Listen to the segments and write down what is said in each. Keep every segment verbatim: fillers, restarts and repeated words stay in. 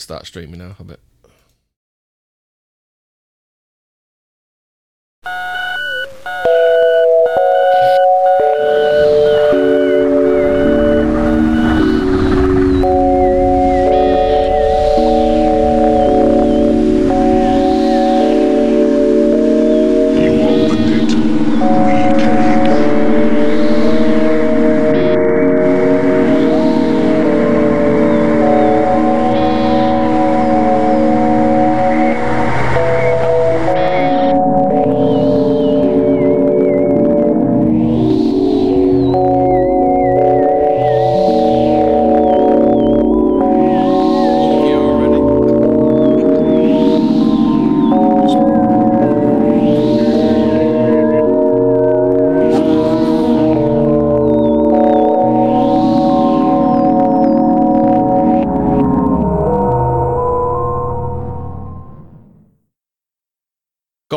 Start streaming now, Hobbit.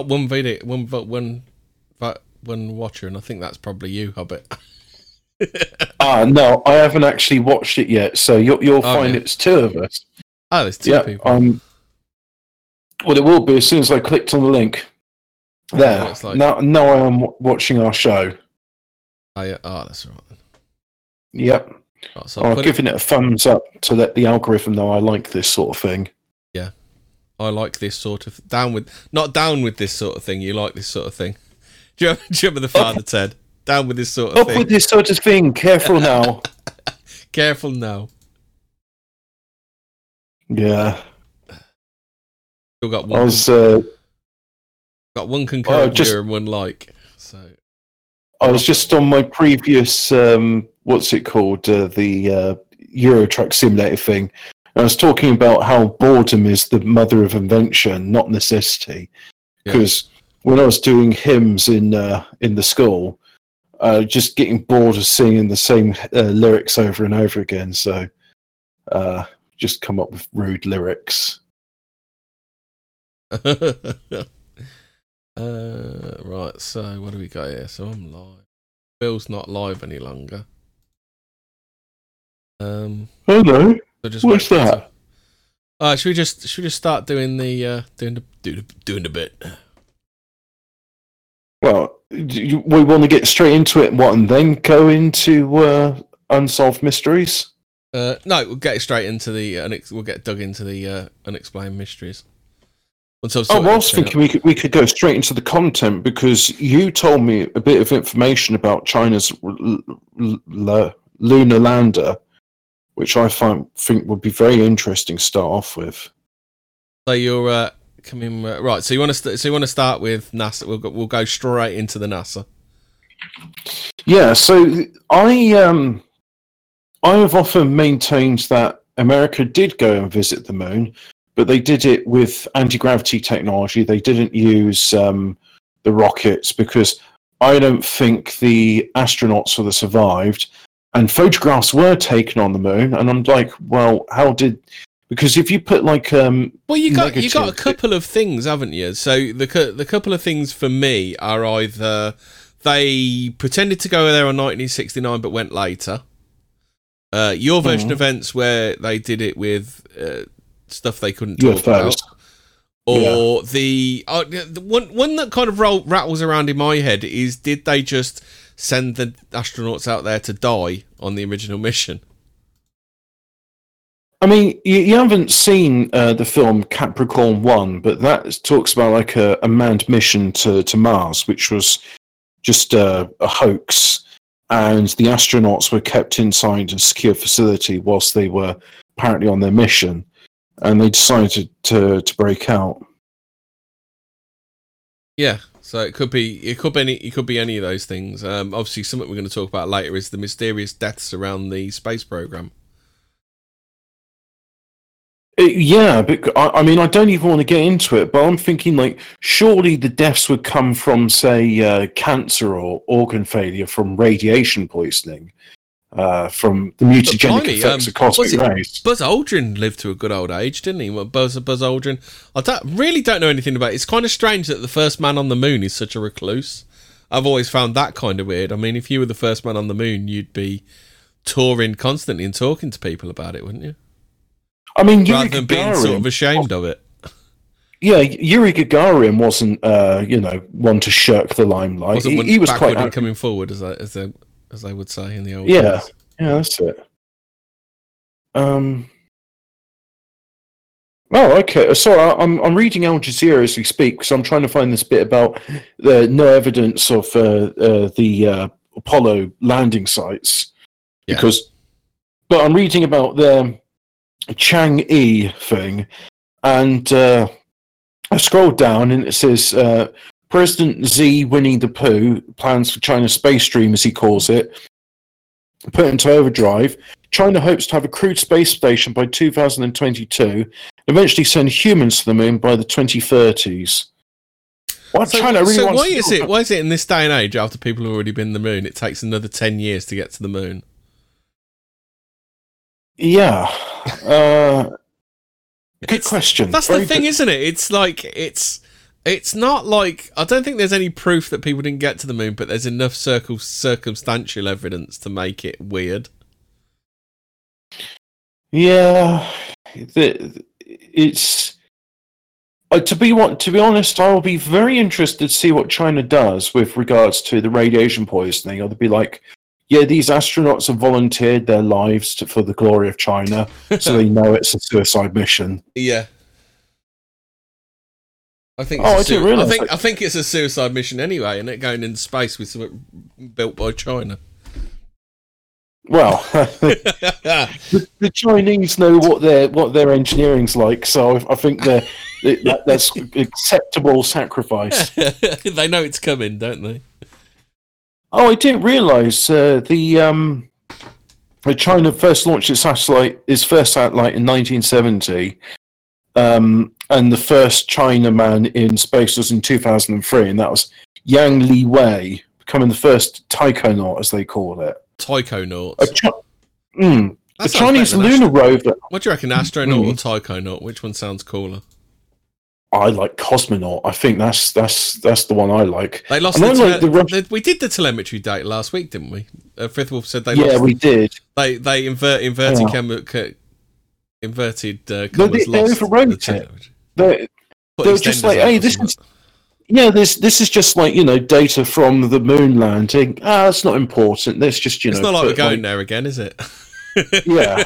One video, one one one watcher, and I think that's probably you, Hobbit. Ah, no, I haven't actually watched it yet, so you'll, you'll oh, find yeah. It's two of us. Oh, there's two yeah, people. Um, well, it will be as soon as I clicked on the link. There, oh, like... now, now I am watching our show. Oh, yeah. Oh that's right. Yep. Oh, so I'm giving it... it a thumbs up to let the algorithm know I like this sort of thing. Yeah. I like this sort of down with not down with this sort of thing. You like this sort of thing. Do you, do you remember the Father okay. Ted? Down with this sort of Up thing. Up with this sort of thing. Careful now. Careful now. Yeah. Still got one. I was, uh, got one concurrent just, here and one like. So I was just on my previous um, what's it called uh, the uh, Euro Truck Simulator thing. I was talking about how boredom is the mother of invention, not necessity. Because yeah. when I was doing hymns in uh, in the school, uh, just getting bored of singing the same uh, lyrics over and over again. So uh, just come up with rude lyrics. uh, right, so what do we got here? So I'm live. Bill's not live any longer. Um, oh, no. So just What's that? To... Uh, should we just should we just start doing the uh, doing the do, doing the bit? Well, do you, we want to get straight into it, what, and then go into uh, unsolved mysteries. Uh, no, we'll get straight into the uh, we'll get dug into the uh, unexplained mysteries. Until oh, well, I was thinking we could, we could go straight into the content because you told me a bit of information about China's l- l- l- lunar lander. Which I find, think would be very interesting to start off with. So you're uh, coming uh, right. So you want to st- so you want to start with NASA. We'll go, we'll go straight into the NASA. Yeah. So I um I have often maintained that America did go and visit the moon, but they did it with anti-gravity technology. They didn't use um, the rockets because I don't think the astronauts would have survived. And photographs were taken on the moon, and I'm like, well, how did? Because if you put like, um, well, you got negative, you got a couple of things, haven't you? So the the couple of things for me are either they pretended to go there in nineteen sixty-nine but went later. Uh, your version mm-hmm. of events where they did it with uh, stuff they couldn't talk U F Os. About, or yeah. the, uh, the one one that kind of roll, rattles around in my head is did they just send the astronauts out there to die on the original mission? I mean, you, you haven't seen uh, the film Capricorn One, but that talks about like a, a manned mission to, to Mars, which was just uh, a hoax, and the astronauts were kept inside a secure facility whilst they were apparently on their mission, and they decided to, to break out. Yeah. So it could be it could be any it could be any of those things. Um, obviously, something we're going to talk about later is the mysterious deaths around the space program. It, yeah, but I, I mean, I don't even want to get into it. But I'm thinking, like, surely the deaths would come from, say, uh, cancer or organ failure, from radiation poisoning, uh, from the mutagenic blimey, effects um, of cosmic rays. Buzz Aldrin lived to a good old age, didn't he? Well, Buzz, Buzz Aldrin. I don't, really don't know anything about it. It's kind of strange that the first man on the moon is such a recluse. I've always found that kind of weird. I mean, if you were the first man on the moon, you'd be touring constantly and talking to people about it, wouldn't you? I mean, rather Yuri than Gagarin, being sort of ashamed of it. Yeah, Yuri Gagarin wasn't, uh, you know, one to shirk the limelight. Wasn't he, he was quite backward and coming forward, as I, as I, as I would say in the old yeah, days. Yeah, that's it. Um. Oh, okay. Sorry, I'm I'm reading Al Jazeera as we speak because I'm trying to find this bit about the no evidence of uh, uh, the uh, Apollo landing sites, yeah. because. But I'm reading about the Chang'e thing, and uh, I scrolled down and it says uh, President Xi Winnie the Pooh plans for China's space dream, as he calls it, put into overdrive. China hopes to have a crewed space station by two thousand twenty-two. Eventually send humans to the moon by the twenty thirties. Well, so China really so wants why to is it? Why is it in this day and age, after people have already been to the moon, it takes another ten years to get to the moon? Yeah, uh, good question. That's Very the thing, good. Isn't it? It's like it's it's not like I don't think there's any proof that people didn't get to the moon, but there's enough circum- circumstantial evidence to make it weird. Yeah, the. It's uh, to be what to be honest. I will be very interested to see what China does with regards to the radiation poisoning. I'll be like, yeah, these astronauts have volunteered their lives to, for the glory of China, so they know it's a suicide mission. Yeah, I think. It's oh, a su- I didn't realize. I think I think it's a suicide mission anyway, and it going into space with something built by China. Well, the, the Chinese know what their what their engineering's like, so I think they're, that, that's acceptable sacrifice. They know it's coming, don't they? Oh, I didn't realise uh, the um, China first launched its satellite, its first satellite in nineteen seventy, um, and the first Chinaman in space was in two thousand three, and that was Yang Liwei, becoming the first taikonaut, as they call it. Taikonaut. A, Ch- mm. a Chinese lunar rover. What do you reckon, astronaut mm. or taikonaut? Which one sounds cooler? I like cosmonaut. I think that's that's that's the one I like. They lost. The tele- like the Russian- we did the telemetry date last week, didn't we? Uh, Frithwolf said they. Yeah, lost we did. They they invert, inverted yeah. cam- ca- inverted uh, commas. No, they, they overwrote the telemetry. They were just like, hey, this is. Yeah, this this is just like, you know, data from the moon landing. Ah, it's not important. That's just, you know. It's not like we're going like, there again, is it? Yeah.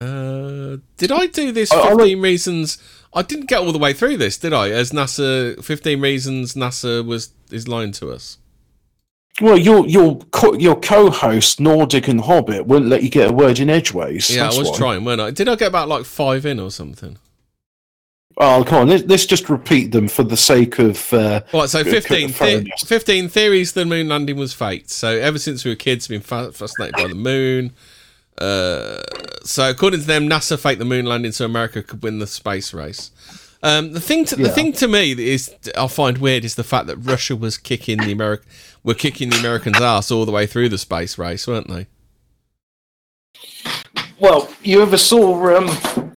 Uh, did I do this I, fifteen I, reasons? I didn't get all the way through this, did I? As NASA, fifteen reasons NASA was is lying to us. Well, your your co- your co-host Nordic and Hobbit wouldn't let you get a word in edgeways. Yeah, I was why. trying, weren't I? Did I get about like five in or something? Oh, come on, let's, let's just repeat them for the sake of... Uh, right, so fifteen, the- fifteen theories the moon landing was faked. So ever since we were kids, we've been fascinated by the moon. Uh, so according to them, NASA faked the moon landing so America could win the space race. Um, the thing to, yeah. the thing to me that is I find weird is the fact that Russia was kicking the Ameri- were kicking the Americans' ass all the way through the space race, weren't they? Well, you ever saw... Um...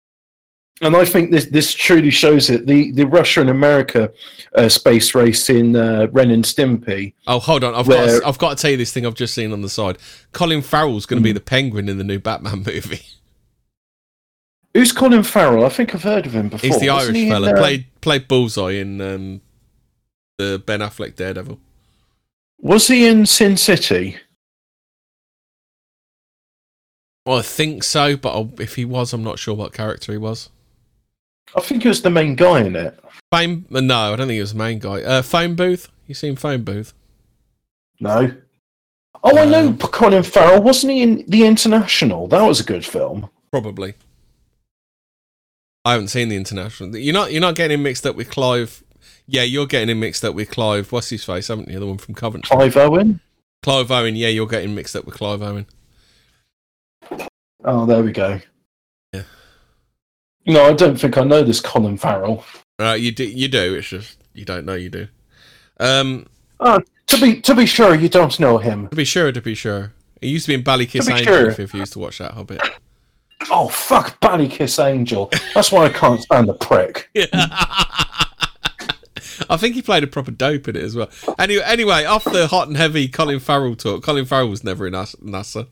And I think this this truly shows it. The the Russia and America uh, space race in uh, Ren and Stimpy. Oh, hold on. I've, where... got to, I've got to tell you this thing I've just seen on the side. Colin Farrell's going to mm. be the Penguin in the new Batman movie. Who's Colin Farrell? I think I've heard of him before. He's the Wasn't Irish he fella. In, uh... Played, played Bullseye in um, the Ben Affleck Daredevil. Was he in Sin City? Well, I think so, but I'll, if he was, I'm not sure what character he was. I think he was the main guy in it. Phone? No, I don't think he was the main guy. Uh, phone Booth? You seen Phone Booth? No. Oh, um, I know Colin Farrell. Wasn't he in The International? That was a good film. Probably. I haven't seen The International. You're not. You're not getting him mixed up with Clive. Yeah, you're getting him mixed up with Clive. What's his face? Haven't you? The one from Coventry. Clive Owen. Clive Owen. Yeah, you're getting mixed up with Clive Owen. Oh, there we go. Yeah. No, I don't think I know this Colin Farrell. Uh, you do, you do. It's just you don't know you do. Um, uh, to be to be sure, you don't know him. To be sure, to be sure. He used to be in Ballykiss Angel. Sure. If you used to watch that Hobbit. Oh fuck, Ballykiss Angel. That's why I can't stand the prick. Yeah. I think he played a proper dope in it as well. Anyway, anyway, off the hot and heavy Colin Farrell talk. Colin Farrell was never in NASA.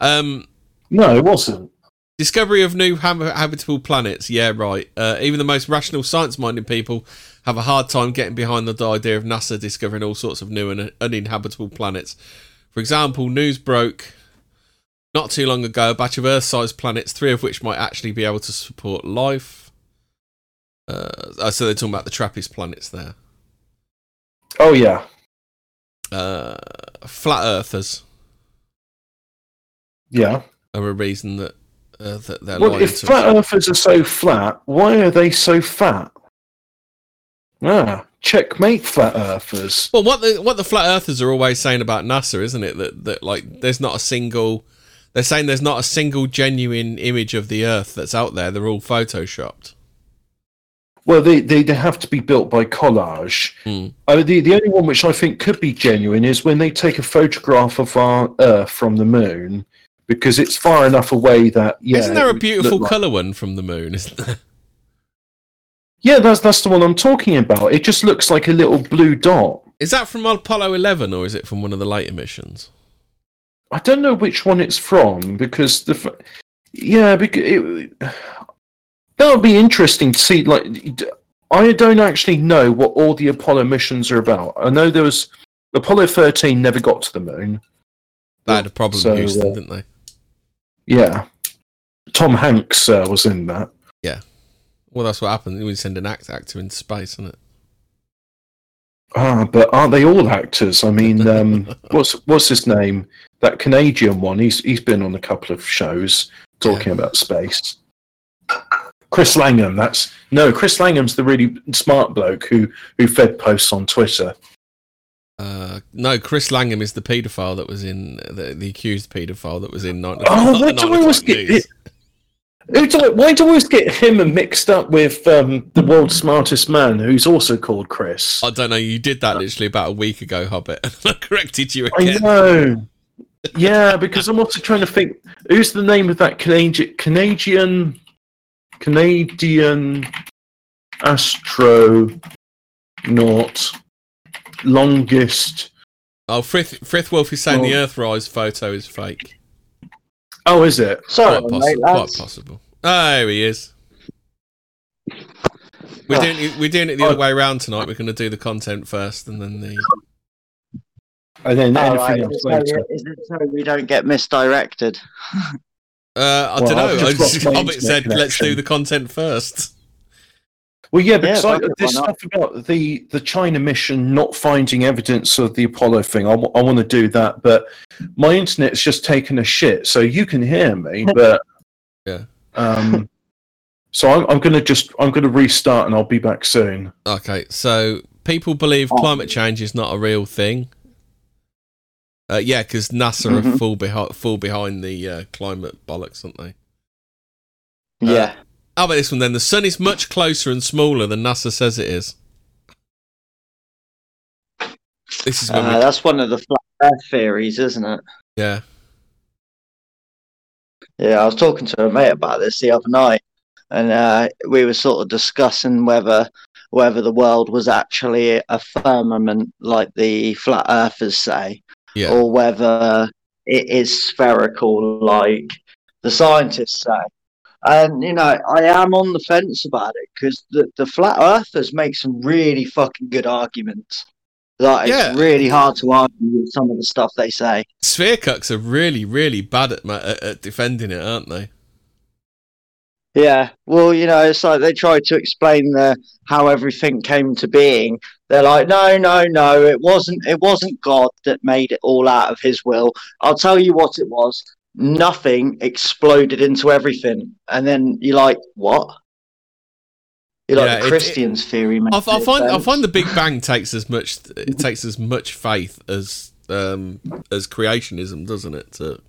Um, No, it wasn't. Discovery of new habitable planets. Yeah, right. Uh, even the most rational, science-minded people have a hard time getting behind the idea of NASA discovering all sorts of new and uninhabitable planets. For example, news broke not too long ago, a batch of Earth-sized planets, three of which might actually be able to support life. Uh, so they're talking about the TRAPPIST planets there. Oh, yeah. Uh, flat Earthers. Yeah. Are a reason that... Uh, that they're well, if flat us. Earthers are so flat, why are they so fat? Ah, checkmate, flat Earthers. Well, what the what the flat Earthers are always saying about NASA, isn't it? That that like there's not a single. They're saying there's not a single genuine image of the Earth that's out there. They're all photoshopped. Well, they they, they have to be built by collage. Mm. Uh, the the only one which I think could be genuine is when they take a photograph of our Earth from the Moon. Because it's far enough away that yeah. Isn't there a beautiful colour like... one from the moon? Isn't there? Yeah, that's that's the one I'm talking about. It just looks like a little blue dot. Is that from Apollo eleven or is it from one of the later missions? I don't know which one it's from because the yeah because it, that would be interesting to see. Like I don't actually know what all the Apollo missions are about. I know there was Apollo thirteen never got to the moon. They had a problem so, in Houston, uh, didn't they? Yeah. Tom Hanks uh, was in that. Yeah. Well, that's what happened. We send an act actor into space, isn't it? Ah, but aren't they all actors? I mean, um, what's what's his name? That Canadian one. He's He's been on a couple of shows talking yeah. about space. Chris Langham. That's No, Chris Langham's the really smart bloke who, who fed posts on Twitter. Uh, no, Chris Langham is the paedophile that was in the, the accused paedophile that was in Night. Oh, why do I always get it, do, why do I always get him mixed up with um, the world's smartest man, who's also called Chris? I don't know. You did that literally about a week ago, Hobbit, and I corrected you again. I know. Yeah, because I'm also trying to think who's the name of that Canadian Canadian Canadian astronaut. Longest. Oh, Frith Frithwolf is saying oh. the Earthrise photo is fake. Oh, is it? Sorry, quite, possi- mate, quite possible. Oh, there he is. We're oh. doing it, we're doing it the oh. other way around tonight. We're going to do the content first, and then the. And then oh, anything right. else later. Is it so we don't get misdirected? uh, I well, don't know. I just Hobbit said, connection. "Let's do the content first." Well, yeah, because yeah, I, this stuff about the, the China mission not finding evidence of the Apollo thing, I, w- I want to do that, but my internet's just taken a shit, so you can hear me, but yeah. Um, so I'm, I'm going to just I'm going to restart, and I'll be back soon. Okay, so people believe climate change is not a real thing. Uh, yeah, because NASA mm-hmm. are full behind full behind the uh, climate bollocks, aren't they? Yeah. Uh, How about this one then? The sun is much closer and smaller than NASA says it is. This is uh, be... That's one of the flat Earth theories, isn't it? Yeah. Yeah, I was talking to a mate about this the other night, and uh, we were sort of discussing whether whether the world was actually a firmament like the flat Earthers say, yeah. or whether it is spherical like the scientists say. And, you know, I am on the fence about it because the, the flat earthers make some really fucking good arguments. Like, yeah. It's really hard to argue with some of the stuff they say. Sphere cucks are really, really bad at, at, at defending it, aren't they? Yeah. Well, you know, it's like they try to explain the, how everything came to being. They're like, no, no, no, it wasn't. It wasn't God that made it all out of his will. I'll tell you what it was. Nothing exploded into everything, and then you're like, "What?" You're yeah, like the Christian's it, it, theory. I, I find I find the Big Bang takes as much it takes as much faith as um, as creationism, doesn't it? To...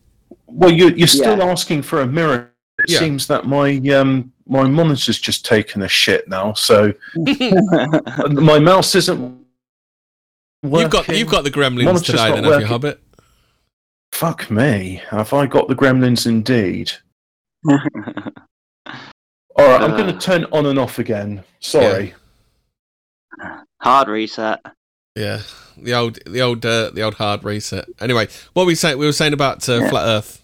Well, you're you're still yeah. asking for a miracle. It yeah. seems that my um, my monitor's just taken a shit now, so my mouse isn't working. You've got you've got the gremlins monitor's today, then, have you, Hobbit? Fuck me. Have I got the gremlins indeed? Alright, I'm uh, going to turn on and off again. Sorry. Yeah. Hard reset. Yeah, the old the old, uh, the old hard reset. Anyway, what we say, we were saying about uh, yeah. Flat Earth.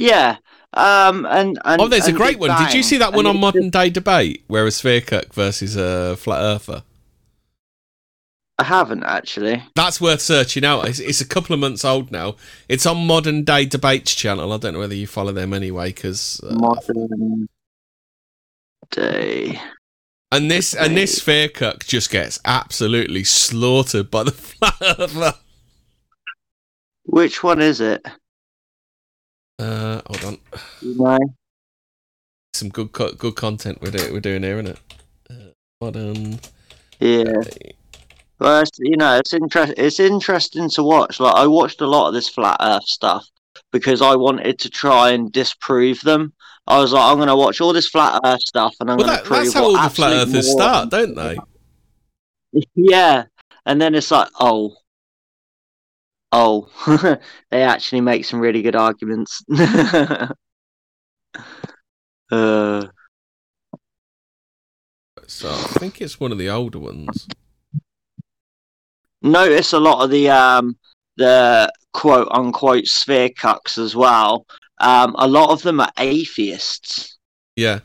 Yeah. Um, and, and oh, there's and a great one. Bang. Did you see that one and on Modern Day Debate where a sphere cook versus a flat earther? I haven't, actually. That's worth searching out. It's, it's a couple of months old now. It's on Modern Day Debate's channel. I don't know whether you follow them anyway, because uh, Modern Day. And this and this sphere cook just gets absolutely slaughtered by the flat earther. Which one is it? Uh, hold on. No. Some good co- good content we're doing, we're doing here, isn't it? Uh, modern. Yeah. Day. Well, it's, you know, it's interest. It's interesting to watch. Like, I watched a lot of this flat Earth stuff because I wanted to try and disprove them. I was like, I'm going to watch all this flat Earth stuff, and I'm well, going that, to prove. That's how all the flat Earthers start, don't they? Yeah, and then it's like, oh, oh, they actually make some really good arguments. uh. So I think it's one of the older ones. Notice a lot of the um, the quote unquote sphere cucks as well. Um, a lot of them are atheists. Yeah.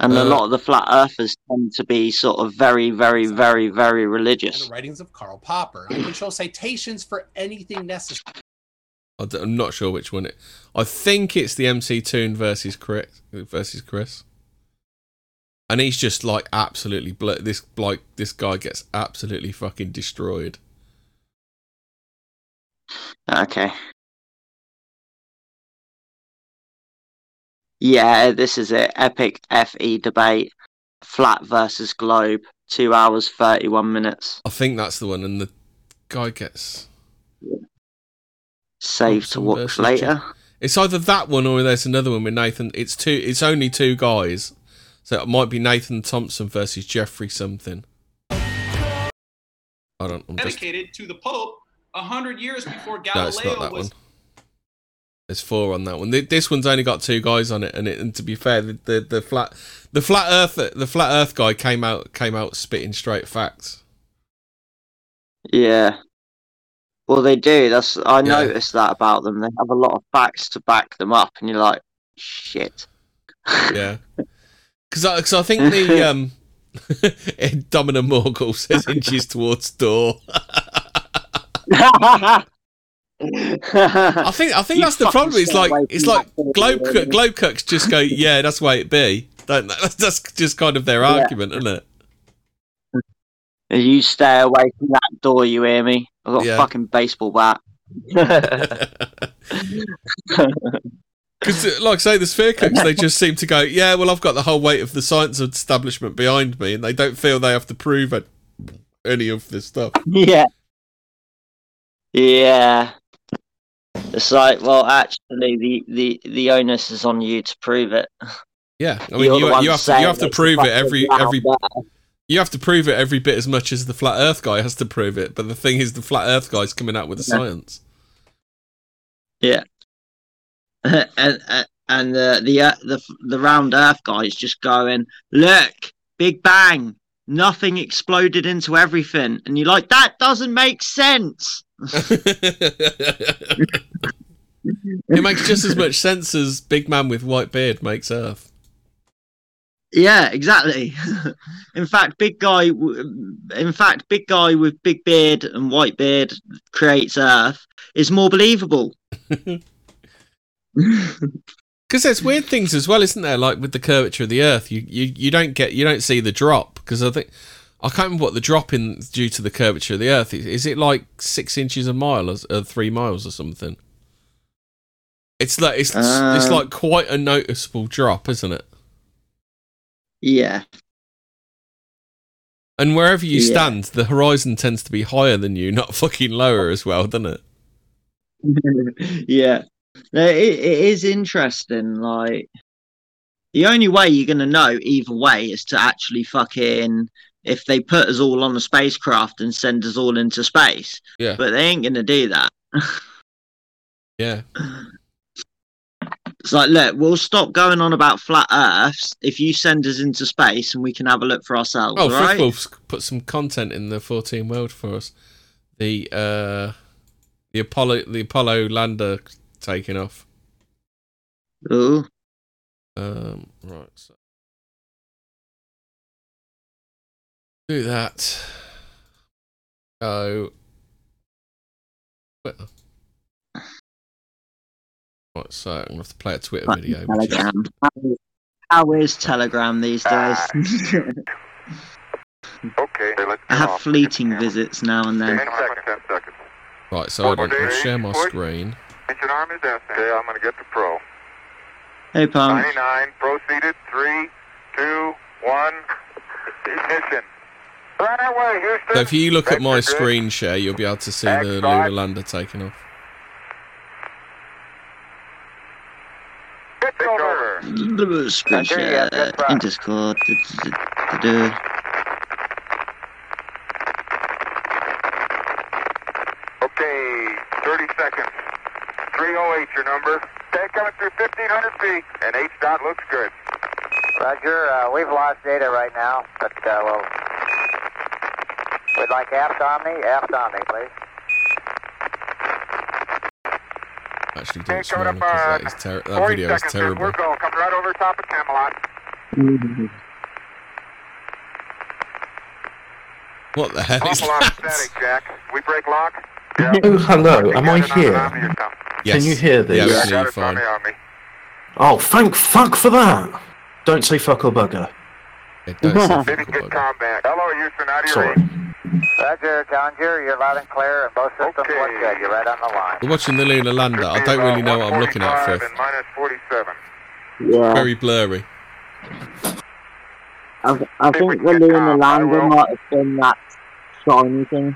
And uh, a lot of the flat earthers tend to be sort of very, very, very, very religious. The writings of Karl Popper. I can show citations for anything necessary. I'm not sure which one it. I think it's the M C Toon versus Chris versus Chris. And he's just like absolutely bl- this like this guy gets absolutely fucking destroyed. Okay. Yeah, this is it. Epic F E debate, flat versus globe, two hours thirty-one minutes. I think that's the one, and the guy gets yeah. saved to watch later. Jim. It's either that one or there's another one with Nathan. It's two. It's only two guys. So it might be Nathan Thompson versus Jeffrey something. I don't. I'm dedicated just... to the Pope a hundred years before Galileo no, was. One. There's four on that one. This one's only got two guys on it, and, it, and to be fair, the, the the flat the flat Earth the flat Earth guy came out came out spitting straight facts. Yeah. Well, they do. That's I yeah. noticed that about them. They have a lot of facts to back them up, and you're like, shit. Yeah. Because I, cause I think the um, Domino Morgul says inches towards door. I think I think you that's the problem. It's like it's like globe globe cooks just go, yeah, that's the way it be. Don't that's, that's just kind of their yeah. argument, isn't it? You stay away from that door, you hear me? I've got yeah. a fucking baseball bat. Because, like I say, the sphere cooks, they just seem to go, yeah, well, I've got the whole weight of the science establishment behind me, and they don't feel they have to prove any of this stuff. Yeah. Yeah. It's like, well, actually, the, the, the onus is on you to prove it. Yeah. I mean, you, you have to, you have to prove it every... every you have to prove it every bit as much as the flat Earth guy has to prove it, but the thing is, the flat Earth guy's coming out with the yeah. science. Yeah. and uh, and the the, uh, the the round Earth guy is just going, look, Big Bang, nothing exploded into everything, and you're like, that doesn't make sense. It makes just as much sense as Big Man with white beard makes Earth. Yeah, exactly. in fact, big guy, in fact, big guy with big beard and white beard creates Earth is more believable. Because there's weird things as well, isn't there? Like with the curvature of the Earth, you, you, you don't get you don't see the drop because I think I can't remember what the drop in due to the curvature of the Earth is. Is it like six inches a mile or, or three miles or something? It's like it's um, it's like quite a noticeable drop, isn't it? Yeah. And wherever you yeah. stand, the horizon tends to be higher than you, not fucking lower as well, doesn't it? yeah. No, it, it is interesting. Like, the only way you're going to know either way is to actually fucking, if they put us all on a spacecraft and send us all into space. Yeah. But they ain't going to do that. yeah. It's like, look, we'll stop going on about flat Earths if you send us into space and we can have a look for ourselves. Oh, right? Frithwolf's put some content in the fourteen world for us. The, uh... the Apollo the Apollo lander taking off. Oh. Um. Right. So. Do that. Go. Twitter. Right, so I'm gonna have to play a Twitter video. Telegram. Is... How is Telegram these days? Okay. Let's I have fleeting off. visits now and then. ten seconds. Right, so I'll, I'll share my screen. Arm is okay, I'm gonna get the pro. Hey, Pong. ninety-nine. Proceeded. Three, two, one. Ignition. Right away, Houston. So if you look at my screen share, you'll be able to see the lunar lander taking off. It's over. The screen share in Discord. Okay, thirty seconds. three oh eight, your number. Take coming through fifteen hundred feet, and H dot looks good. Roger, uh, we've lost data right now, but uh, we'll... We'd like aft Omni, aft Omni, please. Actually, don't okay, smile because that, is ter- that video seconds, is terrible. We're going, come right over top of Camelot. Mm-hmm. What the hell is that? Static, Jack. We break lock? Yeah. Oh, hello, am I here? Yes. Can you hear this? Yeah, yeah, I fine. Oh, thank fuck for that! Don't say fuck or bugger. Yeah, don't say fuck or bugger. Hello, Houston, out of your range. Roger, Challenger, you're loud and clear, and both systems okay. look good. You're right on the line. We're watching the lunar lander. I don't really know what I'm looking at for. Yeah. Very blurry. I, I think the lunar lander might have been that shiny thing.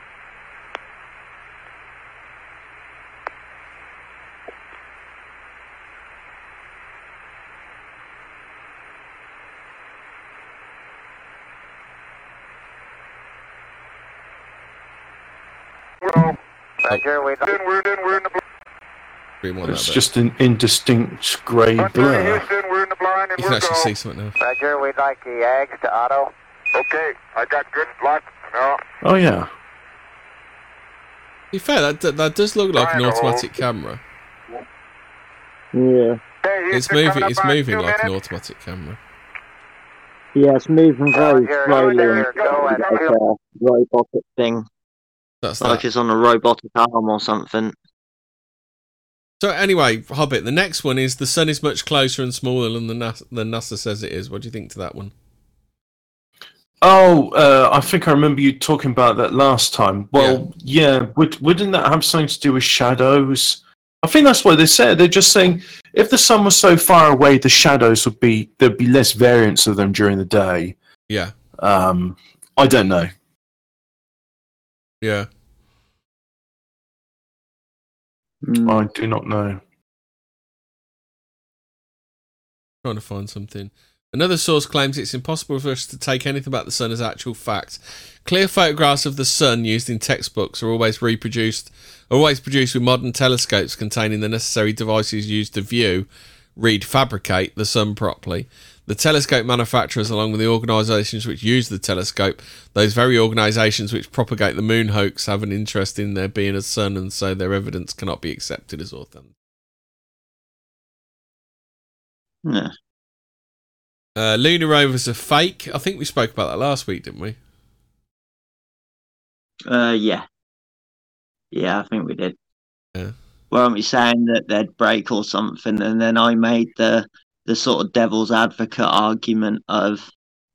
Roger, we Houston, we're in, we're in the blur. It's just an indistinct grey blur. Houston, we're in the blind and you can actually see something now. Roger, we'd like the A Gs to auto. Okay, I got good luck. No. Oh, yeah. To be fair, that, that, that does look like an automatic camera. Yeah. yeah. Hey, it's moving, it's moving like minutes. an automatic camera. Yeah, it's moving very Roger, slowly. There, go like a uh, robotic thing. That's like that. It's on a robotic arm or something. So anyway, Hobbit, the next one is the sun is much closer and smaller than the NASA, than NASA says it is. What do you think to that one? Oh, uh, I think I remember you talking about that last time. Well, yeah, yeah would, wouldn't that have something to do with shadows? I think that's what they said. They're just saying if the sun was so far away, the shadows would be there'd be less variance of them during the day. Yeah. Um, I don't know. Yeah. I do not know. Trying to find something. Another source claims it's impossible for us to take anything about the sun as actual fact. Clear photographs of the sun used in textbooks are always reproduced, are always produced with modern telescopes containing the necessary devices used to view, read, fabricate the sun properly. The telescope manufacturers, along with the organisations which use the telescope, those very organisations which propagate the moon hoax, have an interest in there being a sun, and so their evidence cannot be accepted as authentic. Yeah. Uh, lunar rovers are fake. I think we spoke about that last week, didn't we? Uh, yeah. Yeah, I think we did. Yeah. Weren't we saying that they'd break or something, and then I made the... the sort of devil's advocate argument of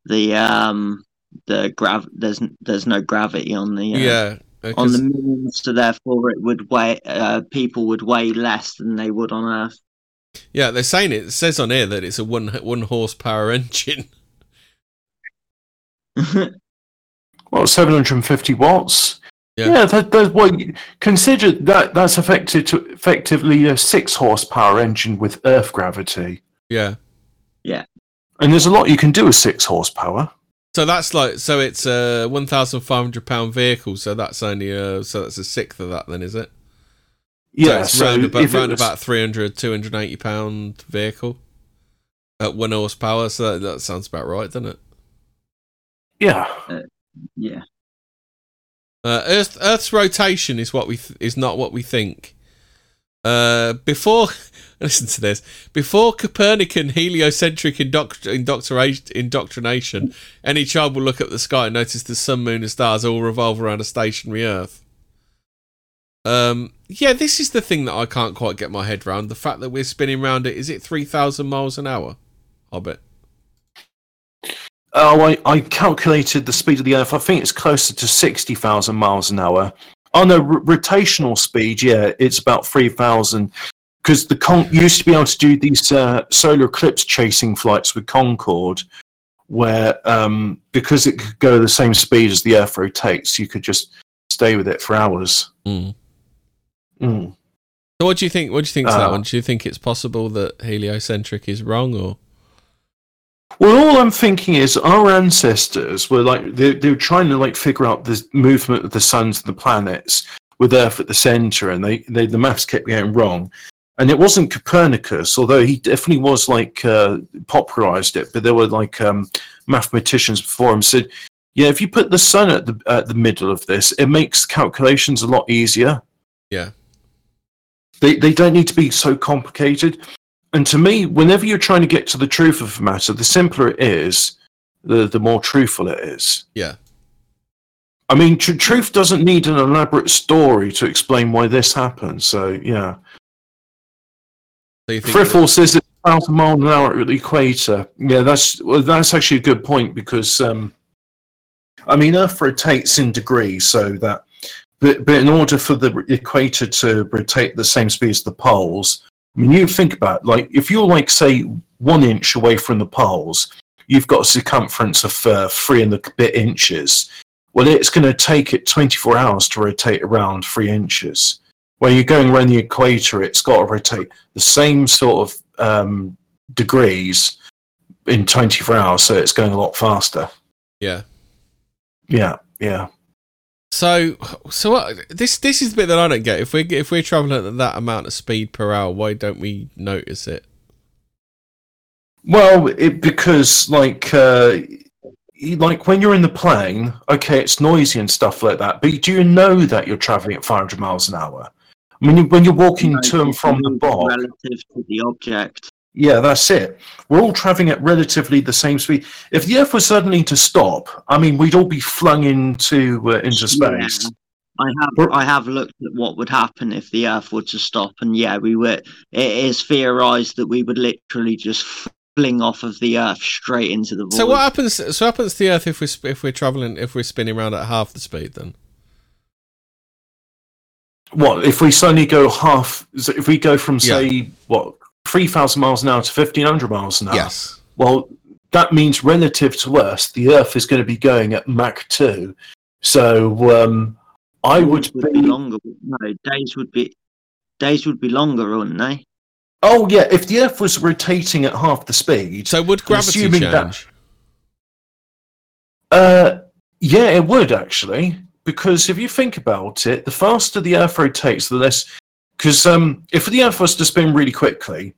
the um the grav there's there's no gravity on the uh, yeah on the moon, so therefore it would weigh uh, people would weigh less than they would on Earth. Yeah, they're saying it, it says on here that it's a one one horsepower engine. Well, seven hundred and fifty watts. Yeah, yeah that, that's what consider that that's effective to effectively a six horsepower engine with Earth gravity. Yeah, yeah, and there's a lot you can do with six horsepower. So that's like, so it's a one thousand five hundred pound vehicle. So that's only a, so that's a sixth of that, then, is it? Yeah, so, it's so round about, round was... about three hundred, two hundred eighty pound vehicle at one horsepower. So that, that sounds about right, doesn't it? Yeah, uh, yeah. Uh, Earth, Earth's rotation is what we th- is not what we think. Uh, before, listen to this. Before Copernican heliocentric indoctr- indoctrination, any child will look up at the sky and notice the sun, moon, and stars all revolve around a stationary Earth. Um, yeah, this is the thing that I can't quite get my head round. The fact that we're spinning round it. Is it three thousand miles an hour, Hobbit? Oh, I, I calculated the speed of the Earth. I think it's closer to sixty thousand miles an hour. Oh, no, r- rotational speed, yeah, it's about three thousand. Because the Con- used to be able to do these uh, solar eclipse chasing flights with Concorde, where um, because it could go the same speed as the Earth rotates, you could just stay with it for hours. Mm. Mm. So what do you think? What do you think uh, to that one? Do you think it's possible that heliocentric is wrong, or? Well, all I'm thinking is our ancestors were like they, they were trying to like figure out the movement of the suns and the planets with Earth at the centre, and they, they the maths kept going wrong. And it wasn't Copernicus, although he definitely was like uh, popularised it. But there were like um, mathematicians before him said, "Yeah, if you put the sun at the at the middle of this, it makes calculations a lot easier." Yeah, they they don't need to be so complicated. And to me, whenever you're trying to get to the truth of a matter, the simpler it is, the the more truthful it is. Yeah. I mean, tr- truth doesn't need an elaborate story to explain why this happened. So, yeah. So Frithwolf says it's a thousand miles an hour at the equator. Yeah, that's well, that's actually a good point because, um, I mean, Earth rotates in degrees, so that, but, but in order for the equator to rotate the same speed as the poles. I mean, you think about, like, if you're, like, say, one inch away from the poles, you've got a circumference of uh, three and a bit inches. Well, it's going to take it twenty-four hours to rotate around three inches. When you're going around the equator, it's got to rotate the same sort of um, degrees in twenty-four hours, so it's going a lot faster. Yeah. Yeah, yeah. So, so what, this this is the bit that I don't get. If we if we're traveling at that amount of speed per hour, why don't we notice it? Well, it, because like uh, like when you're in the plane, okay, it's noisy and stuff like that. But do you know that you're traveling at five hundred miles an hour? I mean, when you're walking no, to and from the box, relative to the object. Yeah, that's it. We're all traveling at relatively the same speed. If the Earth was suddenly to stop, I mean, we'd all be flung into uh, into space. Yeah. I have We're... I have looked at what would happen if the Earth were to stop, and yeah, we were. It is theorised that we would literally just fling off of the Earth straight into the void. So what happens? So what happens to the Earth if we if we're traveling if we're spinning around at half the speed then? What if we suddenly go half? If we go from say yeah. what? three thousand miles an hour to fifteen hundred miles an hour. Yes. Well, that means relative to us, the Earth is going to be going at Mach two. So um, I would, would be... be longer. No, days would be days would be longer, wouldn't they? Oh, yeah. If the Earth was rotating at half the speed... So would gravity change? That, uh, yeah, it would, actually. Because if you think about it, the faster the Earth rotates, the less... Because um, if the Earth was to spin really quickly,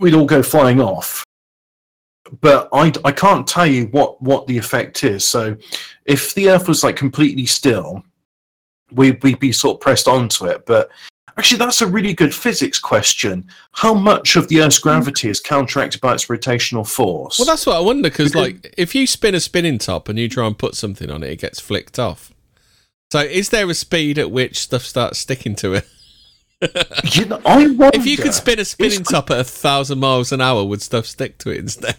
we'd all go flying off. But I, I can't tell you what, what the effect is. So if the Earth was like completely still, we'd, we'd be sort of pressed onto it. But actually, that's a really good physics question. How much of the Earth's gravity is counteracted by its rotational force? Well, that's what I wonder, cause, like, if you spin a spinning top and you try and put something on it, it gets flicked off. So is there a speed at which stuff starts sticking to it? You know, I wonder, if you could spin a spinning top at a thousand miles an hour, would stuff stick to it instead?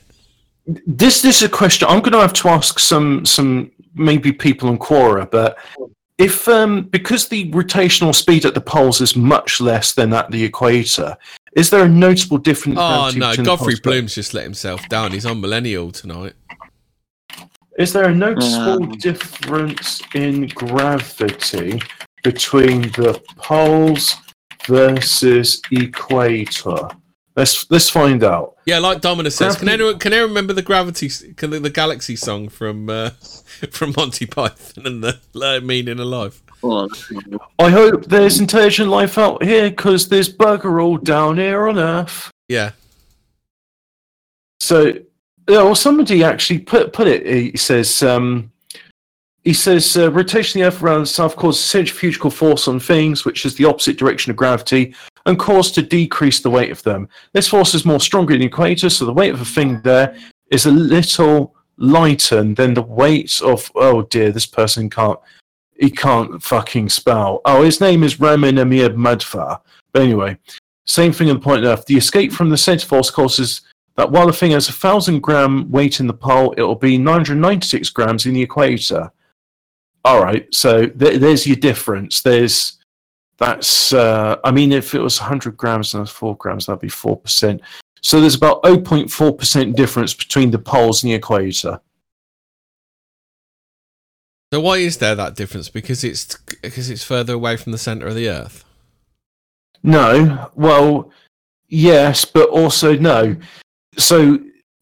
This, this is a question I'm going to have to ask some, some maybe people on Quora. But if um, because the rotational speed at the poles is much less than at the equator, is there a noticeable difference? Oh no, Godfrey Bloom's just let himself down. He's on Millennial tonight. Is there a noticeable um. difference in gravity between the poles versus equator? Let's let's find out. Yeah, like Dominus says. Can anyone can anyone remember the gravity can the, the galaxy song from uh, from Monty Python and the low meaning of life? Oh, I hope there's intelligent life out here because there's bugger all down here on Earth. Yeah. So, yeah, well, somebody actually put put it. He says, um, He says, uh, rotation of the Earth around the South causes centrifugal force on things, which is the opposite direction of gravity, and caused to decrease the weight of them. This force is more stronger in the equator, so the weight of a thing there is a little lighter than the weight of... Oh, dear, this person can't... He can't fucking spell. Oh, his name is Ramin Amir Madfar. But anyway, same thing on the point Earth. The escape from the centre force causes... that while the thing has a thousand gram weight in the pole, it will be nine hundred ninety-six grams in the equator. All right, so th- there's your difference. There's that's. Uh, I mean, if it was one hundred grams and that's four grams, that'd be four percent. So there's about zero point four percent difference between the poles and the equator. So why is there that difference? Because it's because it's further away from the center of the Earth. No. Well, yes, but also no. So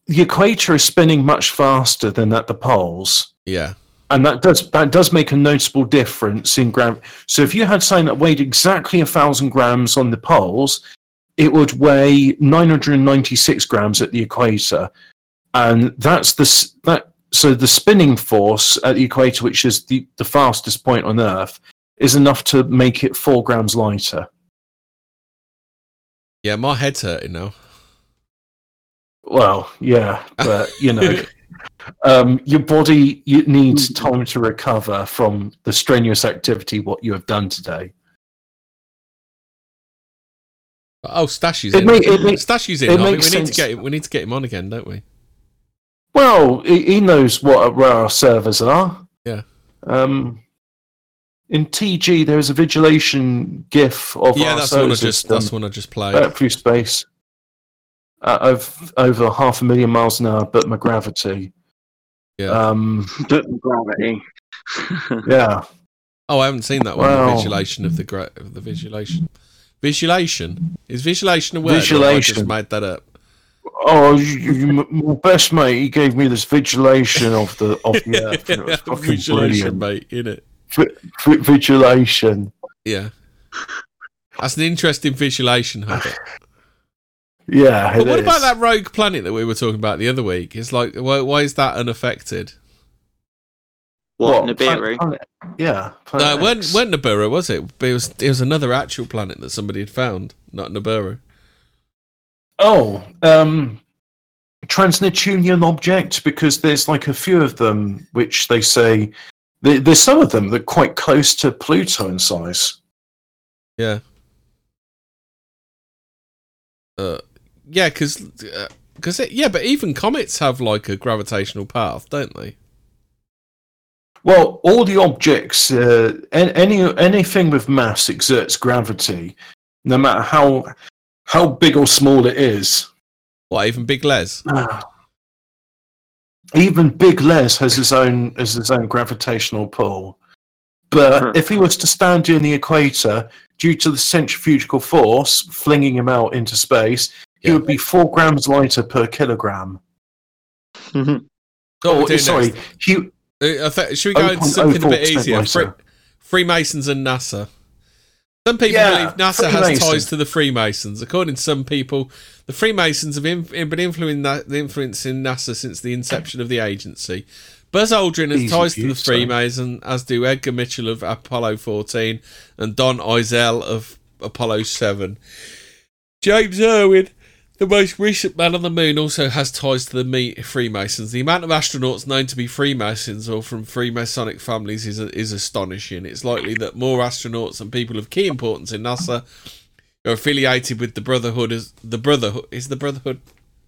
the equator is spinning much faster than at the poles. Yeah. And that does that does make a noticeable difference in gravity. So if you had something that weighed exactly one thousand grams on the poles, it would weigh nine hundred ninety-six grams at the equator. And that's the that so the spinning force at the equator, which is the, the fastest point on Earth, is enough to make it four grams lighter. Yeah, my head's hurting now. Well, yeah, but, you know, um, your body you, needs time to recover from the strenuous activity what you have done today. Oh, Stashy's in. May, may, Stashy's in. I mean, we, need to get him, we need to get him on again, don't we? Well, he knows what where our servers are. Yeah. Um, in T G, there is a vigilation gif of yeah, our that's solar one I just, system. Yeah, that's one I just played. Uh, through space. Uh, over half a million miles an hour, but my gravity. Yeah. Um, but my gravity. Yeah. Oh, I haven't seen that one. Well, the visualization of the gra- the visualization. Visualization is visualization a word? Visualization. I just made that up. Oh, you, you, my best mate, he gave me this visualization of the of the Earth. And it was fucking visualization, brilliant. Mate, innit? V- v- visualization. Yeah. That's an interesting visualization, Hobbit. Yeah. But what is. About that rogue planet that we were talking about the other week? It's like, why, why is that unaffected? What, what Nibiru? Planet, yeah. Planet no, it weren't Nibiru, was it? It was, it was another actual planet that somebody had found, not Nibiru. Oh, um, Trans-Neptunian object, because there's like a few of them, which they say there, there's some of them that are quite close to Pluto in size. Yeah. Uh. Yeah, because, uh, cause it, yeah, but even comets have like a gravitational path, don't they? Well, all the objects, uh, any anything with mass exerts gravity, no matter how how big or small it is. What, even Big Les? Uh, even Big Les has his own has his own gravitational pull. But if he was to stand near the equator, due to the centrifugal force flinging him out into space, he yeah. would be four grams lighter per kilogram. Mm-hmm. Oh, sorry. He, uh, should we go into something a bit easier? Free, Freemasons and NASA. Some people yeah, believe NASA Freemason. has ties to the Freemasons. According to some people, the Freemasons have in, been influencing NASA since the inception of the agency. Buzz Aldrin has Easy ties to the Freemason, as do Edgar Mitchell of Apollo fourteen and Don Eisele of Apollo seven. James Irwin, the most recent man on the moon, also has ties to the Freemasons. The amount of astronauts known to be Freemasons or from Freemasonic families is is astonishing. It's likely that more astronauts and people of key importance in NASA are affiliated with the Brotherhood. As the Brotherhood is the Brotherhood.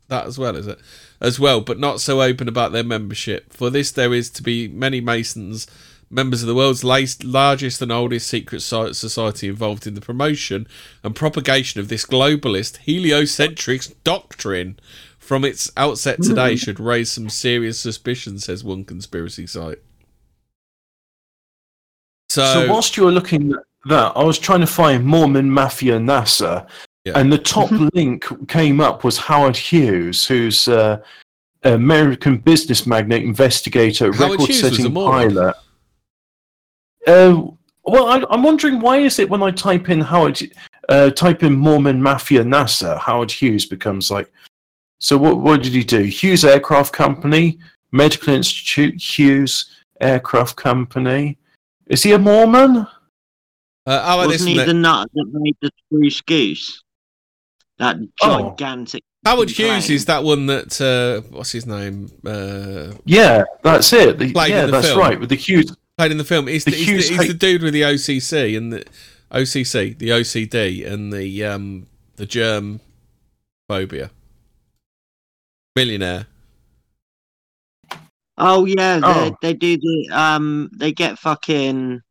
That as well, is it? As well, but not so open about their membership. For this, there is to be many Masons, members of the world's largest and oldest secret society involved in the promotion and propagation of this globalist, heliocentric doctrine from its outset today should raise some serious suspicion, says one conspiracy site. So, so whilst you were looking at that, I was trying to find Mormon Mafia NASA. Yeah. And the top link came up was Howard Hughes, who's uh, an American business magnate, investigator, Howard record-setting pilot. Uh, well, I, I'm wondering why is it when I type in Howard, uh, type in Mormon Mafia NASA, Howard Hughes becomes like. So what? What did he do? Hughes Aircraft Company, Medical Institute, Hughes aircraft company. Is he a Mormon? Uh, oh, Wasn't listen, he the nut that made the Spruce Goose? That gigantic... Oh. Howard Hughes is that one that... Uh, what's his name? Uh, yeah, that's it. The, yeah, that's film. right. With the Hughes... Played in the film. He's the, the, Hughes he's the, he's the dude with the O C C and the... O C C, the O C D, and the um, the germ phobia. Millionaire. Oh yeah, oh. They, they do the um, they get fucking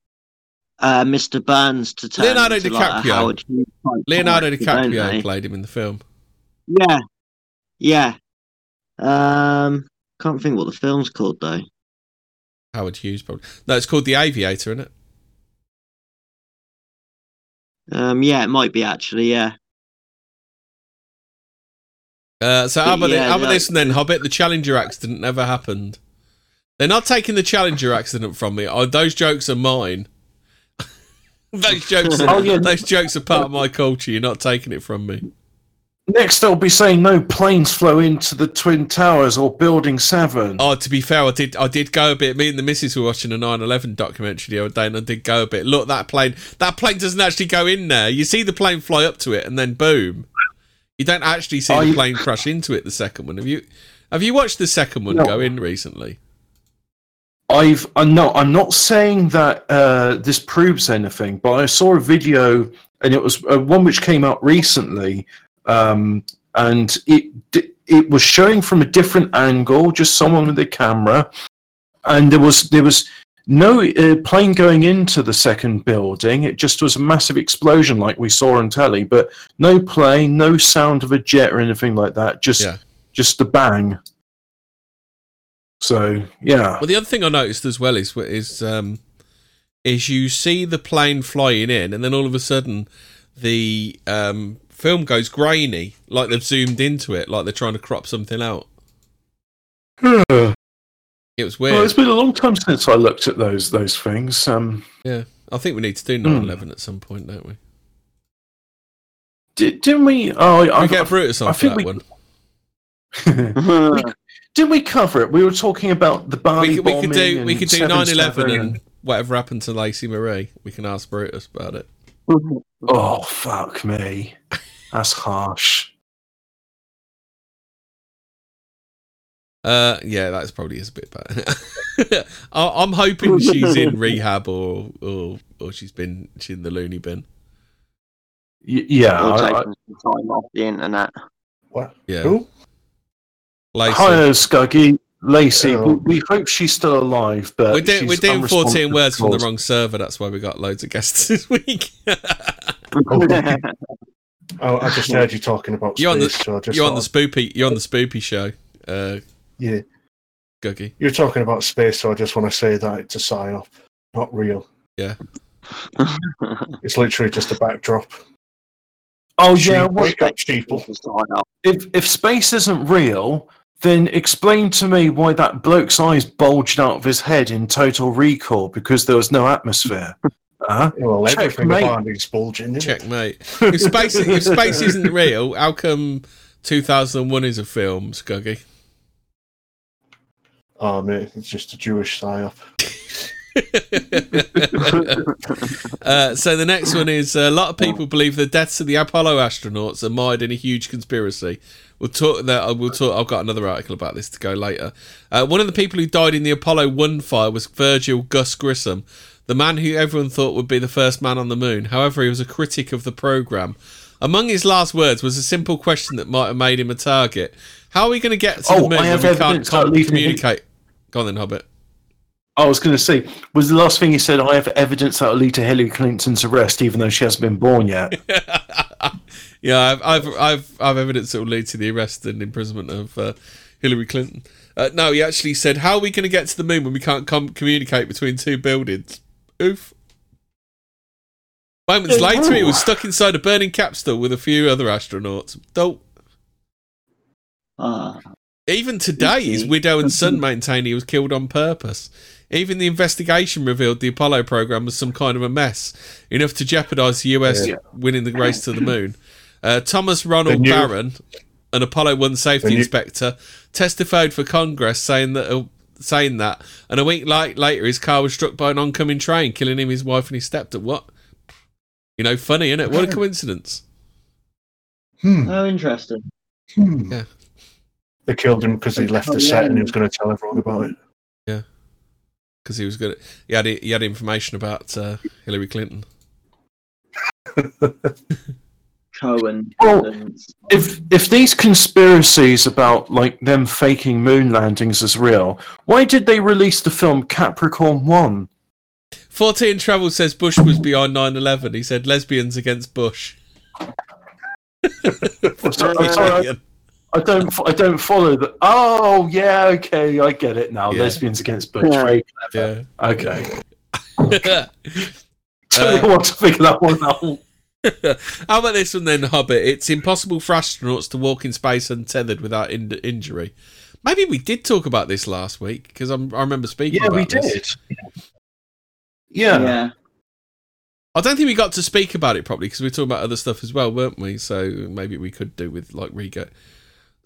uh, Mister Burns to turn Leonardo into, DiCaprio. Like, Howard Hughes type Leonardo character, DiCaprio played him in the film. Yeah, yeah. Um, can't think what the film's called though. Howard Hughes, probably. No, it's called The Aviator, isn't it? Um, yeah, it might be actually, yeah. Uh, so, how about, yeah, the, how about no. this and then, Hobbit? The Challenger accident never happened. They're not taking the Challenger accident from me. Oh, those jokes are mine. those jokes are, oh, yeah. Those jokes are part of my culture. You're not taking it from me. Next, I'll be saying no planes flow into the Twin Towers or Building seven. Oh, to be fair, I did I did go a bit. Me and the missus were watching a nine eleven documentary the other day, and I did go a bit. Look, that plane that plane doesn't actually go in there. You see the plane fly up to it, and then boom. You don't actually see I... the plane crash into it, the second one. Have you Have you watched the second one no. go in recently? I've uh, no, I'm not saying that uh, this proves anything, but I saw a video, and it was uh, one which came out recently, Um, and it it was showing from a different angle, just someone with a camera, and there was there was no uh, plane going into the second building. It just was a massive explosion, like we saw on telly, but no plane, no sound of a jet or anything like that. Just yeah. just the bang. So yeah. Well, the other thing I noticed as well is is um, is you see the plane flying in, and then all of a sudden the um. film goes grainy, like they've zoomed into it, like they're trying to crop something out. Yeah. It was weird. Well, it's been a long time since I looked at those those things. Um, yeah, I think we need to do nine eleven mm. at some point, don't we? Did, didn't we? Oh, Did I we get Brutus on that we, one. Didn't we cover it? We were talking about the Bali we, we bombing. Could do, and we could do nine eleven and whatever happened to Lacey Marie. We can ask Brutus about it. Oh, fuck me. That's harsh. Uh, yeah, that's probably is a bit bad. I'm hoping she's in rehab or or, or she's been she's in the loony bin. Y- yeah, we'll I, take I, some time off the internet. What? Yeah. Cool. Hi, Skuggy. Lacey, we, we hope she's still alive, but we're, do, we're doing fourteen words from the wrong server. That's why we got loads of guests this week. oh, oh, I just heard you talking about. You're, space, on, the, so just you're on the spoopy. You're on the spoopy show. Uh, yeah, Googie. You're talking about space, so I just want to say that it's a sign-off, not real. Yeah, it's literally just a backdrop. Oh Sheep, yeah, wake up, sheeple. If if space isn't real, then explain to me why that bloke's eyes bulged out of his head in Total Recall because there was no atmosphere. Uh-huh. Well, checkmate. Bulging, Checkmate. If space, if space isn't real, how come two thousand one is a film, Skuggy? Oh, mate, it's just a Jewish psyop. uh, so the next one is a lot of people believe the deaths of the Apollo astronauts are mired in a huge conspiracy. We'll talk that. We'll talk. I've got another article about this to go later. Uh, one of the people who died in the Apollo One fire was Virgil Gus Grissom, the man who everyone thought would be the first man on the moon. However, he was a critic of the program. Among his last words was a simple question that might have made him a target: "How are we going to get to oh, the moon if we can't communicate?" Go on then, Hobbit. I was going to say, was the last thing he said, I have evidence that will lead to Hillary Clinton's arrest, even though she hasn't been born yet. yeah, I've, I've, I've, I've evidence that will lead to the arrest and imprisonment of uh, Hillary Clinton. Uh, no, he actually said, how are we going to get to the moon when we can't com- communicate between two buildings? Oof. Moments oh, later, wow. he was stuck inside a burning capsule with a few other astronauts. Don't. Uh. Even today, his widow and son maintain he was killed on purpose. Even the investigation revealed the Apollo program was some kind of a mess, enough to jeopardize the U S yeah. winning the race to the moon. Uh, Thomas Ronald new- Barron, an Apollo one safety new- inspector, testified for Congress saying that uh, saying that. And a week like, later, his car was struck by an oncoming train, killing him, his wife, and his stepdad. What? You know, funny, isn't it? What a coincidence. Hmm. Oh, interesting. Hmm. Yeah. They killed him because he left oh, the set yeah. and he was going to tell everyone about it. Yeah. Because he was going to... He had, he had information about uh, Hillary Clinton. Cohen. Well, if if these conspiracies about like them faking moon landings is real, why did they release the film Capricorn One? fourteen Travel says Bush was behind nine eleven. He said lesbians against Bush. I'm sorry, I'm sorry, I don't I don't follow that. Oh yeah, okay, I get it now. Yeah. Lesbians against Bush. Yeah. Yeah. Okay. uh, don't know what to figure that one out. How about this one then, Hobbit? It's impossible for astronauts to walk in space untethered without in- injury. Maybe we did talk about this last week because I remember speaking yeah, about this. Yeah, we did. Yeah. yeah. I don't think we got to speak about it properly because we were talking about other stuff as well, weren't we? So maybe we could do with like Rigo.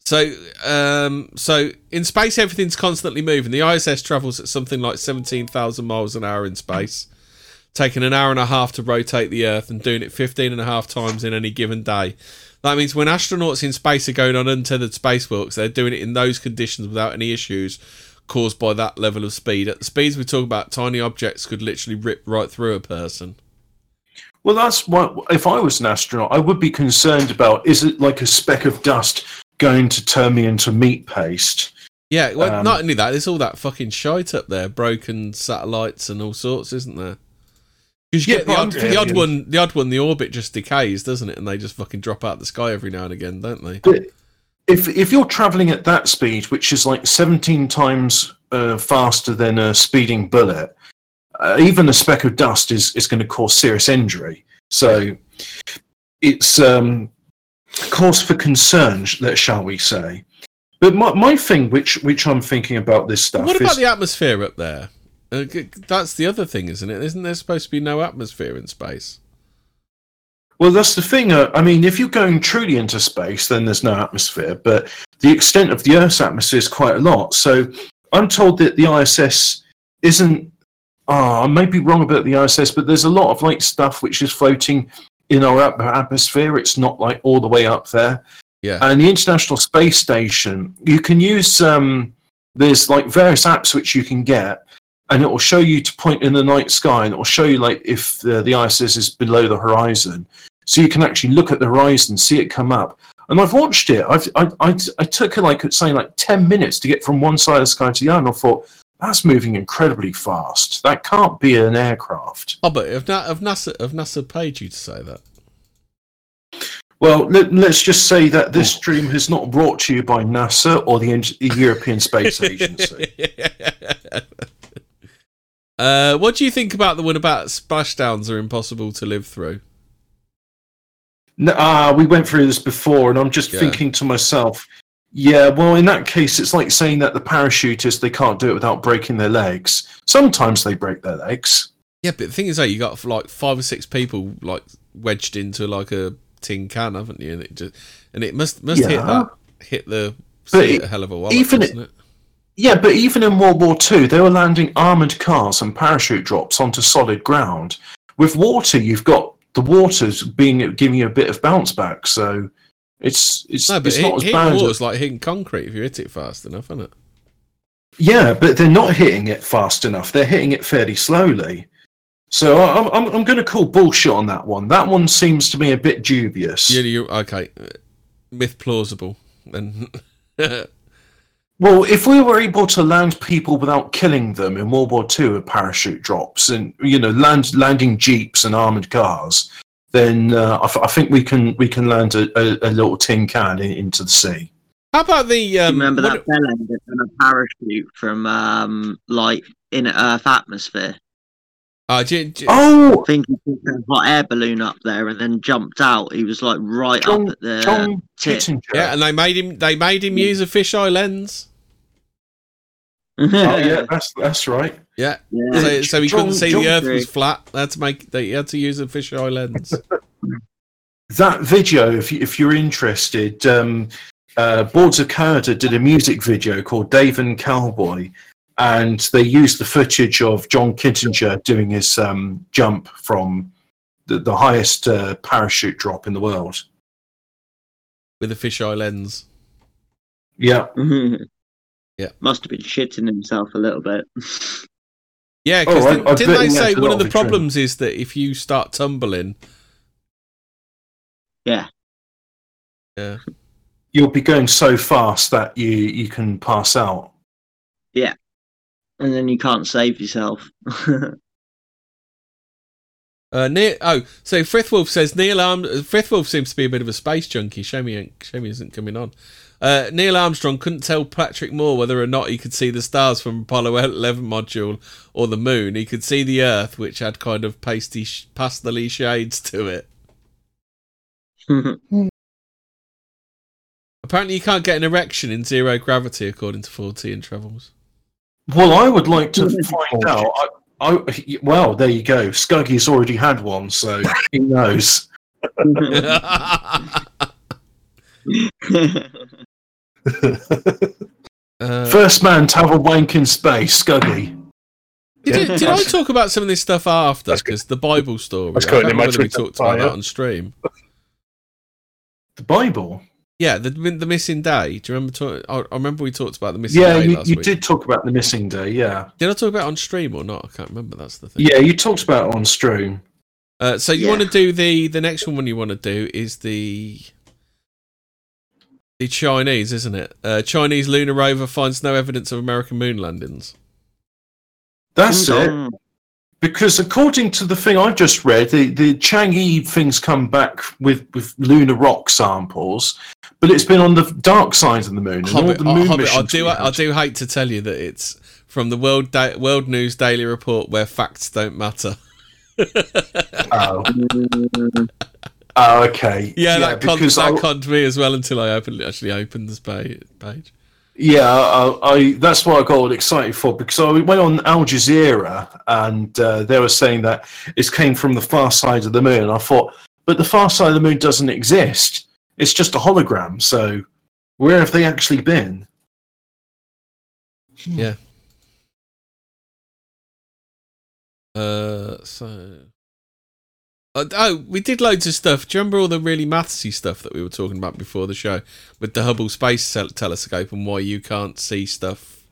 So, um, so in space, everything's constantly moving. The I S S travels at something like seventeen thousand miles an hour in space, taking an hour and a half to rotate the Earth and doing it fifteen and a half times in any given day. That means when astronauts in space are going on untethered spacewalks, they're doing it in those conditions without any issues caused by that level of speed. At the speeds we talk about, tiny objects could literally rip right through a person. Well, that's what, if I was an astronaut, I would be concerned about, is it like a speck of dust going to turn me into meat paste? Yeah, well, um, not only that, there's all that fucking shite up there, broken satellites and all sorts, isn't there? Because you yeah, get the odd, the odd one, the odd one, the orbit just decays, doesn't it? And they just fucking drop out of the sky every now and again, don't they? But if if you're travelling at that speed, which is like seventeen times uh, faster than a speeding bullet, uh, even a speck of dust is, is going to cause serious injury. So it's um, cause for concern, shall we say? But my my thing, which which I'm thinking about this stuff. What about is, the atmosphere up there? Uh, that's the other thing, isn't it? Isn't there supposed to be no atmosphere in space? Well, that's the thing. Uh, I mean, if you're going truly into space, then there's no atmosphere. But the extent of the Earth's atmosphere is quite a lot. So I'm told that the I S S isn't... Oh, I may be wrong about the I S S, but there's a lot of like stuff which is floating in our atmosphere. It's not like all the way up there. Yeah. And the International Space Station, you can use... Um, there's like various apps which you can get, and it will show you to point in the night sky, and it will show you like if the, the I S S is below the horizon. So you can actually look at the horizon, see it come up. And I've watched it. I've, I, I, I took it like, say, like ten minutes to get from one side of the sky to the other, and I thought, that's moving incredibly fast. That can't be an aircraft. Oh, but have, have, NASA, have NASA paid you to say that? Well, let, let's just say that this stream is not brought to you by NASA or the, the European Space Agency. Uh, what do you think about the one about splashdowns are impossible to live through? No, uh, we went through this before, and I'm just yeah. thinking to myself, yeah, well, in that case, it's like saying that the parachutists, they can't do it without breaking their legs. Sometimes they break their legs. Yeah, but the thing is, though, you got like five or six people like wedged into like a tin can, haven't you? And it just, and it must must yeah. hit that hit the it, a hell of a while, doesn't it? it? Yeah, but even in World War Two, they were landing armoured cars and parachute drops onto solid ground. With water, you've got the water's being giving you a bit of bounce back, so it's it's, no, but it's hit, not as hitting bad. Hitting water's like hitting concrete if you hit it fast enough, isn't it? Yeah, but they're not hitting it fast enough. They're hitting it fairly slowly. So I'm I'm, I'm going to call bullshit on that one. That one seems to me a bit dubious. Yeah, you okay? Myth plausible then. Well, if we were able to land people without killing them in World War Two with parachute drops and, you know, land, landing jeeps and armoured cars, then uh, I, th- I think we can we can land a, a, a little tin can in, into the sea. How about the... Um, remember that fell ended on a parachute from, um, like, in Earth atmosphere? Uh, do you, do you, oh! I think he took a hot air balloon up there and then jumped out. He was, like, right John, up at the John tip. Yeah, and they made him, they made him yeah. use a fisheye lens. Oh yeah, that's that's right. Yeah, yeah. So, so he John, couldn't see John the Earth was flat. They had to make they had to use a fisheye lens. That video, if you, if you're interested, um, uh, Boards of Canada did a music video called "Dave and Cowboy," and they used the footage of John Kittinger doing his um, jump from the, the highest uh, parachute drop in the world. With a fisheye lens. Yeah. Mm-hmm. Yeah. Must have been shitting himself a little bit. Yeah, because oh, didn't, didn't they say one of the of problems is that if you start tumbling... Yeah. Yeah. You'll be going so fast that you, you can pass out. Yeah. And then you can't save yourself. uh, Neil, oh, so Frithwolf says, Neil Arm. Frithwolf seems to be a bit of a space junkie. Shame he, shame he isn't coming on. Uh, Neil Armstrong couldn't tell Patrick Moore whether or not he could see the stars from Apollo eleven module or the moon. He could see the Earth, which had kind of pasty, pastel-y shades to it. Apparently you can't get an erection in zero gravity, according to fourteen Travels. Well, I would like to find out. I, I, well, there you go. Skuggy's already had one, so he knows. uh, First man to have a wank in space, Skuggy. Did, yeah. did I talk about some of this stuff after? Because the Bible story. That's I can't remember whether we talked about that on stream. The Bible? Yeah, the the missing day. Do you remember? Talk, I remember we talked about the missing yeah, day you, last you week. Yeah, you did talk about the missing day, yeah. Did I talk about it on stream or not? I can't remember. That's the thing. Yeah, you talked about it on stream. Uh, so you yeah. want to do the... The next one you want to do is the... The Chinese, isn't it? Uh, Chinese lunar rover finds no evidence of American moon landings. That's mm-hmm. it. Because according to the thing I just read, the, the Chang'e things come back with, with lunar rock samples, but it's been on the dark side of the moon. Hobbit, and all the moon Hobbit, I, do, I do hate to tell you that it's from the World da- World News Daily Report, where facts don't matter. oh. oh, okay. Yeah, yeah that, con- that conned me as well until I opened, actually opened this page. Yeah, I, I, that's what I got excited for, because I went on Al Jazeera and uh, they were saying that it came from the far side of the moon. And I thought, but the far side of the moon doesn't exist. It's just a hologram. So where have they actually been? Yeah. Uh, so. Oh, we did loads of stuff. Do you remember all the really mathsy stuff that we were talking about before the show with the Hubble Space Telescope and why you can't see stuff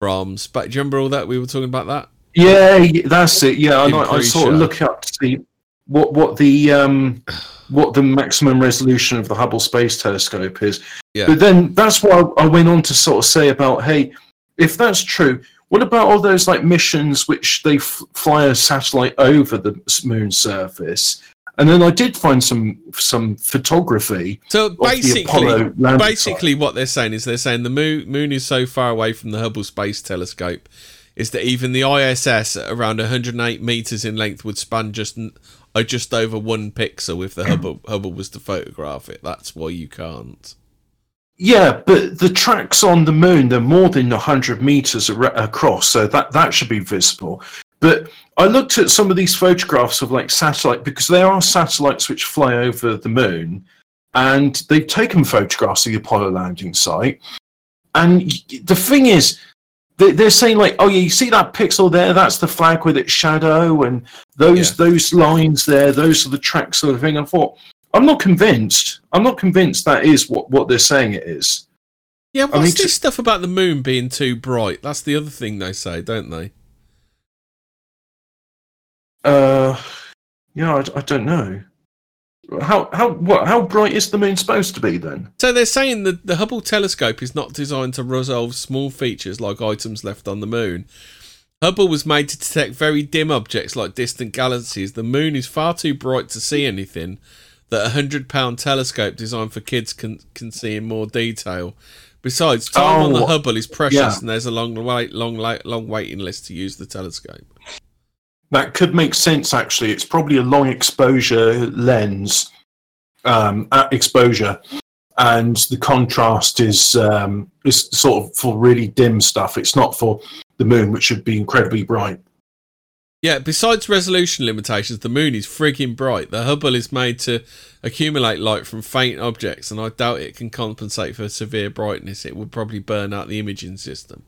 from space? Do you remember all that? We were talking about that? Yeah, that's it. Yeah, I'm I, I sort sure. of look up to see what, what, the, um, what the maximum resolution of the Hubble Space Telescope is. Yeah. But then that's what I went on to sort of say about, hey, if that's true... What about all those like missions which they f- fly a satellite over the moon's surface? And then I did find some some photography. So basically, basically what they're saying is they're saying the moon, moon is so far away from the Hubble Space Telescope is that even the I S S at around one hundred eight meters in length would span just uh, just over one pixel if the Hubble Hubble was to photograph it. That's why you can't. Yeah, but the tracks on the moon, they're more than one hundred metres ar- across, so that, that should be visible. But I looked at some of these photographs of, like, satellite, because there are satellites which fly over the moon, and they've taken photographs of the Apollo landing site. And the thing is, they, they're saying, like, oh, yeah, you see that pixel there? That's the flag with its shadow, and those yeah. those lines there, those are the tracks sort of thing. I thought... I'm not convinced. I'm not convinced that is what, what they're saying it is. Yeah, what's I mean, this stuff about the moon being too bright? That's the other thing they say, don't they? Uh, yeah, I, I don't know. How how what how bright is the moon supposed to be then? So they're saying that the Hubble telescope is not designed to resolve small features like items left on the moon. Hubble was made to detect very dim objects like distant galaxies. The moon is far too bright to see anything. That a one hundred pound telescope designed for kids can can see in more detail. Besides, time oh, on the Hubble is precious, yeah. and there's a long wait, long, long waiting list to use the telescope. That could make sense, actually. It's probably a long exposure lens um, at exposure, and the contrast is um, is sort of for really dim stuff. It's not for the moon, which should be incredibly bright. Yeah, besides resolution limitations, the moon is frigging bright. The Hubble is made to accumulate light from faint objects, and I doubt it can compensate for severe brightness. It would probably burn out the imaging system.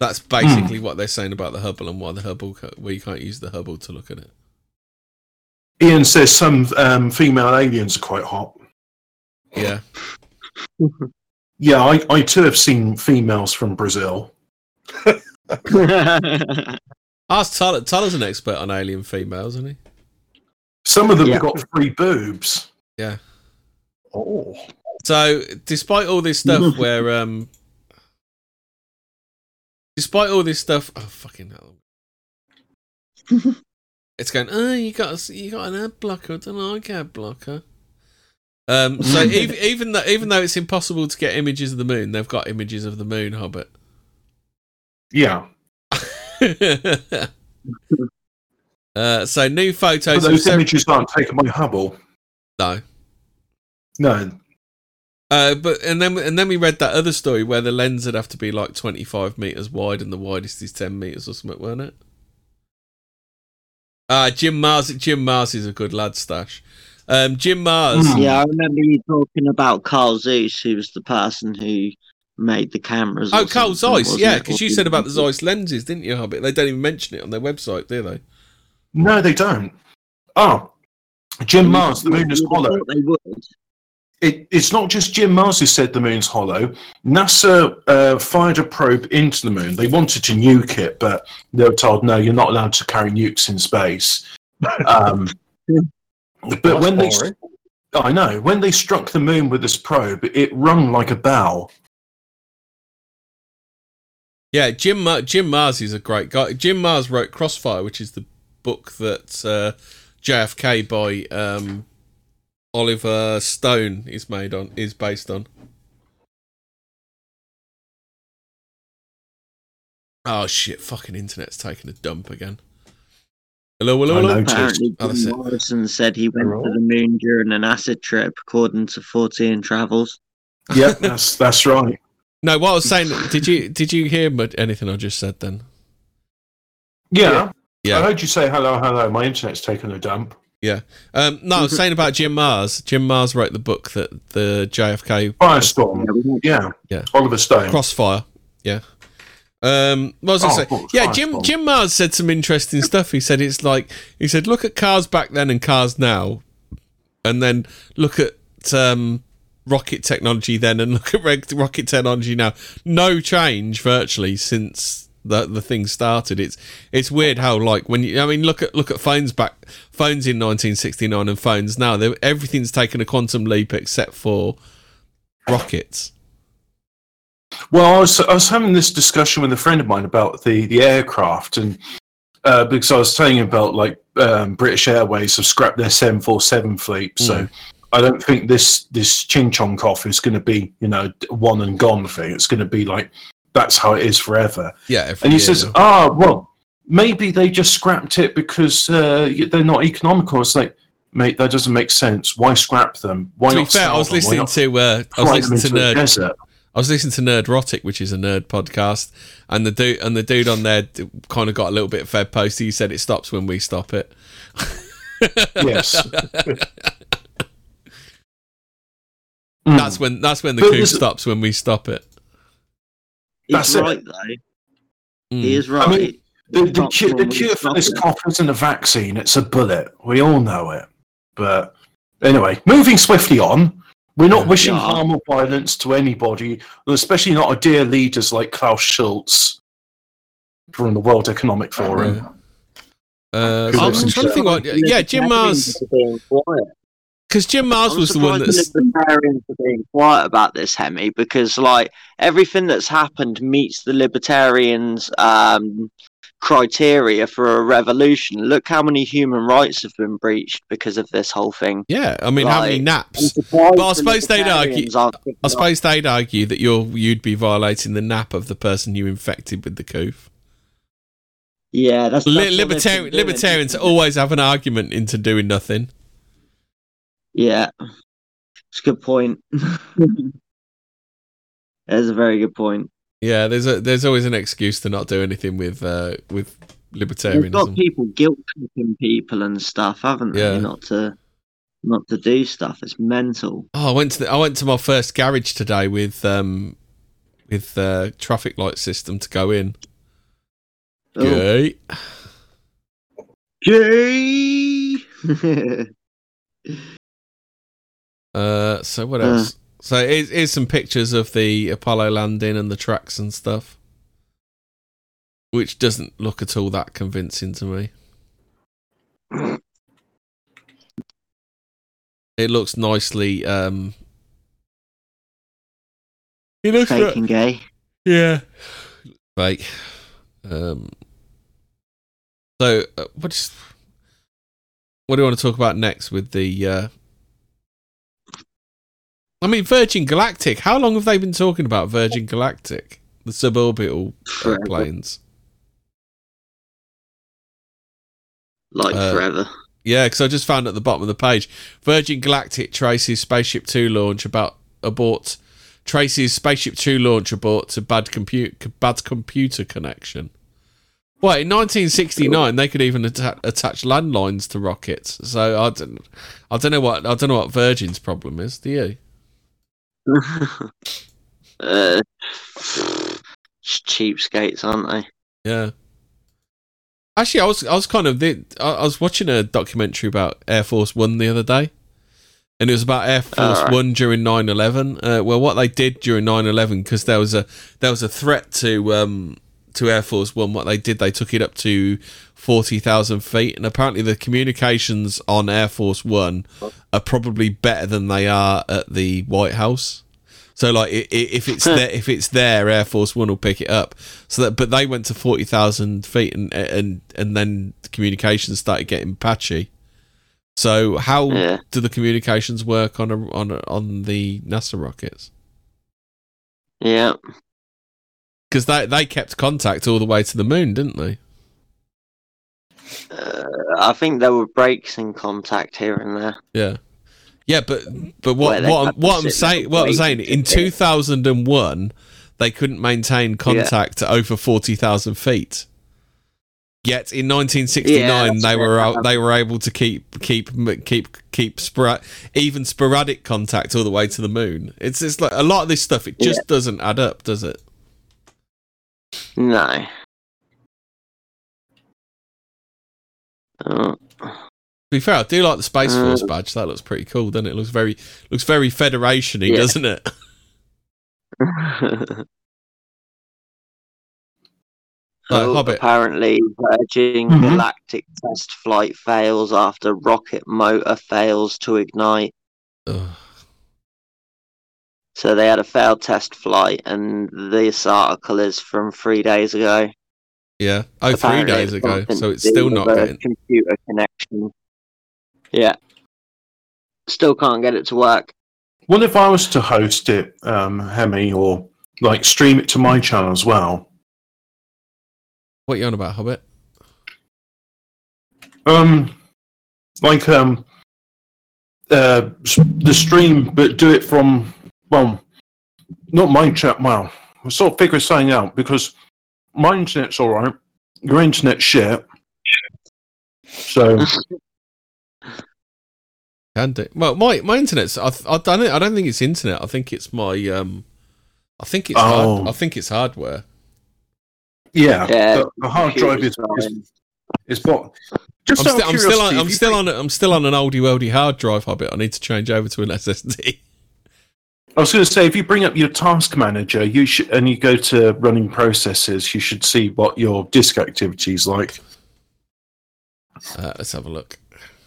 That's basically mm. what they're saying about the Hubble and why the Hubble we can't use the Hubble to look at it. Ian says some um, female aliens are quite hot. Yeah. Yeah, I, I too have seen females from Brazil. Ask Tyler. Tyler's an expert on alien females, isn't he? Some of them yeah. have got free boobs. Yeah. Oh. So, despite all this stuff where... um, Despite all this stuff... Oh, fucking hell. It's going, oh, you got, you got an ad blocker. I don't like ad blocker. Um, so even even though even though it's impossible to get images of the moon, they've got images of the moon, Hobbit. Yeah. uh, so new photos. But those of images several... aren't taken by Hubble. No. No. Uh, but and then and then we read that other story where the lens would have to be like twenty five meters wide, and the widest is ten meters or something, weren't it? Uh Jim Marrs. Jim Marrs is a good lad, Stash. Um, Jim Marrs. Yeah, I remember you talking about Carl Zeiss, who was the person who made the cameras. Oh, Carl Zeiss, yeah, because you said about the Zeiss lenses, didn't you, Hobbit? They don't even mention it on their website, do they? No, they don't. Oh, Jim I mean, Marrs, the moon is hollow. They would. It, it's not just Jim Marrs who said the moon's hollow. NASA uh, fired a probe into the moon. They wanted to nuke it, but they were told, no, you're not allowed to carry nukes in space. Um, but That's when boring. they, I know, when they struck the moon with this probe, it rung like a bell. Yeah, Jim Mar- Jim Marrs is a great guy. Jim Marrs wrote Crossfire, which is the book that uh, J F K by um, Oliver Stone is made on is based on. Oh shit! Fucking internet's taking a dump again. Hello, hello, hello. Apparently, oh, Jim Morrison said he went hello. to the moon during an acid trip, according to fourteen Travels. Yep, that's that's right. No, what I was saying, did you did you hear anything I just said then? Yeah, yeah. I heard you say hello, hello. My internet's taken a dump. Yeah. Um, no, I was saying about Jim Marrs. Jim Marrs wrote the book that the J F K... Firestorm. Yeah. yeah. Oliver Stone. Crossfire. Yeah. Um, what was I oh, saying? Yeah, Jim, Jim Marrs said some interesting stuff. He said it's like... He said, look at cars back then and cars now. And then look at... Um, rocket technology then and look at rocket technology now. No change virtually since the the thing started. It's it's weird how like when you I mean look at look at phones back phones in nineteen sixty-nine and phones now. Everything's taken a quantum leap except for rockets. Well, I was I was having this discussion with a friend of mine about the the aircraft and uh, because I was telling him about like um, British Airways have scrapped their seven forty-seven fleet, so. Mm. I don't think this, this ching-chong cough is going to be, you know, one and gone thing. It's going to be like, that's how it is forever. Yeah. And he says, ah, oh, well, maybe they just scrapped it because uh, they're not economical. It's like, mate, that doesn't make sense. Why scrap them? Why to not be fair, I was listening to, uh, I was listening to Nerd, I was listening to Nerdrotic, which is a nerd podcast, and the dude and the dude on there kind of got a little bit fed posty. He said, it stops when we stop it. Yes. That's when that's when the coup stops. When we stop it, he's that's right it. though. Mm. He is right. I mean, the, the, the, cure, the cure for this cough isn't a vaccine; it's a bullet. We all know it. But anyway, moving swiftly on, we're not yeah, wishing we harm or violence to anybody, especially not our dear leaders like Klaus Schultz from the World Economic Forum. Uh, I'm trying to think. What, yeah, Jim Marrs. Because Jim Marrs was the one that's libertarians are being quiet about this, Hemi, because like everything that's happened meets the libertarians' um, criteria for a revolution. Look how many human rights have been breached because of this whole thing. Yeah, I mean, like, how many naps? But I suppose they'd argue. I suppose they'd argue that you're you'd be violating the nap of the person you infected with the coof. Yeah, that's, that's Li- libertarian. Libertarians always have an argument into doing nothing. Yeah, it's a good point. That's a very good point. Yeah, there's a there's always an excuse to not do anything with uh, with libertarianism. They've got people guilt tripping people and stuff, haven't they? Yeah. Not to not to do stuff. It's mental. Oh, I went to the, I went to my first garage today with um with uh, traffic light system to go in. Gay. Oh. Gay. uh, so what else? Uh. So here's, here's some pictures of the Apollo landing and the tracks and stuff, which doesn't look at all that convincing to me. It looks nicely. Um, it looks fake and gay. Yeah, fake. Um, so uh, what? Is, what do you want to talk about next with the? Uh, I mean, Virgin Galactic. How long have they been talking about Virgin Galactic, the suborbital forever. planes? Like uh, forever. Yeah, because I just found at the bottom of the page, Virgin Galactic traces Spaceship Two launch about abort. Traces Spaceship Two launch abort to bad compute bad computer connection. Well, in nineteen sixty-nine, they could even atta- attach landlines to rockets. So I don't, I don't know what I don't know what Virgin's problem is. Do you? uh, cheapskates, aren't they? Yeah. Actually, I was I was kind of I was watching a documentary about Air Force One the other day, and it was about Air Force right. One during nine eleven. Uh, well, what they did during nine eleven, because there was a there was a threat to um to Air Force One. What they did, they took it up to forty thousand feet, and apparently the communications on Air Force One are probably better than they are at the White House. So, like, if it's there, if it's there, Air Force One will pick it up. So that, but they went to forty thousand feet, and and and then the communications started getting patchy. So, how yeah. do the communications work on a, on a, on the NASA rockets? Yeah, because they they kept contact all the way to the moon, didn't they? Uh, I think there were breaks in contact here and there. Yeah. Yeah, but but what well, what I'm, what I'm saying what I'm saying in two thousand one they couldn't maintain contact yeah. to over forty thousand feet. Yet in nineteen sixty-nine yeah, they were out, they were able to keep keep keep keep spora- even sporadic contact all the way to the moon. It's it's like a lot of this stuff. It just yeah. doesn't add up, does it? No. Oh. To be fair, I do like the Space Force um, badge. That looks pretty cool, doesn't it? It looks very looks very Federation-y, yeah. doesn't it? like, oh, Hobbit. Apparently, Virgin mm-hmm. Galactic test flight fails after rocket motor fails to ignite. Ugh. So they had a failed test flight, and this article is from three days ago. Yeah. Oh, apparently three days ago. So it's still not getting computer connection. Yeah. Still can't get it to work. What if I was to host it, um, Hemi, or like stream it to my channel as well? What are you on about, Hobbit? Um, like um, uh, the stream, but do it from well, not my chat. Well, I sort of figure something out because my internet's all right. Your internet's shit. So. It. Well, my, my internet's. I, I don't. I don't think it's internet. I think it's my. Um, I think it's. Oh. Hard, I think it's hardware. Yeah, yeah the, the hard drive is. is, is bot. Just I'm, sti- I'm still. On, I'm still on. I'm still on an oldie worldy hard drive, Hobbit. I need to change over to an S S D. I was going to say, if you bring up your task manager, you should, and you go to running processes, you should see what your disk activity is like. Uh, let's have a look.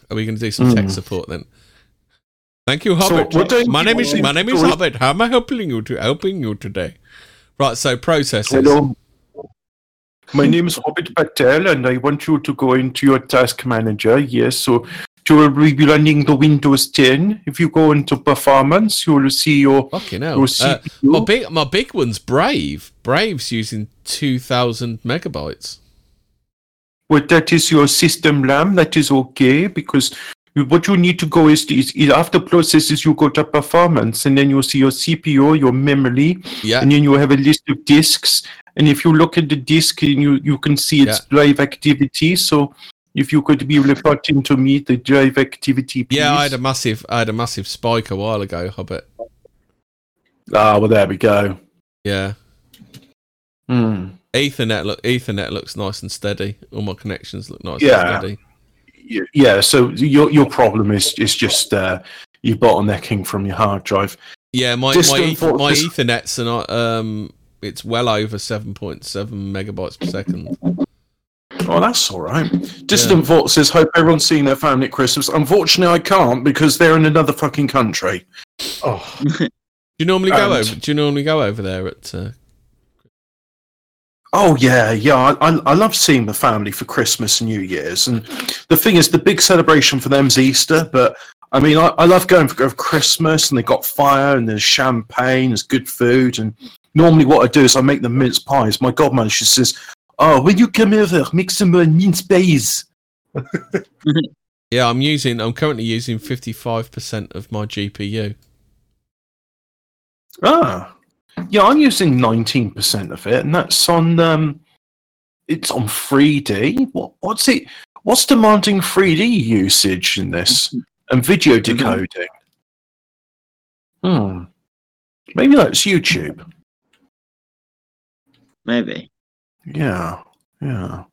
Are we going to do some mm. tech support then? Thank you, Hobbit. So my name is my name is Hobbit. How am I helping you to helping you today? Right, so processes. Hello. My name is Hobbit Patel, and I want you to go into your task manager. Yes, so you will be running the Windows ten. If you go into performance, you will see your. Fucking hell. Your uh, my big my big one's Brave. Brave's using two thousand megabytes. Well, that is your system RAM. That is okay because. What you need to go is, is, is after processes, you go to performance, and then you see your C P U, your memory, yeah. and then you have a list of disks. And if you look at the disk, and you, you can see its yeah. drive activity. So if you could be reporting to me the drive activity, please. Yeah, I had a massive, I had a massive spike a while ago, Hobbit. Ah, well, there we go. Yeah. Mm. Ethernet look Ethernet looks nice and steady. All my connections look nice yeah. and steady. Yeah, yeah. So your your problem is is just uh, you bottlenecking from your hard drive. Yeah, my Distant my, my this... Ethernet's and um, it's well over seven point seven megabytes per second. Oh, that's all right. Distant yeah. Vought says, hope everyone's seeing their family at Christmas. Unfortunately, I can't because they're in another fucking country. Oh, do you normally go and... over? Do you normally go over there at? Uh... Oh yeah, yeah. I, I I love seeing the family for Christmas and New Year's. And the thing is, the big celebration for them is Easter. But I mean, I, I love going for Christmas, and they got fire, and there's champagne, there's good food, and normally what I do is I make them mince pies. My godmother, she says, "Oh, will you come over, make some uh, mince pies?" Yeah, I'm using. I'm currently using fifty-five percent of my G P U. Ah. Yeah, I'm using nineteen percent of it, and that's on um, it's on three D. What, what's it? What's demanding three D usage in this and video decoding? Hmm. Maybe that's YouTube. Maybe. Yeah. Yeah.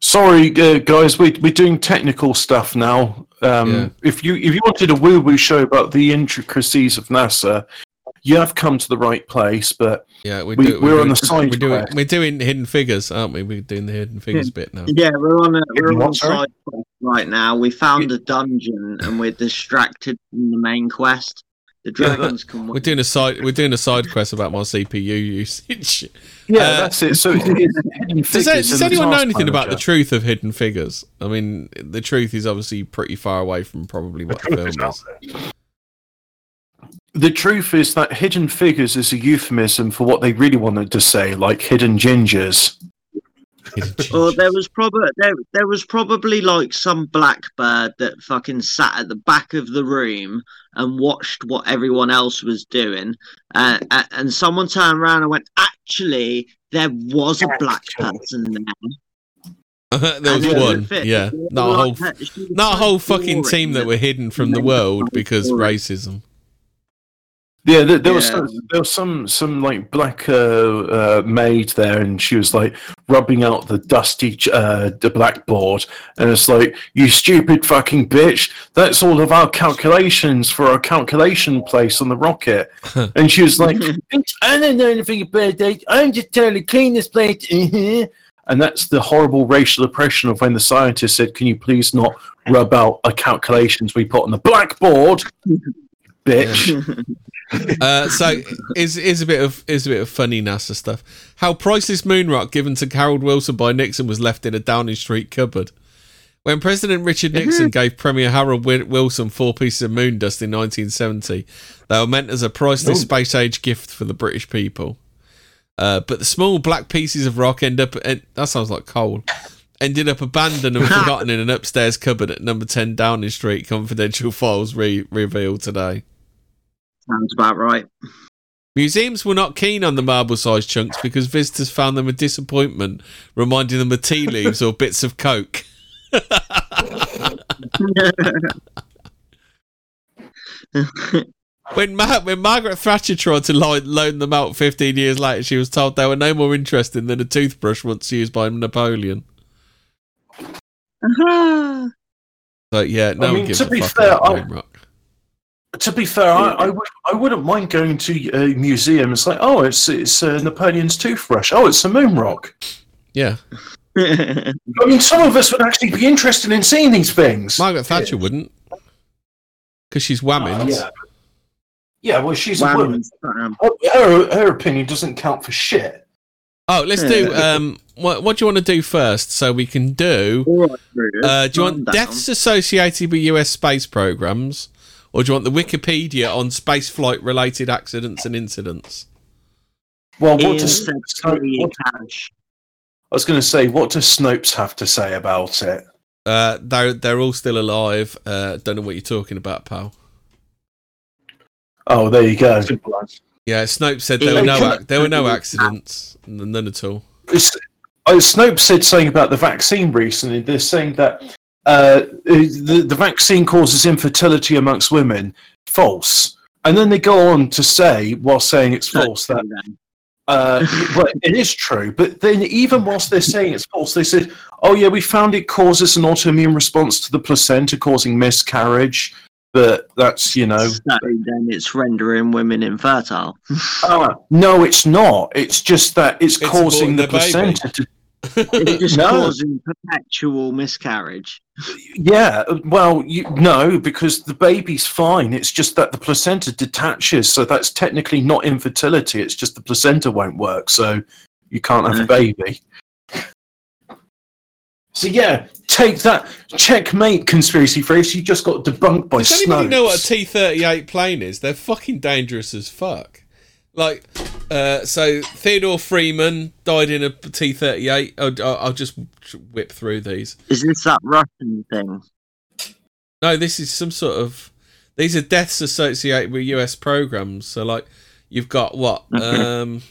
Sorry, uh, guys, we we're doing technical stuff now. Um, yeah. If you if you wanted a woo-woo show about the intricacies of NASA. You have come to the right place, but yeah, we do, we, we're, we're doing, on the side. We're doing, we're doing hidden figures, aren't we? We're doing the hidden figures yeah. bit now. Yeah, we're on a we're on a side quest right now. We found a dungeon and we're distracted from the main quest. The dragons yeah, come. We're doing a side. We're doing a side quest about my C P U usage. Yeah, uh, that's it. So it's, it's hidden figures. Does, does anyone know anything manager. about the truth of hidden figures? I mean, the truth is obviously pretty far away from probably what the, the film is. The truth is that hidden figures is a euphemism for what they really wanted to say, like hidden gingers. Well, there was probably there, there was probably like some blackbird that fucking sat at the back of the room and watched what everyone else was doing, uh, and someone turned around and went, "Actually, there was a black person there." Uh, there was one, yeah, not a whole, not a whole fucking team that were hidden from the world because racism. Yeah, there, there yeah. was some, there was some some like black uh, uh, maid there, and she was like rubbing out the dusty uh, the blackboard, and it's like, "You stupid fucking bitch! That's all of our calculations for our calculation place on the rocket." And she was like, "I don't know anything about that. I'm just trying to clean this plate." And that's the horrible racial oppression of when the scientist said, "Can you please not rub out our calculations we put on the blackboard, bitch?" Yeah. uh, so is is a bit of is a bit of funny NASA stuff. How priceless moonrock given to Harold Wilson by Nixon was left in a Downing Street cupboard. When President Richard Nixon mm-hmm. gave Premier Harold Wilson four pieces of moon dust in nineteen seventy, they were meant as a priceless Ooh. space age gift for the British people. Uh, but the small black pieces of rock end up at, that sounds like coal. Ended up abandoned and forgotten in an upstairs cupboard at number ten Downing Street. Confidential files re- revealed today. Sounds about right. Museums were not keen on the marble-sized chunks because visitors found them a disappointment, reminding them of tea leaves or bits of coke. When, Ma- when Margaret Thatcher tried to lo- loan them out fifteen years later, she was told they were no more interesting than a toothbrush once used by Napoleon. Uh-huh. So, yeah, no I mean, one gives to a be fair, To be fair, I, I, would, I wouldn't mind going to a museum. It's like, oh, it's it's uh, Napoleon's toothbrush. Oh, it's a moon rock. Yeah. I mean, some of us would actually be interested in seeing these things. Margaret Thatcher yeah. wouldn't, because she's whamming. Uh, yeah. yeah, well, she's whamming. a woman. Her, her opinion doesn't count for shit. Oh, let's yeah. do... Um, what, what do you want to do first? So we can do... Uh, do you want deaths associated with U S space programs? Or do you want the Wikipedia on spaceflight-related accidents and incidents? Well, what does Snopes, I was going to say, what does Snopes have to say about it? Uh, they're, they're all still alive. Uh, don't know what you're talking about, pal. Oh, there you go. Yeah, Snopes said there were no ac- there were no accidents, none at all. It's, oh, Snopes said something about the vaccine recently. They're saying that... Uh, the, the vaccine causes infertility amongst women. False. And then they go on to say, while saying it's false, that Uh, but it is true. But then even whilst they're saying it's false, they said, oh, yeah, we found it causes an autoimmune response to the placenta causing miscarriage. But that's, you know... So then it's rendering women infertile. uh, no, it's not. It's just that it's, it's causing the placenta to... It's just no. causing perpetual miscarriage. Yeah, well, you, no, because the baby's fine. It's just that the placenta detaches, so that's technically not infertility. It's just the placenta won't work, so you can't have a baby. So yeah, take that. Checkmate, conspiracy theories. You just got debunked by Snopes. Does anybody know what a T thirty-eight plane is? They're fucking dangerous as fuck. Like, uh, so Theodore Freeman died in a T thirty-eight. I'll, I'll just whip through these. Is this that Russian thing? No, this is some sort of... These are deaths associated with U S programs. So, like, you've got what? um,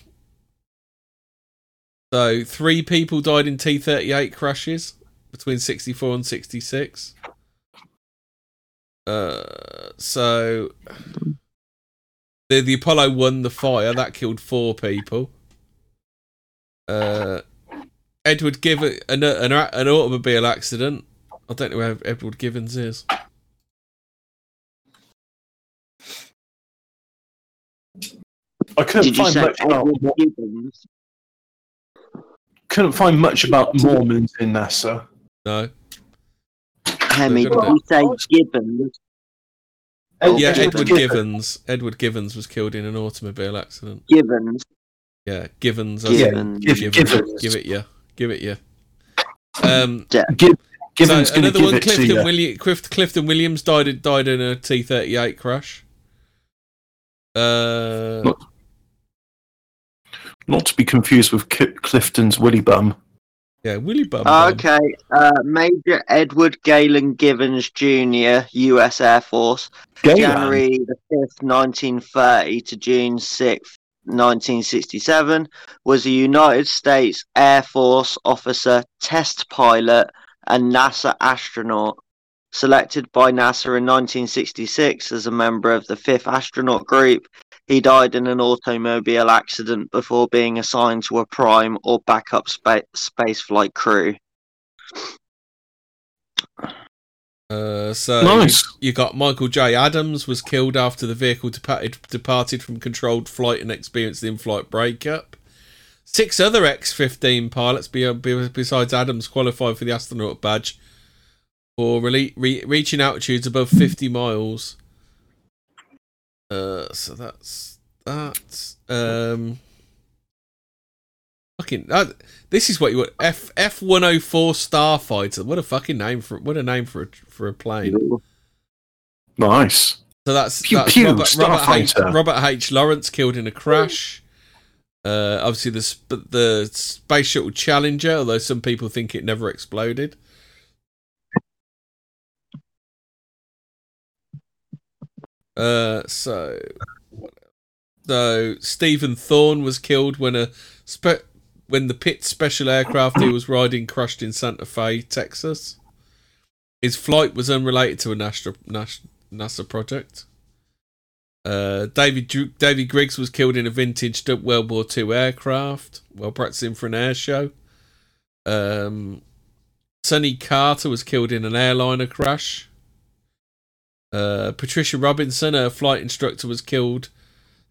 so, three people died in T thirty-eight crashes between sixty-four and sixty-six. Uh, so... The, the Apollo one, the fire, that killed four people. Uh, Edward Givens, an, an, an automobile accident. I don't know where Edward Givens is. I couldn't find much about Mormons. Couldn't find much about Mormons in NASA. No. Hemi, did you say Gibbons? Oh, yeah, Edward Givens. Edward Givens was killed in an automobile accident. Givens. Yeah, Givens. Givens. Give, give, Givens. Give it, yeah. Give it, yeah. Um, yeah. Give, Givens. So another give one. Clifton, Willi- Clif- Clifton Williams died died in a T thirty-eight crash. Uh, not, not to be confused with C- Clifton's Willy Bum. Yeah, Willy Bum. Oh, okay, uh, Major Edward Galen Givens Junior, U S Air Force, Galen. January the fifth, nineteen thirty to June sixth, nineteen sixty-seven, was a United States Air Force officer, test pilot, and NASA astronaut. Selected by NASA in nineteen sixty-six as a member of the fifth astronaut group, he died in an automobile accident before being assigned to a prime or backup spa- spaceflight crew. Uh, so nice. you, you got Michael J. Adams was killed after the vehicle departed, departed from controlled flight and experienced the in-flight breakup. Six other X fifteen pilots besides Adams qualified for the astronaut badge for re- re- reaching altitudes above fifty miles. Uh, so that's that. Um, fucking uh, this is what you want. F F one hundred four Starfighter. What a fucking name for what a name for a, for a plane. Nice. So that's, pew, that's pew, Robert, Robert, H, Robert H. Lawrence killed in a crash. Uh, obviously the the space shuttle Challenger, although some people think it never exploded. Uh, so, so Stephen Thorne was killed when a spe- when the Pitt special aircraft he was riding crashed in Santa Fe, Texas. His flight was unrelated to a NASA, NASA project. Uh, David David Griggs was killed in a vintage World War Two aircraft while practicing for an air show. Um, Sonny Carter was killed in an airliner crash. Uh, Patricia Robinson, her flight instructor, was killed.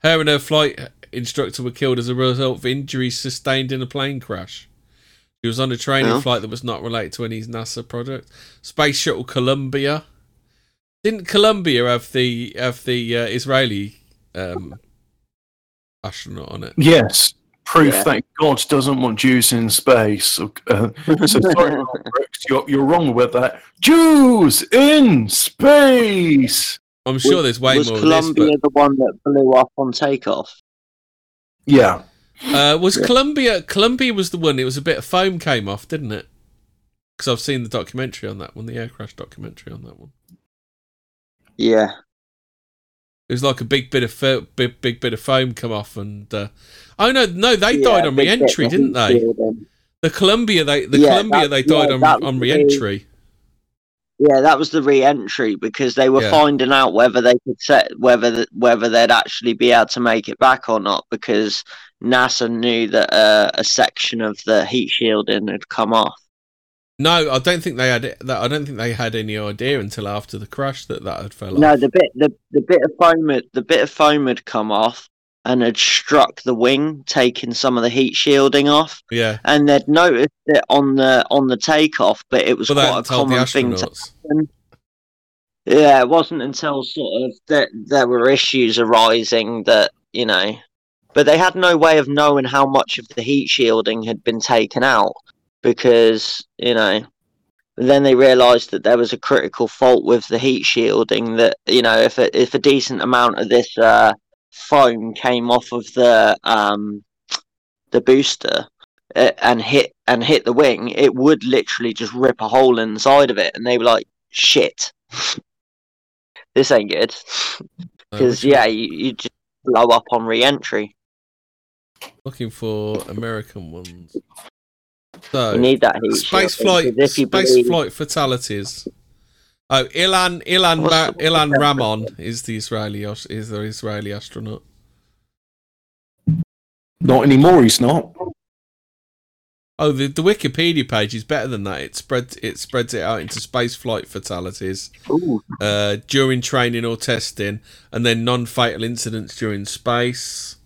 Her and her flight instructor were killed as a result of injuries sustained in a plane crash. She was on a training yeah. flight that was not related to any NASA project. Space Shuttle Columbia. Didn't Columbia have the have the uh, Israeli um, astronaut on it? Yes. Proof yeah. that God doesn't want Jews in space. Uh, so sorry, Brooks, you're, you're wrong with that. Jews in space. I'm sure was, there's way more. Was Columbia this, but... the one that blew up on takeoff? Yeah. Uh, was yeah. Columbia? Columbia was the one. It was a bit of foam came off, didn't it? Because I've seen the documentary on that one, the air crash documentary on that one. Yeah. It was like a big bit of fo- big, big bit of foam come off, and uh, oh no, no, they yeah, died on re-entry, didn't they? The Columbia, they the yeah, Columbia, that, they died yeah, on, on re-entry. Yeah, that was the re-entry because they were yeah. finding out whether they could set whether whether they'd actually be able to make it back or not, because NASA knew that uh, a section of the heat shielding had come off. No, I don't think they had. I don't think they had any idea until after the crash that that had fell off. No, the bit the, the bit of foam had, the bit of foam had come off and had struck the wing, taking some of the heat shielding off. Yeah, and they'd noticed it on the on the takeoff, but it was well, quite a common thing to happen. Yeah, it wasn't until sort of that there were issues arising that you know, but they had no way of knowing how much of the heat shielding had been taken out. Because, you know, then they realised that there was a critical fault with the heat shielding that, you know, if a, if a decent amount of this uh, foam came off of the um, the booster and hit and hit the wing, it would literally just rip a hole in the side of it. And they were like, shit, this ain't good. Because, yeah, you, you just blow up on re-entry. Looking for American ones. So, you need that heat space flight, space believe... flight fatalities. Oh, Ilan Ilan Ra- Ilan Ramon is the Israeli is the Israeli astronaut. Not anymore. He's not. Oh, the, the Wikipedia page is better than that. It spreads it spreads it out into space flight fatalities uh, during training or testing, and then non-fatal incidents during space.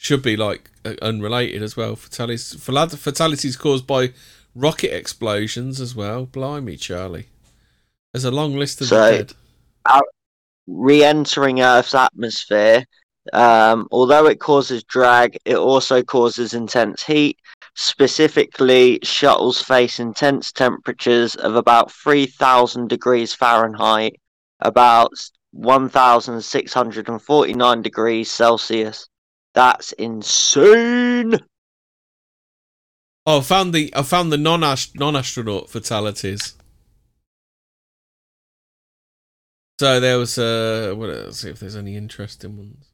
Should be like unrelated as well. Fatalities, fatalities caused by rocket explosions as well. Blimey, Charlie. There's a long list of so, the dead. Uh, re-entering Earth's atmosphere, um, although it causes drag, it also causes intense heat. Specifically, shuttles face intense temperatures of about three thousand degrees Fahrenheit, about one thousand six hundred forty-nine degrees Celsius. That's insane. Oh, I found the I found the non non astronaut fatalities. So there was a. Uh, well, let's see if there's any interesting ones.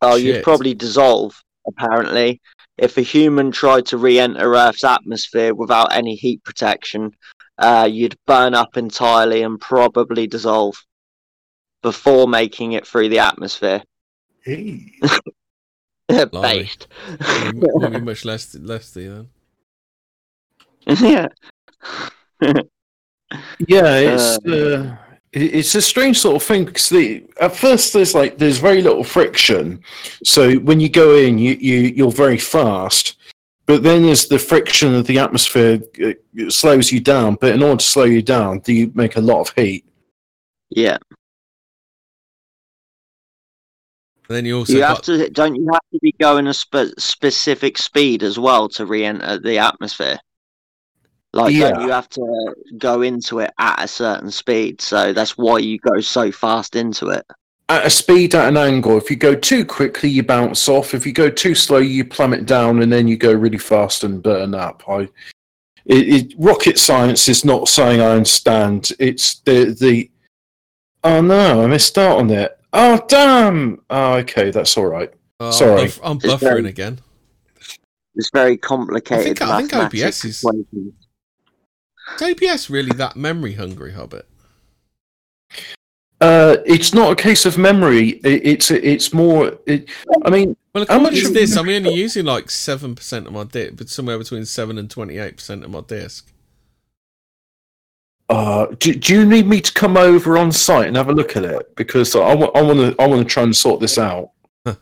Oh, Shit. You'd probably dissolve. Apparently, if a human tried to re-enter Earth's atmosphere without any heat protection, uh, you'd burn up entirely and probably dissolve before making it through the atmosphere. Hey. Based. Maybe much less lefty then. Yeah. Yeah, it's uh, it's a strange sort of thing because the, at first there's like there's very little friction, so when you go in, you, you you're very fast, but then as the friction of the atmosphere it, it slows you down. But in order to slow you down, do you make a lot of heat? Yeah. And then you also you have got... to, don't you have to be going a spe- specific speed as well to re-enter the atmosphere? Like, yeah. Don't you have to go into it at a certain speed? So that's why you go so fast into it. At a speed, at an angle. If you go too quickly, you bounce off. If you go too slow, you plummet down, and then you go really fast and burn up. I, it, it, rocket science is not something I understand. It's the the. Oh no, I missed out on it. Oh, damn! Oh, okay, that's all right. Uh, Sorry. I'm, buff- I'm buffering very, again. It's very complicated. I think, I think O B S is... Is O B S really that memory-hungry, Hobbit? Uh, it's not a case of memory. It, it's it's more... It, I mean... Well, look, how much is this? I'm only using like seven percent of my disk, but somewhere between seven and twenty-eight percent of my disk. Uh, do, do you need me to come over on site and have a look at it? Because I, w- I want to I want to try and sort this out. I,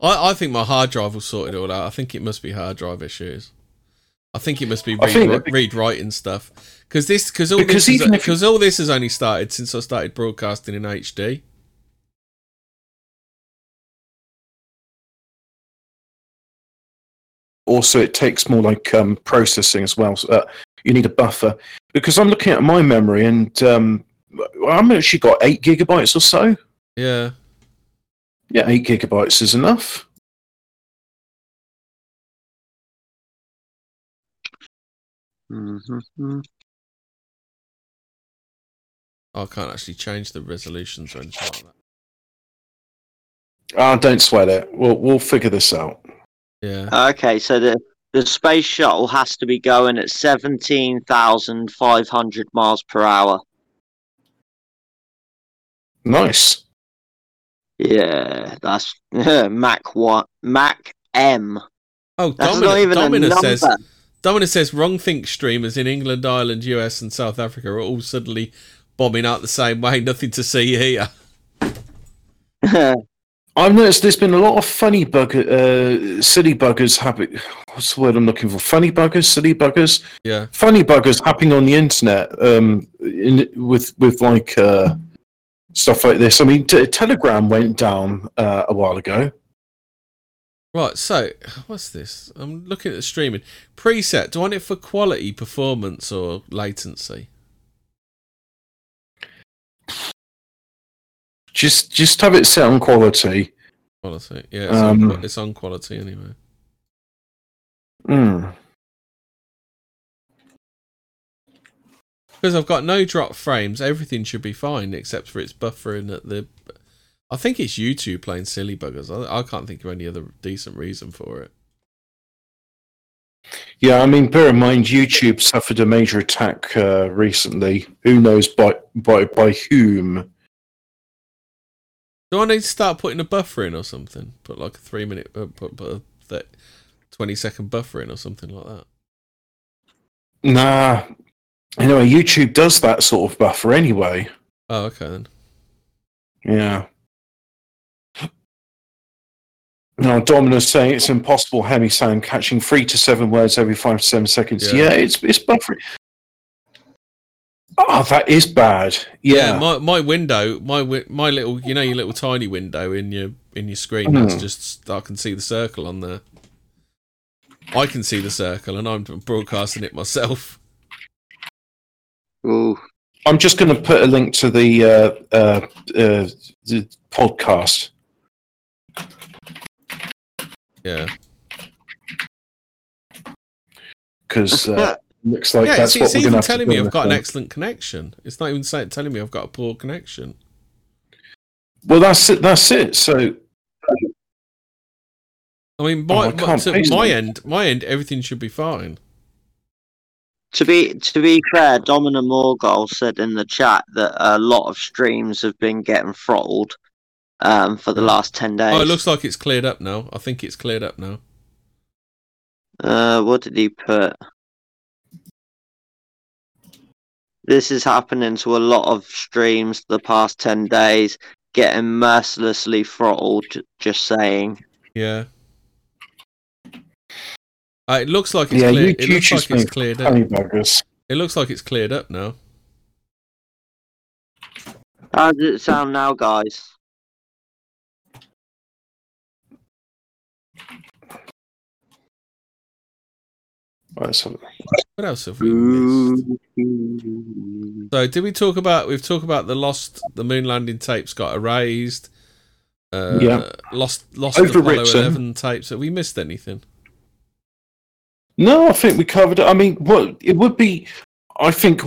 I think my hard drive will sort it all out. I think it must be hard drive issues. I think it must be read, read writing stuff. Cause this, cause all because this is, if cause all this has only started since I started broadcasting in H D. Also, it takes more like um, processing as well. So, uh, you need a buffer. Because I'm looking at my memory, and um, I've actually got eight gigabytes or so. Yeah. Yeah, eight gigabytes is enough. Mm-hmm. Oh, I can't actually change the resolutions or anything like that. Ah, oh, don't sweat it. We'll we'll figure this out. Yeah. Okay, so the the space shuttle has to be going at seventeen thousand five hundred miles per hour. Nice. Yeah, that's uh, Mach what? Mach M. Oh, that's Dominant, not even Dominant a number. Says, Dominant says wrong think streamers in England, Ireland, U S and South Africa are all suddenly bombing out the same way. Nothing to see here. I've noticed there's been a lot of funny bugger, uh, silly buggers happening. What's the word I'm looking for? Funny buggers, silly buggers. Yeah. Funny buggers happening on the internet. Um, in, with with like uh, stuff like this. I mean, t- Telegram went down uh, a while ago. Right, so, what's this? I'm looking at the streaming. Preset, do I want it for quality, performance, or latency? Just just have it set on quality. Quality, yeah, it's, um, on, it's on quality anyway. Hmm. Because I've got no drop frames, everything should be fine, except for its buffering at the... I think it's YouTube playing silly buggers. I, I can't think of any other decent reason for it. Yeah, I mean, bear in mind, YouTube suffered a major attack uh, recently. Who knows by by by whom? Do I need to start putting a buffer in or something? Put like a three-minute, uh, put, put a twenty-second buffer in or something like that? Nah. Anyway, YouTube does that sort of buffer anyway. Oh, okay then. Yeah. Now, Domino's saying it's impossible Hemi sound catching three to seven words every five to seven seconds. Yeah, yeah it's it's buffering. Oh, that is bad. Yeah, yeah my, my window, my my little, you know, your little tiny window in your in your screen. Mm. That's just I can see the circle on there. I can see the circle, and I'm broadcasting it myself. Ooh. I'm just going to put a link to the uh, uh, uh, the podcast. Yeah, because uh, looks like yeah, that's it's, what it's we're going to have to do. It's even telling me I've got thing. an excellent connection. It's not even saying, telling me I've got a poor connection. Well, that's it. That's it. So, I mean, my, oh, I to my end, my end, everything should be fine. To be to be fair, Domino Morgul said in the chat that a lot of streams have been getting throttled. Um, for the last ten days. Oh, it looks like it's cleared up now. I think it's cleared up now. Uh, what did he put? This is happening to a lot of streams the past ten days, getting mercilessly throttled. Just saying. Yeah. Uh, it looks like it's yeah, cleared. It looks like it's cleared up. Buggers. It looks like it's cleared up now. How does it sound now, guys? What else have we missed? So, did we talk about? We've talked about the lost. The moon landing tapes got erased. Uh, yeah, lost. Lost Apollo eleven tapes. Have we missed anything? No, I think we covered it. I mean, what it would be. I think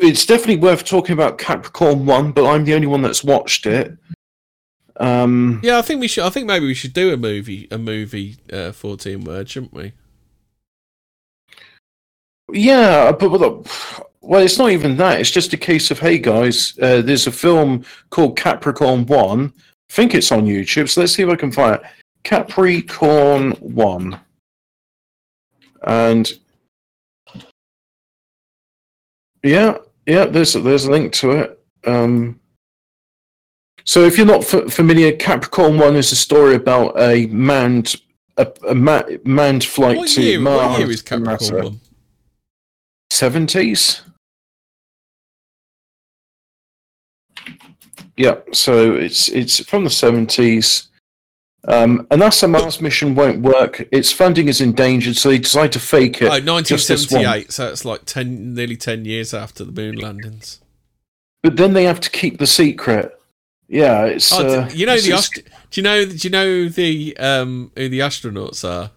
it's definitely worth talking about Capricorn One, but I'm the only one that's watched it. Um, yeah, I think we should. I think maybe we should do a movie. A movie, uh, fourteen word, shouldn't we? Yeah, but, but well, it's not even that. It's just a case of, hey guys, uh, there's a film called Capricorn One. I think it's on YouTube, so let's see if I can find it. Capricorn One, and yeah, yeah, there's a, there's a link to it. Um, so if you're not f- familiar, Capricorn One is a story about a manned a, a ma- manned flight what to year, Mars. What year is Capricorn One? seventies? Yeah, so it's it's from the seventies. Um, a NASA Mars mission won't work. Its funding is endangered, so they decide to fake it. Oh, nineteen seventy-eight, so it's like ten, nearly ten years after the moon landings. But then they have to keep the secret. Yeah, it's... Oh, uh, you know it's the ast- do you know do you know the um, who the astronauts are?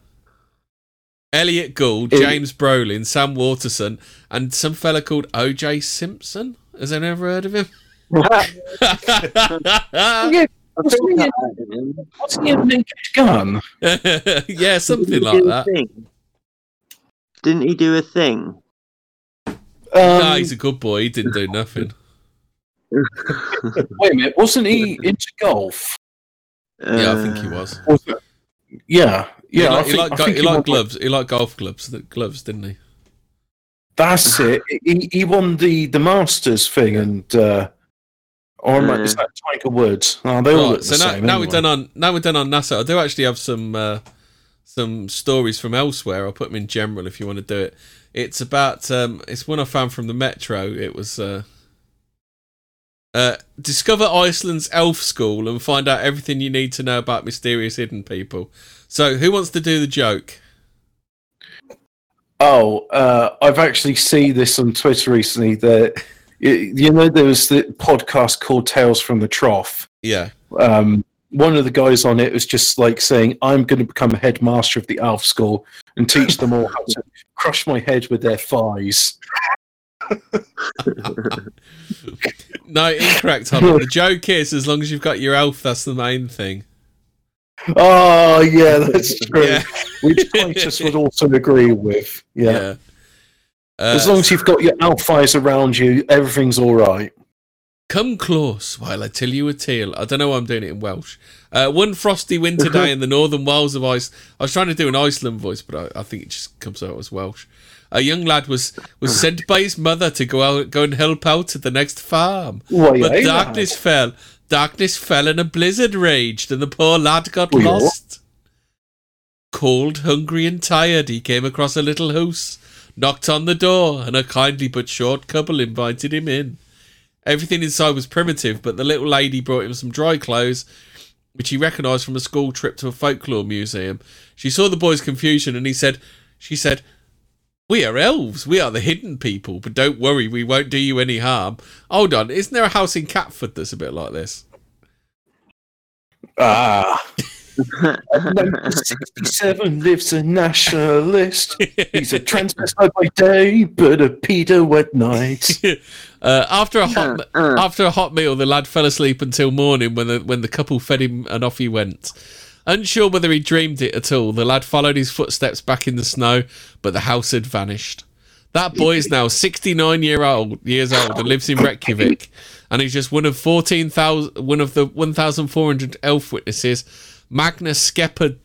Elliot Gould, James Brolin, Sam Waterston, and some fella called O J Simpson. Has anyone ever heard of him? yeah, what's he in Naked Gun? Yeah, something like that. Didn't he do a thing? Um, nah, he's a good boy. He didn't do nothing. Wait a minute. Wasn't he into golf? Uh, yeah, I think he was. was yeah. Yeah. He liked gloves. He liked golf gloves, the gloves, didn't he? That's it. He, he won the, the Masters thing and... Uh, Or uh, is that Tiger Woods? Oh, they all right, look the so now, same. Now anyway. we're done on now we're done on NASA. I do actually have some uh, some stories from elsewhere. I'll put them in general if you want to do it. It's about um, it's one I found from the Metro. It was uh, uh, discover Iceland's elf school and find out everything you need to know about mysterious hidden people. So, who wants to do the joke? Oh, uh, I've actually seen this on Twitter recently that. You know, there was the podcast called Tales from the Trough. Yeah. Um, one of the guys on it was just like saying, I'm going to become a headmaster of the elf school and teach them all how to crush my head with their thighs. No, incorrect, Hobbit. The joke is, as long as you've got your elf, that's the main thing. Oh, yeah, that's true. Yeah. Which Titus would also agree with. Yeah. yeah. Uh, as long as you've got your elf eyes around you, everything's all right. Come close while I tell you a tale. I don't know why I'm doing it in Welsh. Uh, one frosty winter day in the northern wilds of Iceland. I was trying to do an Iceland voice, but I, I think it just comes out as Welsh. A young lad was, was sent by his mother to go out, go and help out at the next farm. Well, yeah, but darkness yeah. fell. Darkness fell and a blizzard raged, and the poor lad got well, lost. Yeah. Cold, hungry and tired, he came across a little house. Knocked on the door, and a kindly but short couple invited him in. Everything inside was primitive, but the little lady brought him some dry clothes, which he recognised from a school trip to a folklore museum. She saw the boy's confusion, and he said, she said, we are elves, we are the hidden people, but don't worry, we won't do you any harm. Hold on, isn't there a house in Catford that's a bit like this? Ah... sixty-seven lives a nationalist. He's a transvestite by day, but a pedo at night. uh, after a hot uh, uh. after a hot meal, the lad fell asleep until morning. When the when the couple fed him, and off he went. Unsure whether he dreamed it at all, the lad followed his footsteps back in the snow, but the house had vanished. That boy is now sixty-nine year old years old and lives in Reykjavik, and he's just one of fourteen thousand one of the one thousand four hundred elf witnesses. Magnus Skeppard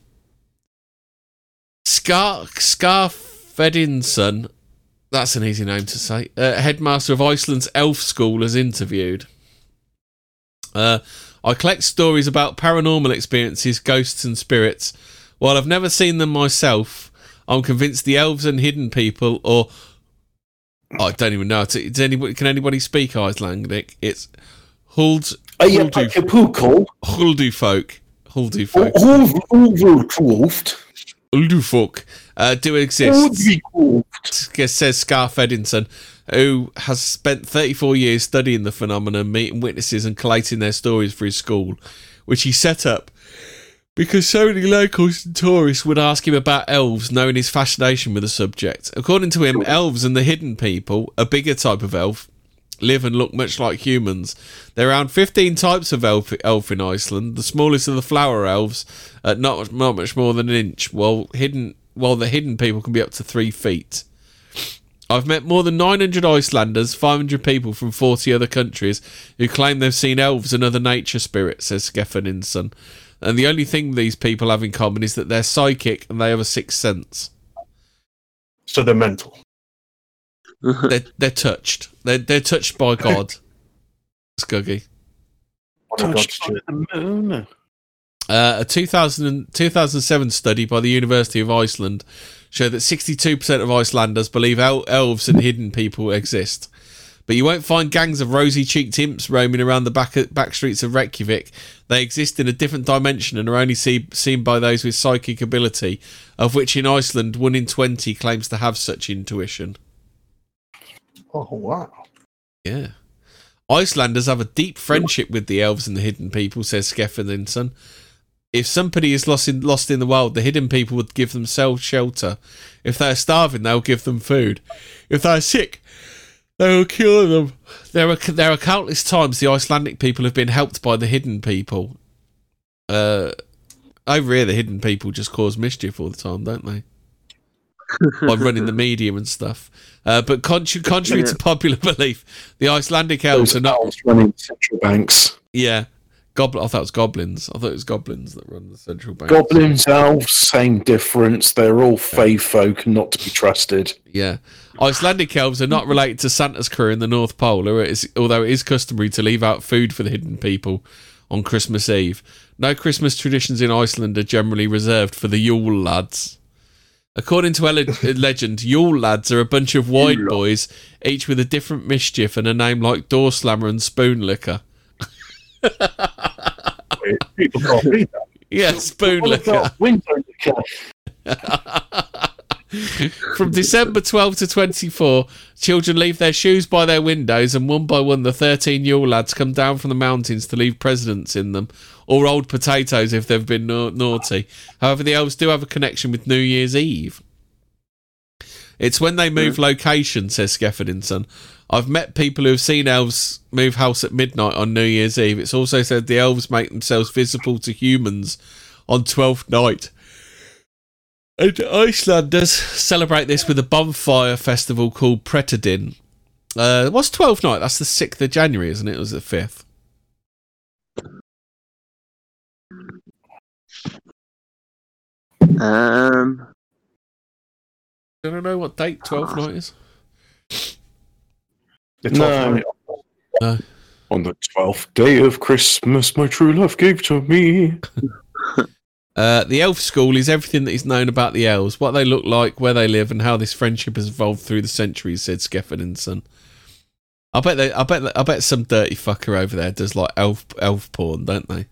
Skar- Skarfedinson, that's an easy name to say, uh, headmaster of Iceland's elf school, has interviewed. Uh, I collect stories about paranormal experiences, ghosts and spirits. While I've never seen them myself, I'm convinced the elves and hidden people, or... Oh, I don't even know. It's, it's anybody, can anybody speak Icelandic? It's Huld... Huldu, Huldu folk. Huldufolk. Huldufolk uh, do exist, says Skarfedinson, who has spent thirty-four years studying the phenomenon, meeting witnesses and collating their stories for his school, which he set up because so many locals and tourists would ask him about elves, knowing his fascination with the subject. According to him, elves and the hidden people, a bigger type of elf, live and look much like humans. There are around fifteen types of elf, elf in Iceland. The smallest are the flower elves, at not, not much more than an inch, while hidden while the hidden people can be up to three feet. I've met more than nine hundred Icelanders, five hundred people from forty other countries, who claim they've seen elves and other nature spirits, says Skeppardinson. And the only thing these people have in common is that they're psychic and they have a sixth sense. So they're mental. They're, they're touched. They're, they're touched by God. Skuggy. Touched by the moon. Uh, a two thousand seven study by the University of Iceland showed that sixty-two percent of Icelanders believe el- elves and hidden people exist. But you won't find gangs of rosy-cheeked imps roaming around the back, back streets of Reykjavik. They exist in a different dimension and are only see, seen by those with psychic ability, of which in Iceland, one in twenty claims to have such intuition. Oh, wow. Yeah. Icelanders have a deep friendship with the elves and the hidden people, says Skeppardinson. If somebody is lost in, lost in the wild, the hidden people would give themselves shelter. If they are starving, they'll give them food. If they are sick, they will cure them. There are, there are countless times the Icelandic people have been helped by the hidden people. Uh, over here, the hidden people just cause mischief all the time, don't they? by running the media and stuff. Uh, but con- contrary yeah. to popular belief, the Icelandic elves Those are not elves running central banks. Yeah. Goblin. I thought it was goblins. I thought it was goblins that run the central bank. Goblins, elves, same difference. They're all fae folk, not to be trusted. Yeah. Icelandic elves are not related to Santa's crew in the North Pole, or it is, although it is customary to leave out food for the hidden people on Christmas Eve. No Christmas traditions in Iceland are generally reserved for the Yule lads. According to ele- legend, Yule lads are a bunch of wide Yule. boys, each with a different mischief and a name like Door Slammer and Spoon Licker. People can't read that. Yeah, spoon licker. Window licker. From December twelfth to twenty-four, children leave their shoes by their windows, and one by one the thirteen Yule lads come down from the mountains to leave presents in them, or old potatoes if they've been na- naughty. However, the elves do have a connection with New Year's Eve. It's when they move location, says Skarfedinson. I've met people who have seen elves move house at midnight on New Year's Eve. It's also said the elves make themselves visible to humans on Twelfth Night. And Icelanders celebrate this with a bonfire festival called Pretadin. Uh, what's Twelfth Night? That's the sixth of January, isn't it? It was the fifth. Um... I don't know what date twelfth night is. No. Night. On the twelfth day of Christmas, my true love gave to me. uh, the elf school is everything that is known about the elves, what they look like, where they live, and how this friendship has evolved through the centuries, said Skarfedinson. I bet they, I bet, they, I bet some dirty fucker over there does like elf elf porn, don't they?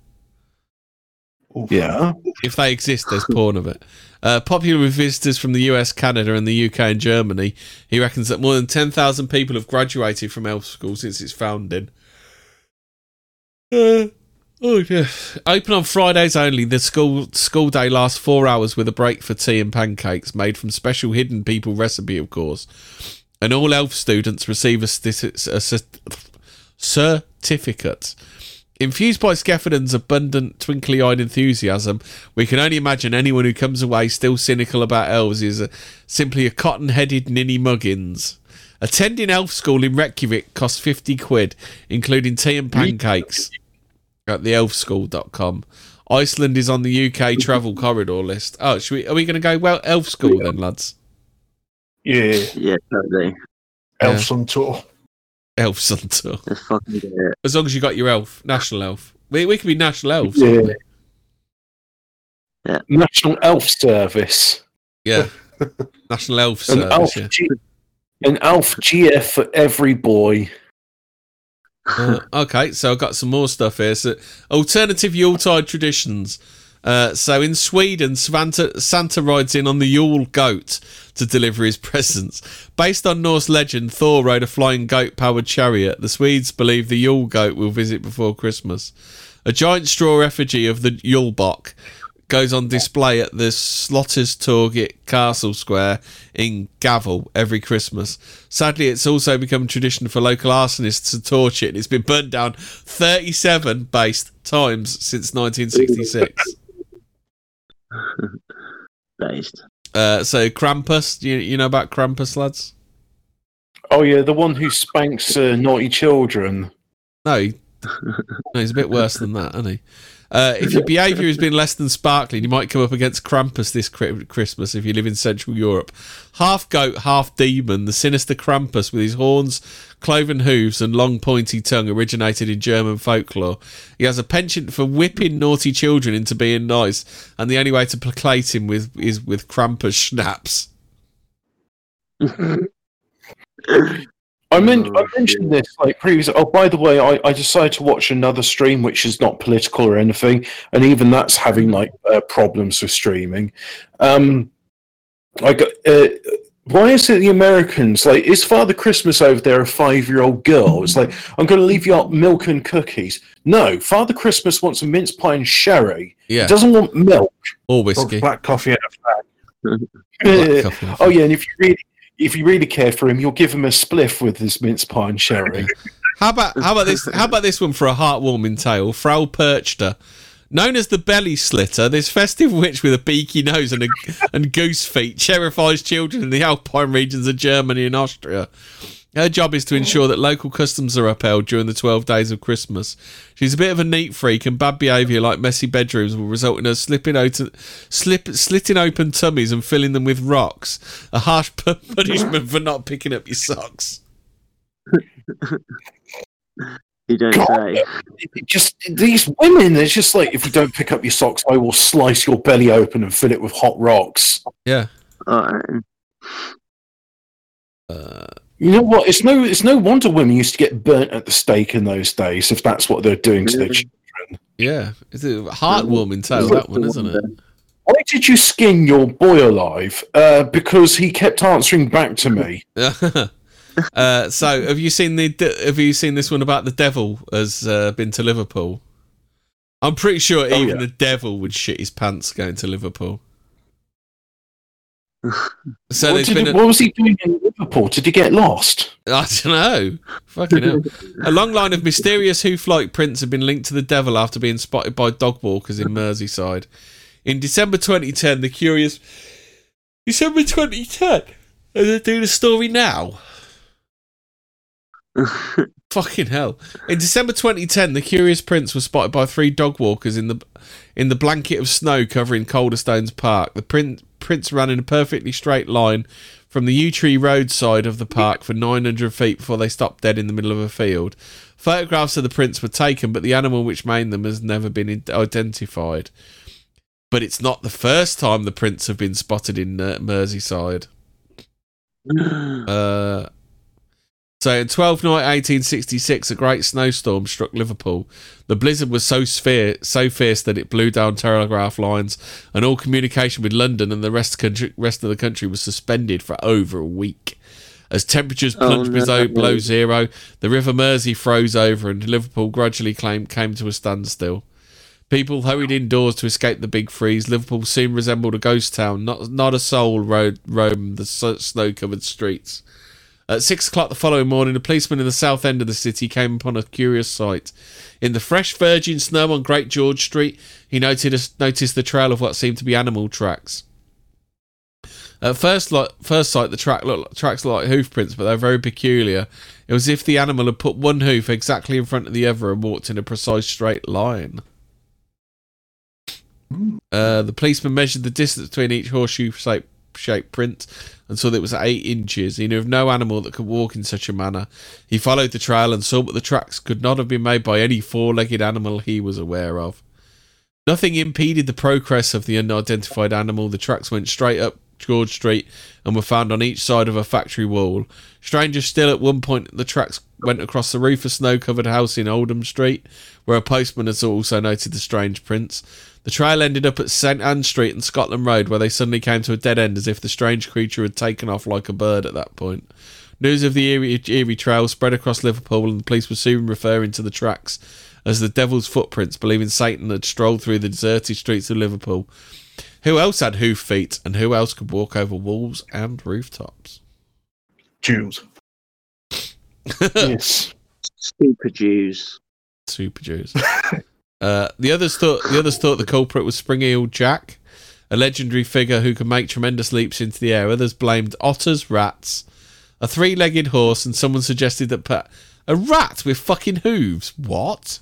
Yeah. If they exist, there's porn of it. Uh, popular with visitors from the U S, Canada, and the U K and Germany, he reckons that more than ten thousand people have graduated from elf school since its founding. Uh, oh yeah. Open on Fridays only, the school school day lasts four hours with a break for tea and pancakes, made from special hidden people recipe, of course. And all elf students receive a, sti- a st- certificate. Infused by Skeppard's abundant, twinkly-eyed enthusiasm, we can only imagine anyone who comes away still cynical about elves is a, simply a cotton-headed ninny muggins. Attending elf school in Reykjavik costs fifty quid, including tea and pancakes, at the elf school dot com. Iceland is on the U K travel corridor list. Oh, should we, are we going to go well elf school yeah. then, lads? Yeah. Yeah, totally. Elves yeah. on tour. Elves on tour. As long as you got your elf, national elf. We we can be national elves. Yeah. We? yeah. National elf service. Yeah. National elf an service. Elf yeah. G- an elf G F for every boy. Uh, okay, so I've got some more stuff here. So, alternative Yuletide traditions. Uh, so in Sweden, Santa, Santa rides in on the Yule goat to deliver his presents. Based on Norse legend, Thor rode a flying goat-powered chariot. The Swedes believe the Yule goat will visit before Christmas. A giant straw effigy of the Yulebock goes on display at the Slottstorget Castle Square in Gavel every Christmas. Sadly, it's also become tradition for local arsonists to torch it, and it's been burnt down thirty-seven based times since nineteen sixty-six. Based. Uh, so Krampus, you, you know about Krampus, lads? Oh yeah, the one who spanks uh, naughty children. No, he, no, he's a bit worse than that, isn't he? Uh, if your behaviour has been less than sparkling, you might come up against Krampus this Christmas if you live in Central Europe. Half goat, half demon, the sinister Krampus with his horns, cloven hooves and long pointy tongue originated in German folklore. He has a penchant for whipping naughty children into being nice, and the only way to placate him with is with Krampus schnapps. I, meant, I mentioned this like previously. Oh, by the way, I, I decided to watch another stream which is not political or anything, and even that's having like uh, problems with streaming. Um, I got, uh, why is it the Americans like? Is Father Christmas over there a five-year-old girl? It's like I'm going to leave you out milk and cookies. No, Father Christmas wants a mince pie and sherry. Yeah, he doesn't want milk or whiskey, or black coffee and a flag. uh, oh yeah, and if you read. If you really care for him, you'll give him a spliff with this mince pie and sherry. How about how about this? How about this one for a heartwarming tale? Frau Perchter, Known as the Belly Slitter, this festive witch with a beaky nose and a, and goose feet terrifies children in the alpine regions of Germany and Austria. Her job is to ensure that local customs are upheld during the twelve days of Christmas. She's a bit of a neat freak, and bad behaviour like messy bedrooms will result in her slipping open, slip, slitting open tummies and filling them with rocks. A harsh punishment for not picking up your socks. You don't God, say. Just these women, it's just like, if you don't pick up your socks, I will slice your belly open and fill it with hot rocks. Yeah. Uh, uh, you know what? It's no, it's no wonder women used to get burnt at the stake in those days, if that's what they're doing to their children. Yeah, it's a heartwarming tale, that one, isn't it? Why did you skin your boy alive? Uh, because he kept answering back to me. Uh, so, have you seen the? De- have you seen this one about the devil has uh, been to Liverpool? I'm pretty sure oh, even yeah. the devil would shit his pants going to Liverpool. So what, been he, a- what was he doing in Liverpool? Did he get lost? I don't know. Fucking hell. A long line of mysterious hoof-like prints have been linked to the devil after being spotted by dog walkers in Merseyside in December twenty ten. The curious December twenty ten. Are they doing a story now? Fucking hell. In December twenty ten, the curious prints were spotted by three dog walkers in the in the blanket of snow covering Calderstones Park. The print, prints ran in a perfectly straight line from the yew tree roadside of the park for nine hundred feet before they stopped dead in the middle of a field. Photographs of the prints were taken, but the animal which made them has never been identified. But it's not the first time the prints have been spotted in uh, Merseyside. Uh... So, in twelfth night eighteen sixty-six, a great snowstorm struck Liverpool. The blizzard was so, sphere, so fierce that it blew down telegraph lines, and all communication with London and the rest of, country, rest of the country was suspended for over a week. As temperatures plunged oh, no, below, below zero, the River Mersey froze over, and Liverpool gradually came, came to a standstill. People hurried indoors to escape the big freeze. Liverpool soon resembled a ghost town. Not, not a soul ro- roamed the snow-covered streets. At six o'clock the following morning, a policeman in the south end of the city came upon a curious sight. In the fresh virgin snow on Great George Street, he noted a, noticed the trail of what seemed to be animal tracks. At first, like, first sight, the track look, tracks look like hoof prints, but they're very peculiar. It was as if the animal had put one hoof exactly in front of the other and walked in a precise straight line. Uh, the policeman measured the distance between each horseshoe-shaped shape print and saw that it was eight inches. He knew of no animal that could walk in such a manner. He followed the trail and saw that the tracks could not have been made by any four-legged animal he was aware of. Nothing impeded the progress of the unidentified animal. The tracks went straight up George Street and were found on each side of a factory wall. Stranger still, at one point the tracks went across the roof of snow-covered house in Oldham Street, where a postman has also noted the strange prints. The trail ended up at Saint Anne Street and Scotland Road, where they suddenly came to a dead end, as if the strange creature had taken off like a bird at that point. News of the Erie, Erie Trail spread across Liverpool, and the police were soon referring to the tracks as the Devil's Footprints, believing Satan had strolled through the deserted streets of Liverpool. Who else had hoof feet, and who else could walk over walls and rooftops? Jews. Yes. Super Jews. Super Jews. Uh, the others thought the others thought the culprit was Spring-Heeled Jack, a legendary figure who could make tremendous leaps into the air. Others blamed otters, rats, a three-legged horse, and someone suggested that per- a rat with fucking hooves. What?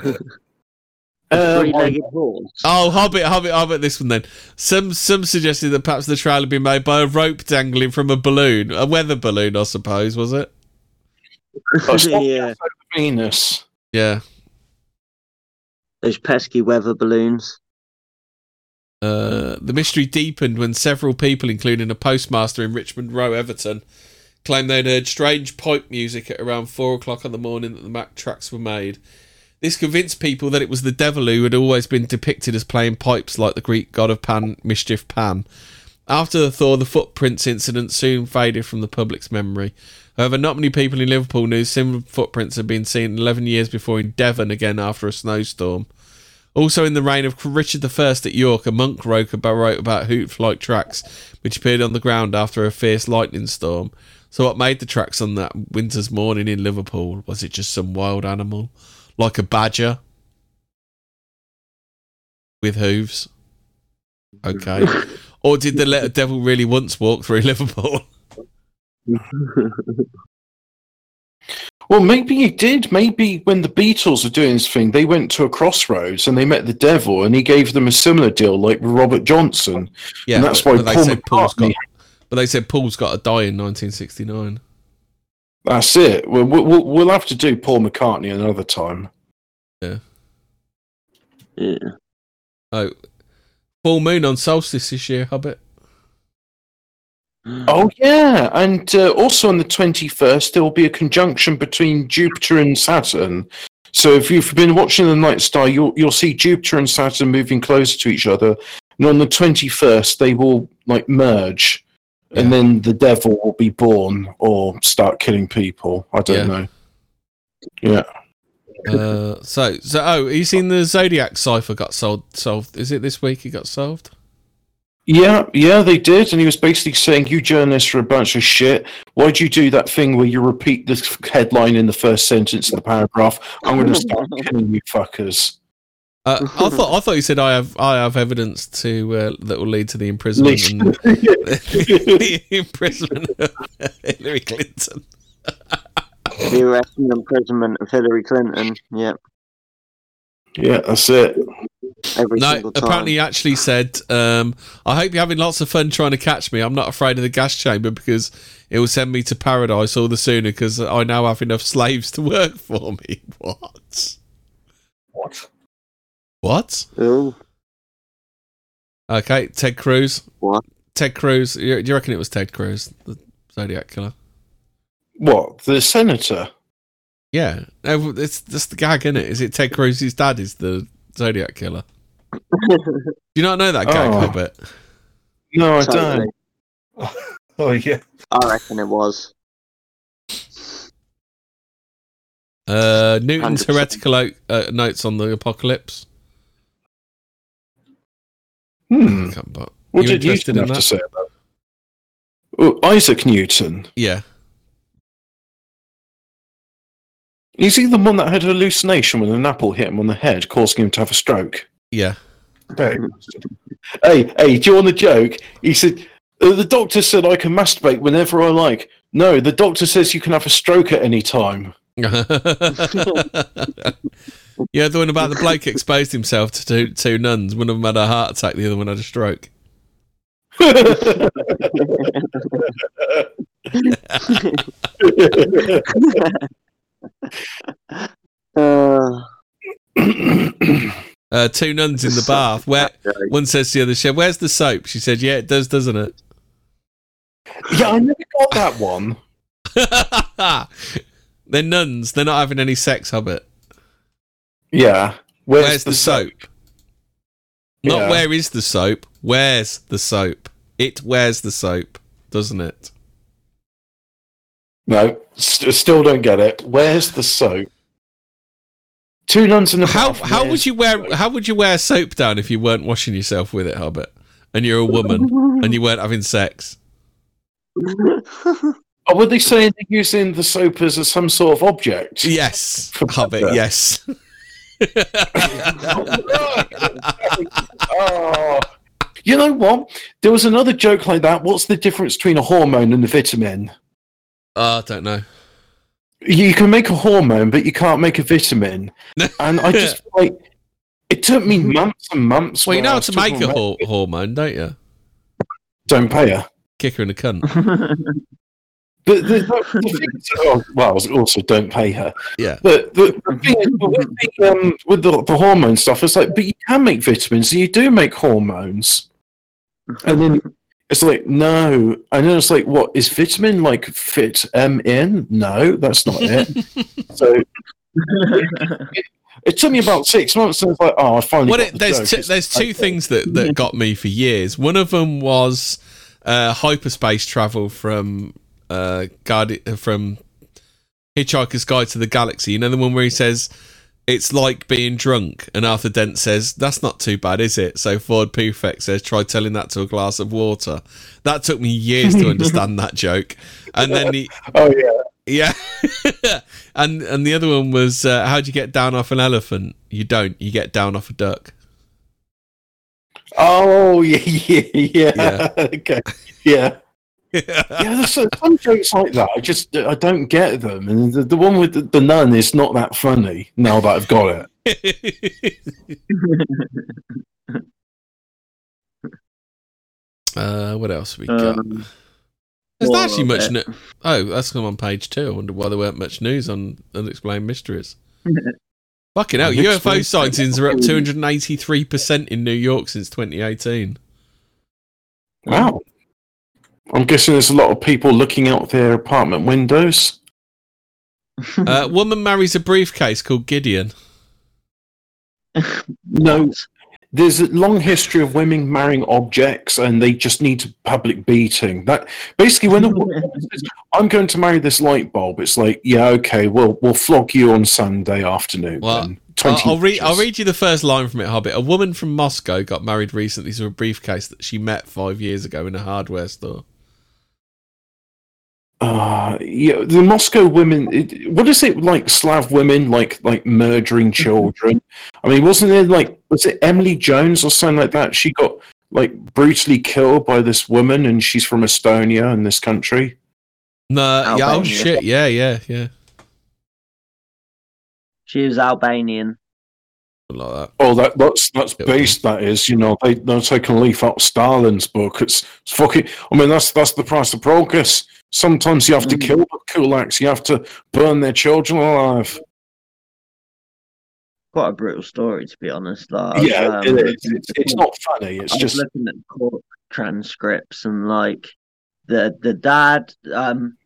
A three-legged um, horse. Oh, Hobbit, Hobbit, Hobbit. This one then. Some some suggested that perhaps the trail had been made by a rope dangling from a balloon, a weather balloon, I suppose, was it? Yeah. Venus. Yeah. Those pesky weather balloons. Uh, the mystery deepened when several people, including a postmaster in Richmond Row, Everton, claimed they'd heard strange pipe music at around four o'clock on the morning that the Mac tracks were made. This convinced people that it was the devil, who had always been depicted as playing pipes like the Greek god of Pan, mischief Pan. After the thaw, the footprints incident soon faded from the public's memory. However, not many people in Liverpool knew similar footprints had been seen eleven years before in Devon, again after a snowstorm. Also, in the reign of Richard the First at York, a monk wrote about hoof-like tracks which appeared on the ground after a fierce lightning storm. So what made the tracks on that winter's morning in Liverpool? Was it just some wild animal? Like a badger? with hooves. Okay. Or did the letter devil really once walk through Liverpool? Well, maybe he did. Maybe when the Beatles were doing this thing, they went to a crossroads and they met the devil, and he gave them a similar deal, like Robert Johnson. Yeah, and that's but, why but Paul they said Paul's got, But they said Paul's got to die in nineteen sixty-nine. That's it. We'll, we'll, we'll have to do Paul McCartney another time. Yeah. Yeah. Oh, full moon on solstice this year, Hobbit. Oh, yeah. And uh, also on the twenty-first, there will be a conjunction between Jupiter and Saturn. So if you've been watching the night sky, you'll, you'll see Jupiter and Saturn moving closer to each other. And on the twenty-first, they will like merge. Yeah. And then the devil will be born or start killing people. I don't yeah. know. Yeah. Uh, so, so oh, you seen the Zodiac cipher got solved, solved? Is it this week it got solved? Yeah, yeah, they did. And he was basically saying, you journalists are a bunch of shit. Why'd you do that thing where you repeat this headline in the first sentence of the paragraph? I'm going to start killing you fuckers. Uh, I thought I thought you said I have I have evidence to uh, that will lead to the imprisonment and, the imprisonment of Hillary Clinton. The arrest and imprisonment of Hillary Clinton. Yeah, yeah, that's it. Every no, single time. Apparently, he actually said, um, "I hope you're having lots of fun trying to catch me. I'm not afraid of the gas chamber because it will send me to paradise all the sooner because I now have enough slaves to work for me." What? What? What? Ooh. Okay, Ted Cruz. What? Ted Cruz. Do you reckon it was Ted Cruz, the Zodiac killer? What, the senator? Yeah, it's just the gag, isn't it? Is it Ted Cruz's dad is the Zodiac killer? Do you not know that gag, oh. Hobbit? No, I totally. don't. Oh, yeah. I reckon it was. Uh, Newton's one hundred percent heretical o- uh, notes on the apocalypse. Hmm. What you did Newton in have that? to say about oh, Isaac Newton? Yeah. Is he the one that had a hallucination when an apple hit him on the head, causing him to have a stroke? Yeah. Hey, hey, do you want a joke? He said, the doctor said I can masturbate whenever I like. No, the doctor says you can have a stroke at any time. Yeah, the one about the bloke exposed himself to two, two nuns. One of them had a heart attack, the other one had a stroke. Uh, uh, two nuns in the bath. Where one says to the other, she said, "Where's the soap?" She said, "Yeah, it does, doesn't it?" Yeah, I never got that one. They're nuns. They're not having any sex, Hobbit. Yeah. Where's, where's the, the soap? soap? Not yeah. where is the soap? Where's the soap? It wears the soap, doesn't it? No, st- still don't get it. Where's the soap? Two nuns in the how bath, how would you wear how would you wear soap down if you weren't washing yourself with it, Hobbit? And you're a woman and you weren't having sex. Oh, were they saying they're using the soap as a, some sort of object? Yes, Hobbit. Yes. Oh. You know what? There was another joke like that. What's the difference between a hormone and a vitamin? Uh, I don't know. You can make a hormone, but you can't make a vitamin. And I just like it took me months and months. Well, you know how to make a ho- hormone, don't you? Don't pay her. Kick her in the cunt. But the, the, the thing is, oh, well, also don't pay her. Yeah. But the, the thing is, with, the, um, with the, the hormone stuff, it's like, but you can make vitamins, and you do make hormones, and then. It's like, no. And then it's like, what, is vitamin like fit M in? No, that's not it. So it, it took me about six months and I was like, oh, I finally well, got it, the there's, t- there's two like, things that, that got me for years. One of them was uh, hyperspace travel from uh, Guardi- from Hitchhiker's Guide to the Galaxy. You know the one where he says, it's like being drunk, and Arthur Dent says, that's not too bad, is it? So Ford Prefect says, try telling that to a glass of water. That took me years to understand that joke. And then he... Oh, yeah. Yeah. and and the other one was, uh, how do you get down off an elephant? You don't. You get down off a duck. Oh, yeah, yeah, yeah. Okay, yeah. Yeah, there's so, some jokes like that. I just I don't get them, and the, the one with the, the nun is not that funny. Now that I've got it. uh, what else have we got? Um, there's not actually much. No- oh, that's come on page two. I wonder why there weren't much news on unexplained mysteries. Fucking hell! U F O sightings are up two hundred eighty-three percent in New York since twenty eighteen. Wow. I'm guessing there's a lot of people looking out their apartment windows. Uh, woman marries a briefcase called Gideon. No, there's a long history of women marrying objects, and they just need a public beating. That basically, when a woman says, "I'm going to marry this light bulb," it's like, "Yeah, okay, well, we'll flog you on Sunday afternoon." Well, I'll, I'll read. I'll read you the first line from it, Hobbit. A woman from Moscow got married recently to a briefcase that she met five years ago in a hardware store. Uh, yeah, the Moscow women. It, what is it like? Slav women like like murdering children. I mean, wasn't there like was it Emily Jones or something like that? She got like brutally killed by this woman, and she's from Estonia in this country. No, yeah, oh shit, yeah, yeah, yeah. She was Albanian. Like that. Oh, that that's that's based. That is, you know, they they're taking a leaf out of Stalin's book. It's, it's fucking. I mean, that's that's the price of progress. Sometimes you have to kill the kulaks. You have to burn their children alive. Quite a brutal story, to be honest. Like, yeah, um, it is. It's, it's not funny. It's I was just looking at court transcripts and like the the dad. Um,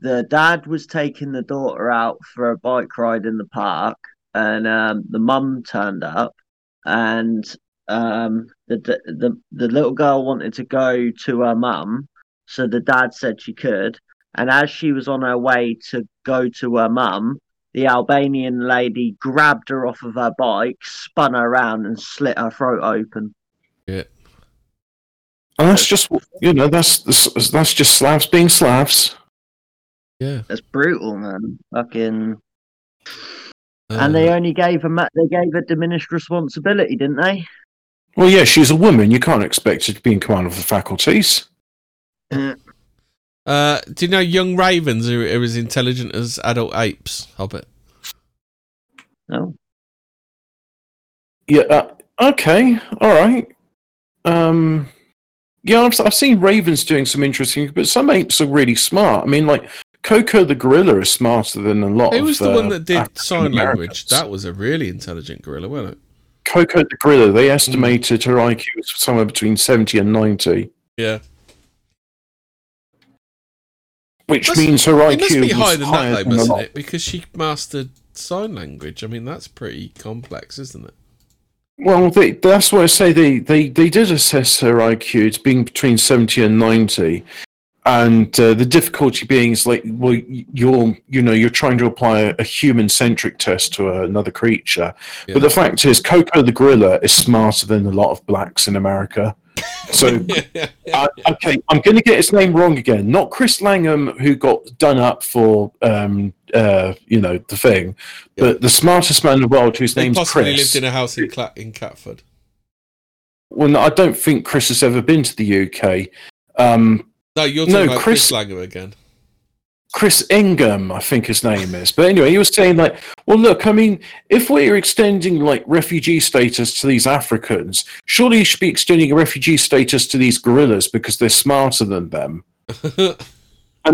the dad was taking the daughter out for a bike ride in the park, and um, the mum turned up, and um, the, the the the little girl wanted to go to her mum. So the dad said she could. And as she was on her way to go to her mum, the Albanian lady grabbed her off of her bike, spun her around and slit her throat open. Yeah. And that's just, you know, that's that's just Slavs being Slavs. Yeah. That's brutal, man. Fucking. Uh... And they only gave her, they gave her diminished responsibility, didn't they? Well, yeah, she's a woman. You can't expect her to be in command of the faculties. Uh, do you know young ravens are, are as intelligent as adult apes, Hobbit? No. Yeah. Uh, okay. All right. Um. Yeah, I've, I've seen ravens doing some interesting, but some apes are really smart. I mean, like Coco the gorilla is smarter than a lot. Who was of, the one uh, that did sign language? That was a really intelligent gorilla, wasn't it? Coco the gorilla. They estimated her I Q was somewhere between seventy and ninety. Yeah. Which that's, means her I Q must be higher than higher that, though, mustn't it? Because she mastered sign language. I mean, that's pretty complex, isn't it? Well, they, that's why I say they, they, they did assess her I Q to being between seventy and ninety, and uh, the difficulty being is like, well, you're you know you're trying to apply a, a human-centric test to a, another creature, yeah. But the fact is, Coco the gorilla is smarter than a lot of blacks in America. So, uh, okay, I'm going to get his name wrong again. Not Chris Langham, who got done up for, um, uh, you know, the thing, yeah. But the smartest man in the world, whose they name's Chris. He possibly lived in a house in, Cla- in Catford. Well, no, I don't think Chris has ever been to the U K. Um, no, you're talking no, about Chris, Chris Langham again. Chris Ingham, I think his name is. But anyway, he was saying, like, well, look, I mean, if we're extending, like, refugee status to these Africans, surely you should be extending refugee status to these gorillas because they're smarter than them. And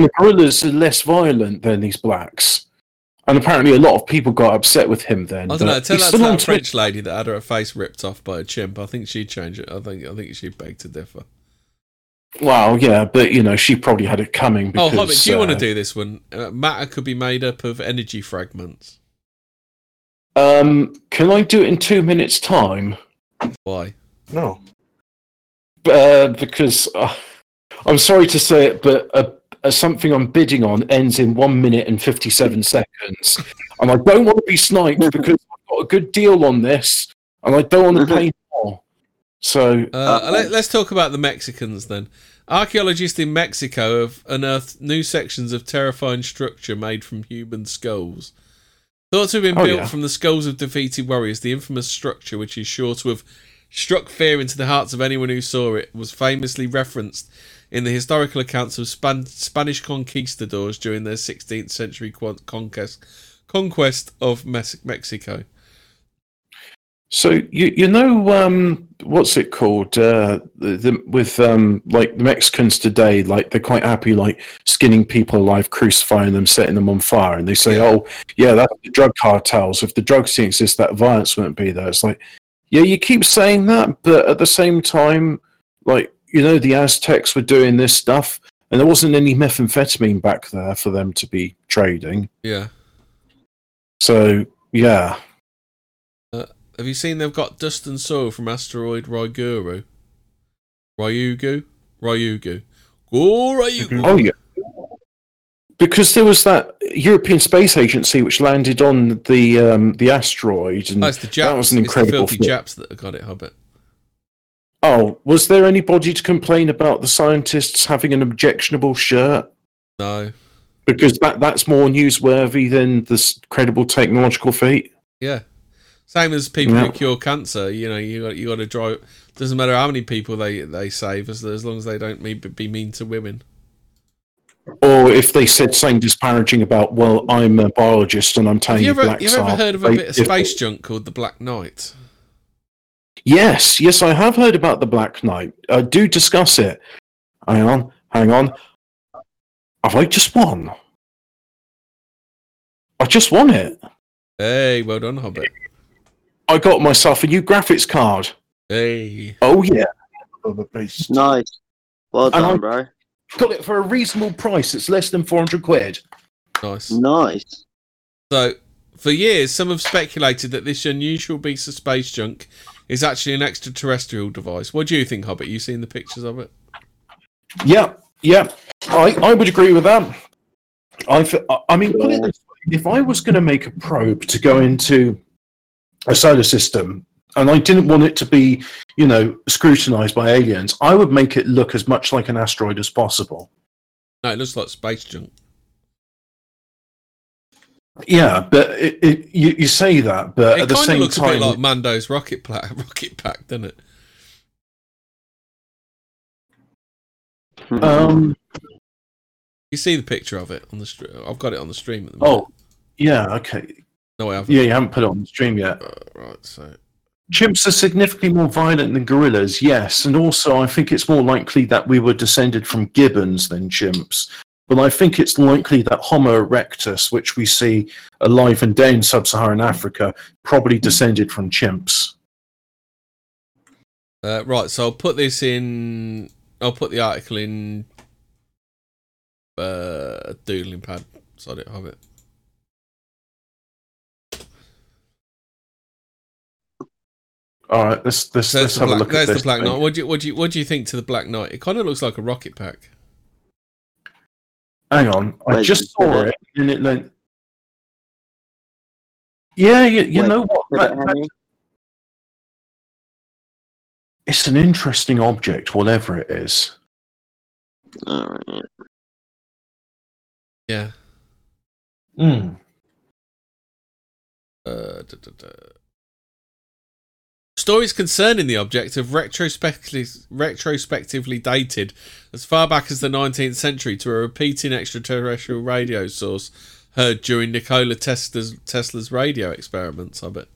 the gorillas are less violent than these blacks. And apparently a lot of people got upset with him then. I don't know, tell that to that French t- lady that had her face ripped off by a chimp. I think she'd change it. I think, I think she'd beg to differ. Well, yeah, but, you know, she probably had it coming. Because, oh, Hobbit, do you uh, want to do this one? Uh, matter could be made up of energy fragments. Um, can I do it in two minutes' time? Why? No. Uh, because, uh, I'm sorry to say it, but uh, uh, something I'm bidding on ends in one minute and fifty-seven seconds. And I don't want to be sniped because I've got a good deal on this, and I don't want to pay more. So uh, uh, let, let's talk about the Mexicans then. Archaeologists in Mexico have unearthed new sections of terrifying structure made from human skulls. Thought to have been oh, built yeah. from the skulls of defeated warriors, the infamous structure, which is sure to have struck fear into the hearts of anyone who saw it, was famously referenced in the historical accounts of Span- Spanish conquistadors during their sixteenth century qu- conquest conquest of Mes- Mexico. So you you know um, what's it called uh, the, the, with um, like the Mexicans today, like they're quite happy like skinning people alive, crucifying them, setting them on fire, and they say, oh yeah, that's the drug cartels. If the drugs didn't exist, that violence wouldn't be there. It's like, yeah, you keep saying that, but at the same time, like, you know, the Aztecs were doing this stuff, and there wasn't any methamphetamine back there for them to be trading. Yeah. So yeah. Have you seen they've got Dust and Soil from asteroid Ryuguru? Ryugu? Ryugu. Oh, Ryugu. Oh, yeah. Because there was that European Space Agency which landed on the um, the asteroid. And oh, it's the Japs. That was an incredible thing. It's the filthy Japs that got it, Hobbit. Oh, was there anybody to complain about the scientists having an objectionable shirt? No. Because that that's more newsworthy than this credible technological feat? Yeah. Same as people yeah. who cure cancer, you know, you got you got to drive. Doesn't matter how many people they, they save, as as long as they don't mean, be mean to women. Or if they said something disparaging about, well, I'm a biologist and I'm telling you, you ever, blacks are. Have you ever heard of a bit of space junk called the Black Knight? Yes, yes, I have heard about the Black Knight. Uh, do discuss it. Hang on, hang on. Have I just won? I just won it. Hey, well done, Hobbit. I got myself a new graphics card. Hey. Oh, yeah. Nice. Well done, and I bro. Got it for a reasonable price. It's less than four hundred quid. Nice. Nice. So, for years, some have speculated that this unusual piece of space junk is actually an extraterrestrial device. What do you think, Hobbit? You seen the pictures of it? Yeah, yeah. I, I would agree with that. I, I mean, put it this way. If I was going to make a probe to go into a solar system, and I didn't want it to be, you know, scrutinized by aliens, I would make it look as much like an asteroid as possible. No, it looks like space junk. Yeah, but it, it, you, you say that, but it at the same time, it looks a bit like Mando's rocket pack, rocket pack, doesn't it? Um, you see the picture of it on the stream. I've got it on the stream at the moment. Oh, yeah, okay. No, I haven't. Yeah, you haven't put it on the stream yet. Uh, right, so chimps are significantly more violent than gorillas, yes, and also I think it's more likely that we were descended from gibbons than chimps. But I think it's likely that Homo erectus, which we see alive and dead in sub-Saharan Africa, probably descended from chimps. Uh, right, so I'll put this in. I'll put the article in. Uh, doodling pad. So I don't have it. All right, let's let's, let's have black, a look at this. There's the Black Knight. What do you what do you what do you think to the Black Knight? It kind of looks like a rocket pack. Hang on, I Wait, just saw it, it and it went. Yeah, you, you Wait, know what? That, that, it's an interesting object, whatever it is. All right. Yeah. Hmm. Uh. Da, da, da. Stories concerning the object have retrospectively, retrospectively dated as far back as the nineteenth century to a repeating extraterrestrial radio source heard during Nikola Tesla's, Tesla's radio experiments, I bet.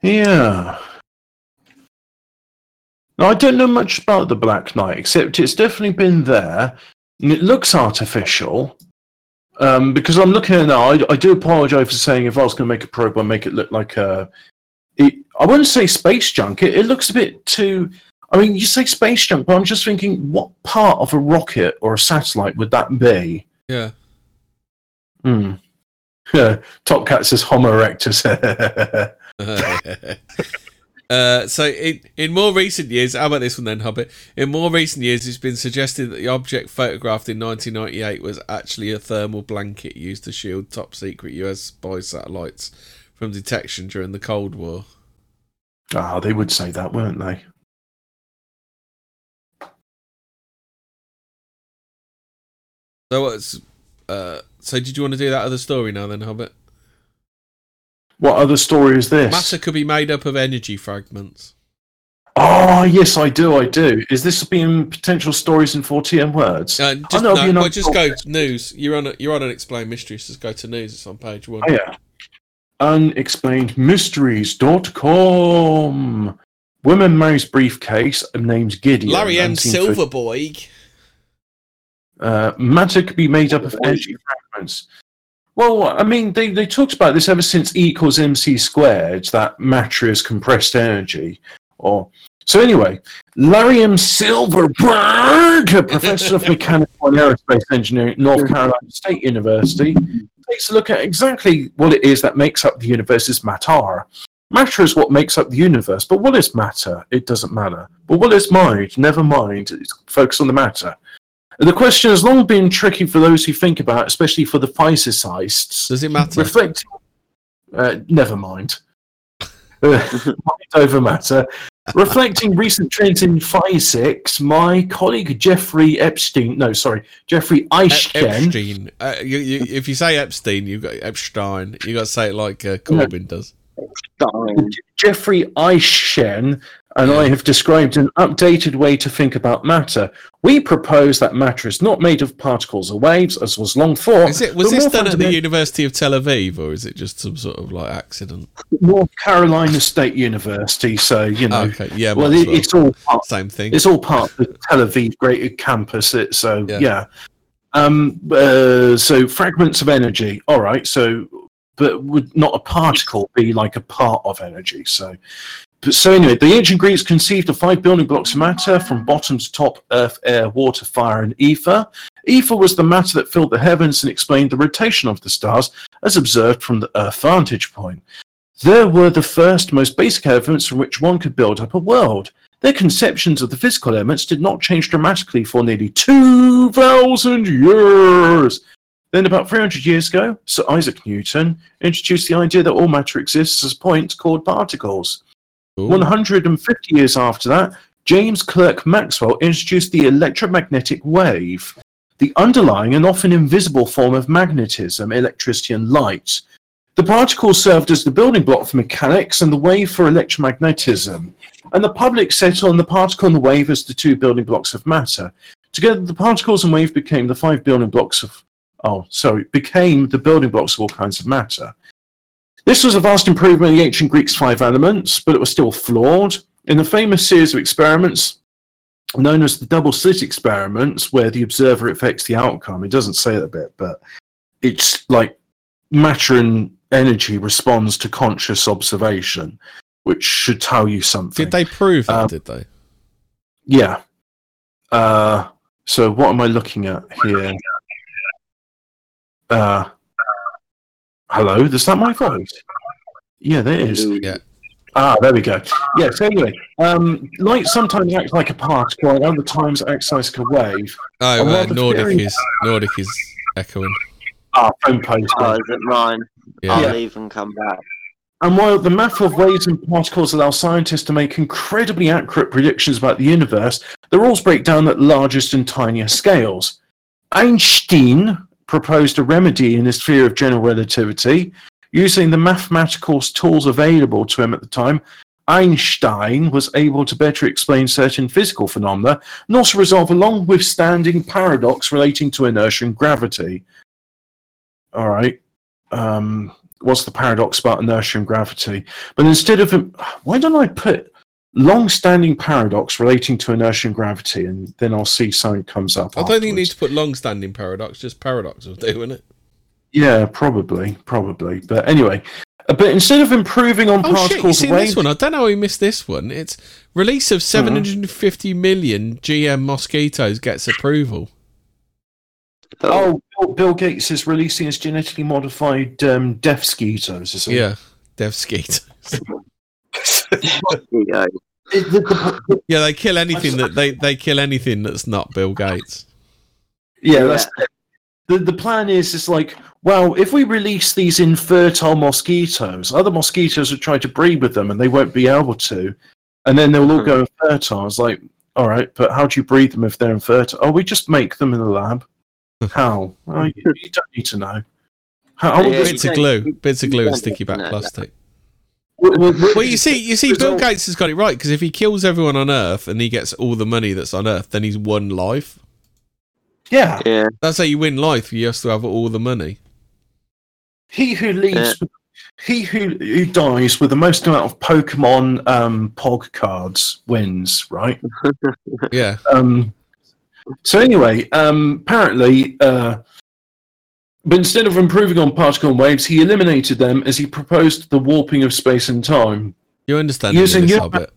Yeah. Now, I don't know much about the Black Knight, except it's definitely been there, and it looks artificial. Um, because I'm looking at it now, I, I do apologise for saying if I was going to make a probe, I'd make it look like a... It, I wouldn't say space junk. It, it looks a bit too... I mean, you say space junk, but I'm just thinking, what part of a rocket or a satellite would that be? Yeah. Hmm. Yeah. Top Cat says Homo erectus. Uh, so in, in more recent years, how about this one then, Hobbit? In more recent years, it's been suggested that the object photographed in nineteen ninety-eight was actually a thermal blanket used to shield top-secret U S spy satellites from detection during the Cold War. Ah, oh, they would say that, weren't they? So what's? Uh, so did you want to do that other story now then, Hobbit? What other story is this? Matter could be made up of energy fragments. Oh, yes, I do, I do. Is this being potential stories in forty M words? Uh, just, oh, no, no, well, just go to news. You're on, a, you're on Unexplained Mysteries. Just go to news. It's on page one. Oh, yeah. unexplained mysteries dot com. Woman marries briefcase and names Gideon. Larry M. Silverboy. Uh, matter could be made up of energy fragments. Well, I mean, they, they talked about this ever since E equals M C squared, that matter is compressed energy. Or so anyway, Larry M. Silverberg, a professor of mechanical and aerospace engineering at North Carolina State University, takes a look at exactly what it is that makes up the universe's matter. Matter is what makes up the universe, but what is matter? It doesn't matter. But what is mind? Never mind. It's focused on the matter. And the question has long been tricky for those who think about it, especially for the physicists. Does it matter? Reflect. Uh, never mind. Mind over matter. Reflecting recent trends in physics, my colleague Jeffrey Epstein, no, sorry, Jeffrey Eichen. E- Epstein. Uh, you, you, if you say Epstein, you've got Epstein. You've got to say it like uh, Corbyn does. Epstein. Jeffrey Eichen and I have described an updated way to think about matter. We propose that matter is not made of particles or waves, as was long thought. Is it, was this done fundament- at the University of Tel Aviv, or is it just some sort of like accident? North Carolina State University, so you know, okay. yeah, well, it, well, it's all part, same thing. It's all part of the Tel Aviv Greater Campus. It, so yeah. yeah. Um. Uh, so fragments of energy. All right. So, but would not a particle be like a part of energy? So. But so anyway, the ancient Greeks conceived of five building blocks of matter from bottom to top: earth, air, water, fire, and ether. Ether was the matter that filled the heavens and explained the rotation of the stars as observed from the Earth vantage point. There were the first, most basic elements from which one could build up a world. Their conceptions of the physical elements did not change dramatically for nearly two thousand years. Then about three hundred years ago, Sir Isaac Newton introduced the idea that all matter exists as points called particles. one hundred fifty years after that, James Clerk Maxwell introduced the electromagnetic wave, the underlying and often invisible form of magnetism, electricity and light. The particle served as the building block for mechanics and the wave for electromagnetism, and the public settled on the particle and the wave as the two building blocks of matter. Together, the particles and wave became the five building blocks of oh, sorry, became the building blocks of all kinds of matter. This was a vast improvement in the ancient Greeks' five elements, but it was still flawed. In the famous series of experiments known as the double-slit experiments, where the observer affects the outcome, it doesn't say that bit, but it's like matter and energy responds to conscious observation, which should tell you something. Did they prove that, um, did they? Yeah. Uh, so what am I looking at here? Uh... Hello, is that my voice? Yeah, there it is. Yeah. Ah, there we go. Yeah, so anyway, um, light sometimes acts like a particle, and other times acts like a wave. Oh, uh, Nordic theory... is Nordic is echoing. Ah, phone post. Oh, is it mine? Yeah. I'll yeah. leave and come back. And while the math of waves and particles allow scientists to make incredibly accurate predictions about the universe, the rules break down at largest and tiniest scales. Einstein proposed a remedy in his theory of general relativity. Using the mathematical tools available to him at the time, Einstein was able to better explain certain physical phenomena and also resolve a long-withstanding paradox relating to inertia and gravity. All right. Um, what's the paradox about inertia and gravity? But instead of... Why don't I put long-standing paradox relating to inertia and gravity, and then I'll see something comes up. I don't afterwards. think you need to put long-standing paradox, just paradox will do, wouldn't it? Yeah, probably, probably. But anyway, but instead of improving on oh, particles... Shit, you seen this one? I don't know how we missed this one. It's release of seven hundred fifty mm-hmm. million G M mosquitoes gets approval. Oh, Bill, Bill Gates is releasing his genetically modified um, deaf skeetos, isn't Yeah, deaf skeetos. yeah, they kill anything that they, they kill anything that's not Bill Gates. Yeah, that's it. The the plan is it's like, well, if we release these infertile mosquitoes, other mosquitoes will try to breed with them and they won't be able to. And then they'll all go infertile. It's like, all right, but how do you breed them if they're infertile? Oh, we just make them in the lab. How? Oh, you, you don't need to know. How yeah, bits of glue, bits of glue and sticky back no, plastic. No. Well, you see, you see, Bill Gates has got it right, because if he kills everyone on Earth and he gets all the money that's on Earth, then he's won life. Yeah, yeah. That's how you win life. You have to have all the money. He who leaves, yeah. he who, who dies with the most amount of Pokemon um, Pog cards wins, right? yeah. Um. So anyway, um, apparently. Uh, But instead of improving on particle and waves, he eliminated them as he proposed the warping of space and time. You understand this, Hobbit?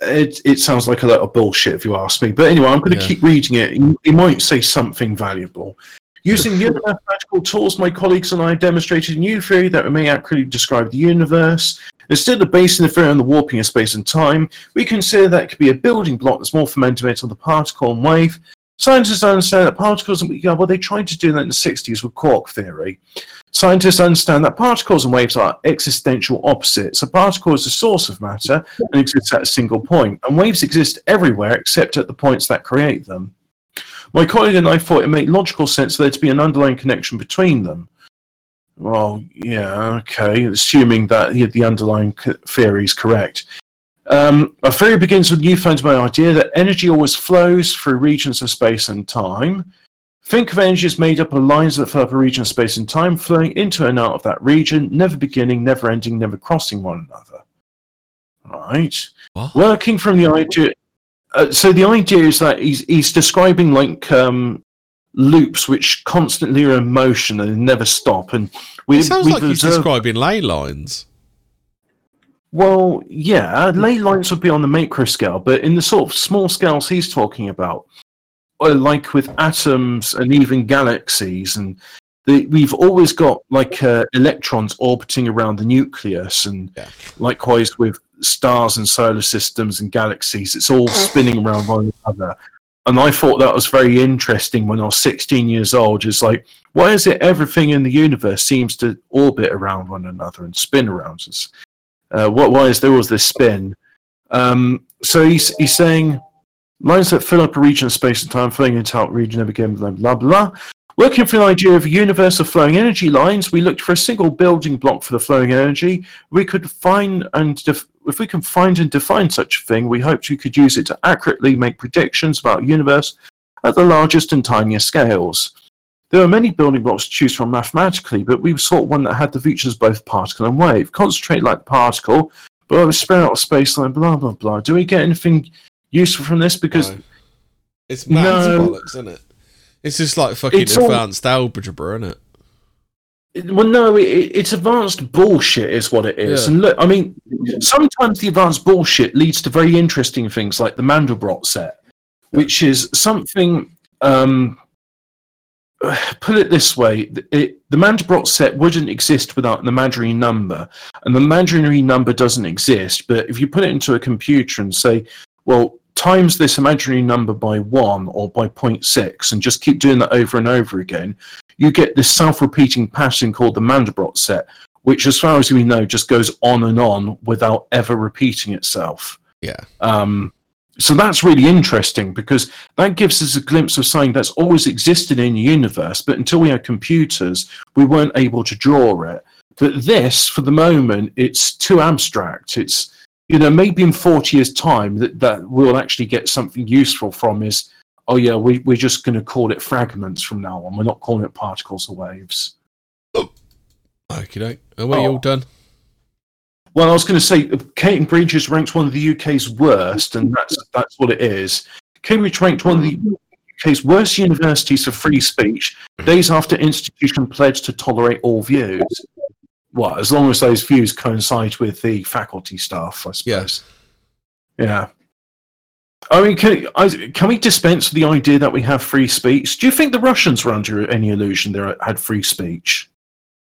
It, it sounds like a lot of bullshit, if you ask me. But anyway, I'm going to yeah. keep reading it. It might say something valuable. Using new mathematical tools, my colleagues and I demonstrated a new theory that may accurately describe the universe. Instead of basing the theory on the warping of space and time, we consider that it could be a building block that's more fundamental than the particle and wave. Scientists understand that particles and waves, well, they tried to do that in the sixties with quark theory. Scientists understand that particles and waves are existential opposites. A particle is the source of matter and exists at a single point, and waves exist everywhere except at the points that create them. My colleague and I thought it made logical sense for there to be an underlying connection between them. Well, yeah, okay, assuming that the underlying theory is correct. Um, our theory begins with new fundamental idea that energy always flows through regions of space and time. Think of energy as made up of lines that fill up a region of space and time, flowing into and out of that region, never beginning, never ending, never crossing one another. Right. What? Working from the idea... Uh, so the idea is that he's, he's describing, like, um, loops which constantly are in motion and never stop. And we, it sounds like he's describing ley lines. Well, yeah, ley lines would be on the macro scale, but in the sort of small scales he's talking about, like with atoms and even galaxies, and the, we've always got, like, uh, electrons orbiting around the nucleus, and yeah. likewise with stars and solar systems and galaxies, it's all spinning around one another. And I thought that was very interesting when I was sixteen years old. Just like, why is it everything in the universe seems to orbit around one another and spin around us? Uh, what, why is there always this spin? Um, so he's, he's saying, lines that fill up a region of space and time, flowing into that region, never again, blah, blah, blah. Working from the idea of a universe of flowing energy lines, we looked for a single building block for the flowing energy. We could find and def- if we can find and define such a thing, we hoped we could use it to accurately make predictions about the universe at the largest and tiniest scales. There are many building blocks to choose from mathematically, but we sought one that had the features of both particle and wave. Concentrate like particle, but I was spread out of space line, blah, blah, blah. Do we get anything useful from this? Because no. It's mad no. bollocks, isn't it? It's just like fucking it's advanced all... algebra, isn't it? it well, no, it, it's advanced bullshit is what it is. Yeah. And look, I mean, sometimes the advanced bullshit leads to very interesting things like the Mandelbrot set, yeah. which is something... Um, Put it this way, it, the Mandelbrot set wouldn't exist without an imaginary number, and the imaginary number doesn't exist, but if you put it into a computer and say, well, times this imaginary number by one or by zero point six, and just keep doing that over and over again, you get this self-repeating pattern called the Mandelbrot set, which, as far as we know, just goes on and on without ever repeating itself. Yeah. Um, So that's really interesting, because that gives us a glimpse of something that's always existed in the universe, but until we had computers, we weren't able to draw it. But this, for the moment, it's too abstract. It's, you know, maybe in forty years' time that, that we'll actually get something useful from is, oh yeah, we, we're just going to call it fragments from now on. We're not calling it particles or waves. Okie doke. Are we all done? Well, I was going to say, Cambridge is ranked one of the U K's worst, and that's that's what it is. Cambridge ranked one of the U K's worst universities for free speech days after institution pledged to tolerate all views. Well, as long as those views coincide with the faculty staff, I suppose. Yes. Yeah. I mean, can, I, can we dispense with the idea that we have free speech? Do you think the Russians were under any illusion they had free speech?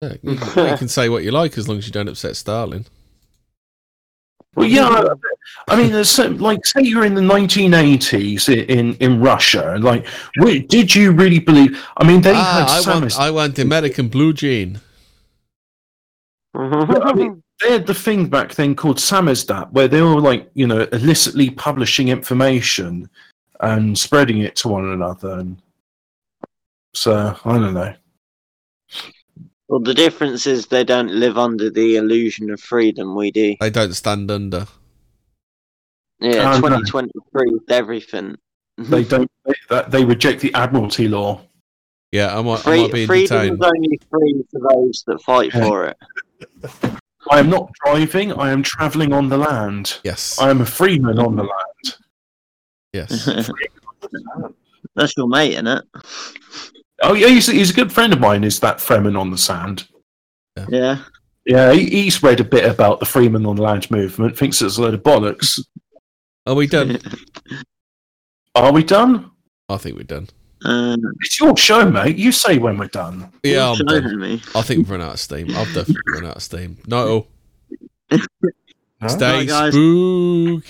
Yeah, you can say what you like as long as you don't upset Stalin. Well, yeah, I mean, there's some, like, say you're in the nineteen eighties in, in Russia, like, wait, did you really believe? I mean, they ah, had I some... Want, I want the American blue jean. I mean, they had the thing back then called Samizdat, where they were, like, you know, illicitly publishing information and spreading it to one another. And so, I don't know. Well, the difference is they don't live under the illusion of freedom we do. They don't stand under. Yeah, oh, twenty twenty proved everything. They don't. They reject the Admiralty law. Yeah, I might, Free, I might be freedom detained. Is only free for those that fight yeah. for it. I am not driving. I am travelling on the land. Yes. I am a freeman on the land. Yes. That's your mate, isn't it? Oh, yeah, he's, he's a good friend of mine, is that Fremen on the Sand. Yeah. Yeah, yeah he, he's read a bit about the Freeman on the Land movement, thinks it's a load of bollocks. Are we done? Are we done? I think we're done. Um, it's your show, mate. You say when we're done. Yeah, I'm done. Me. I think we've run out of steam. I've definitely run out of steam. No. Stay spooky.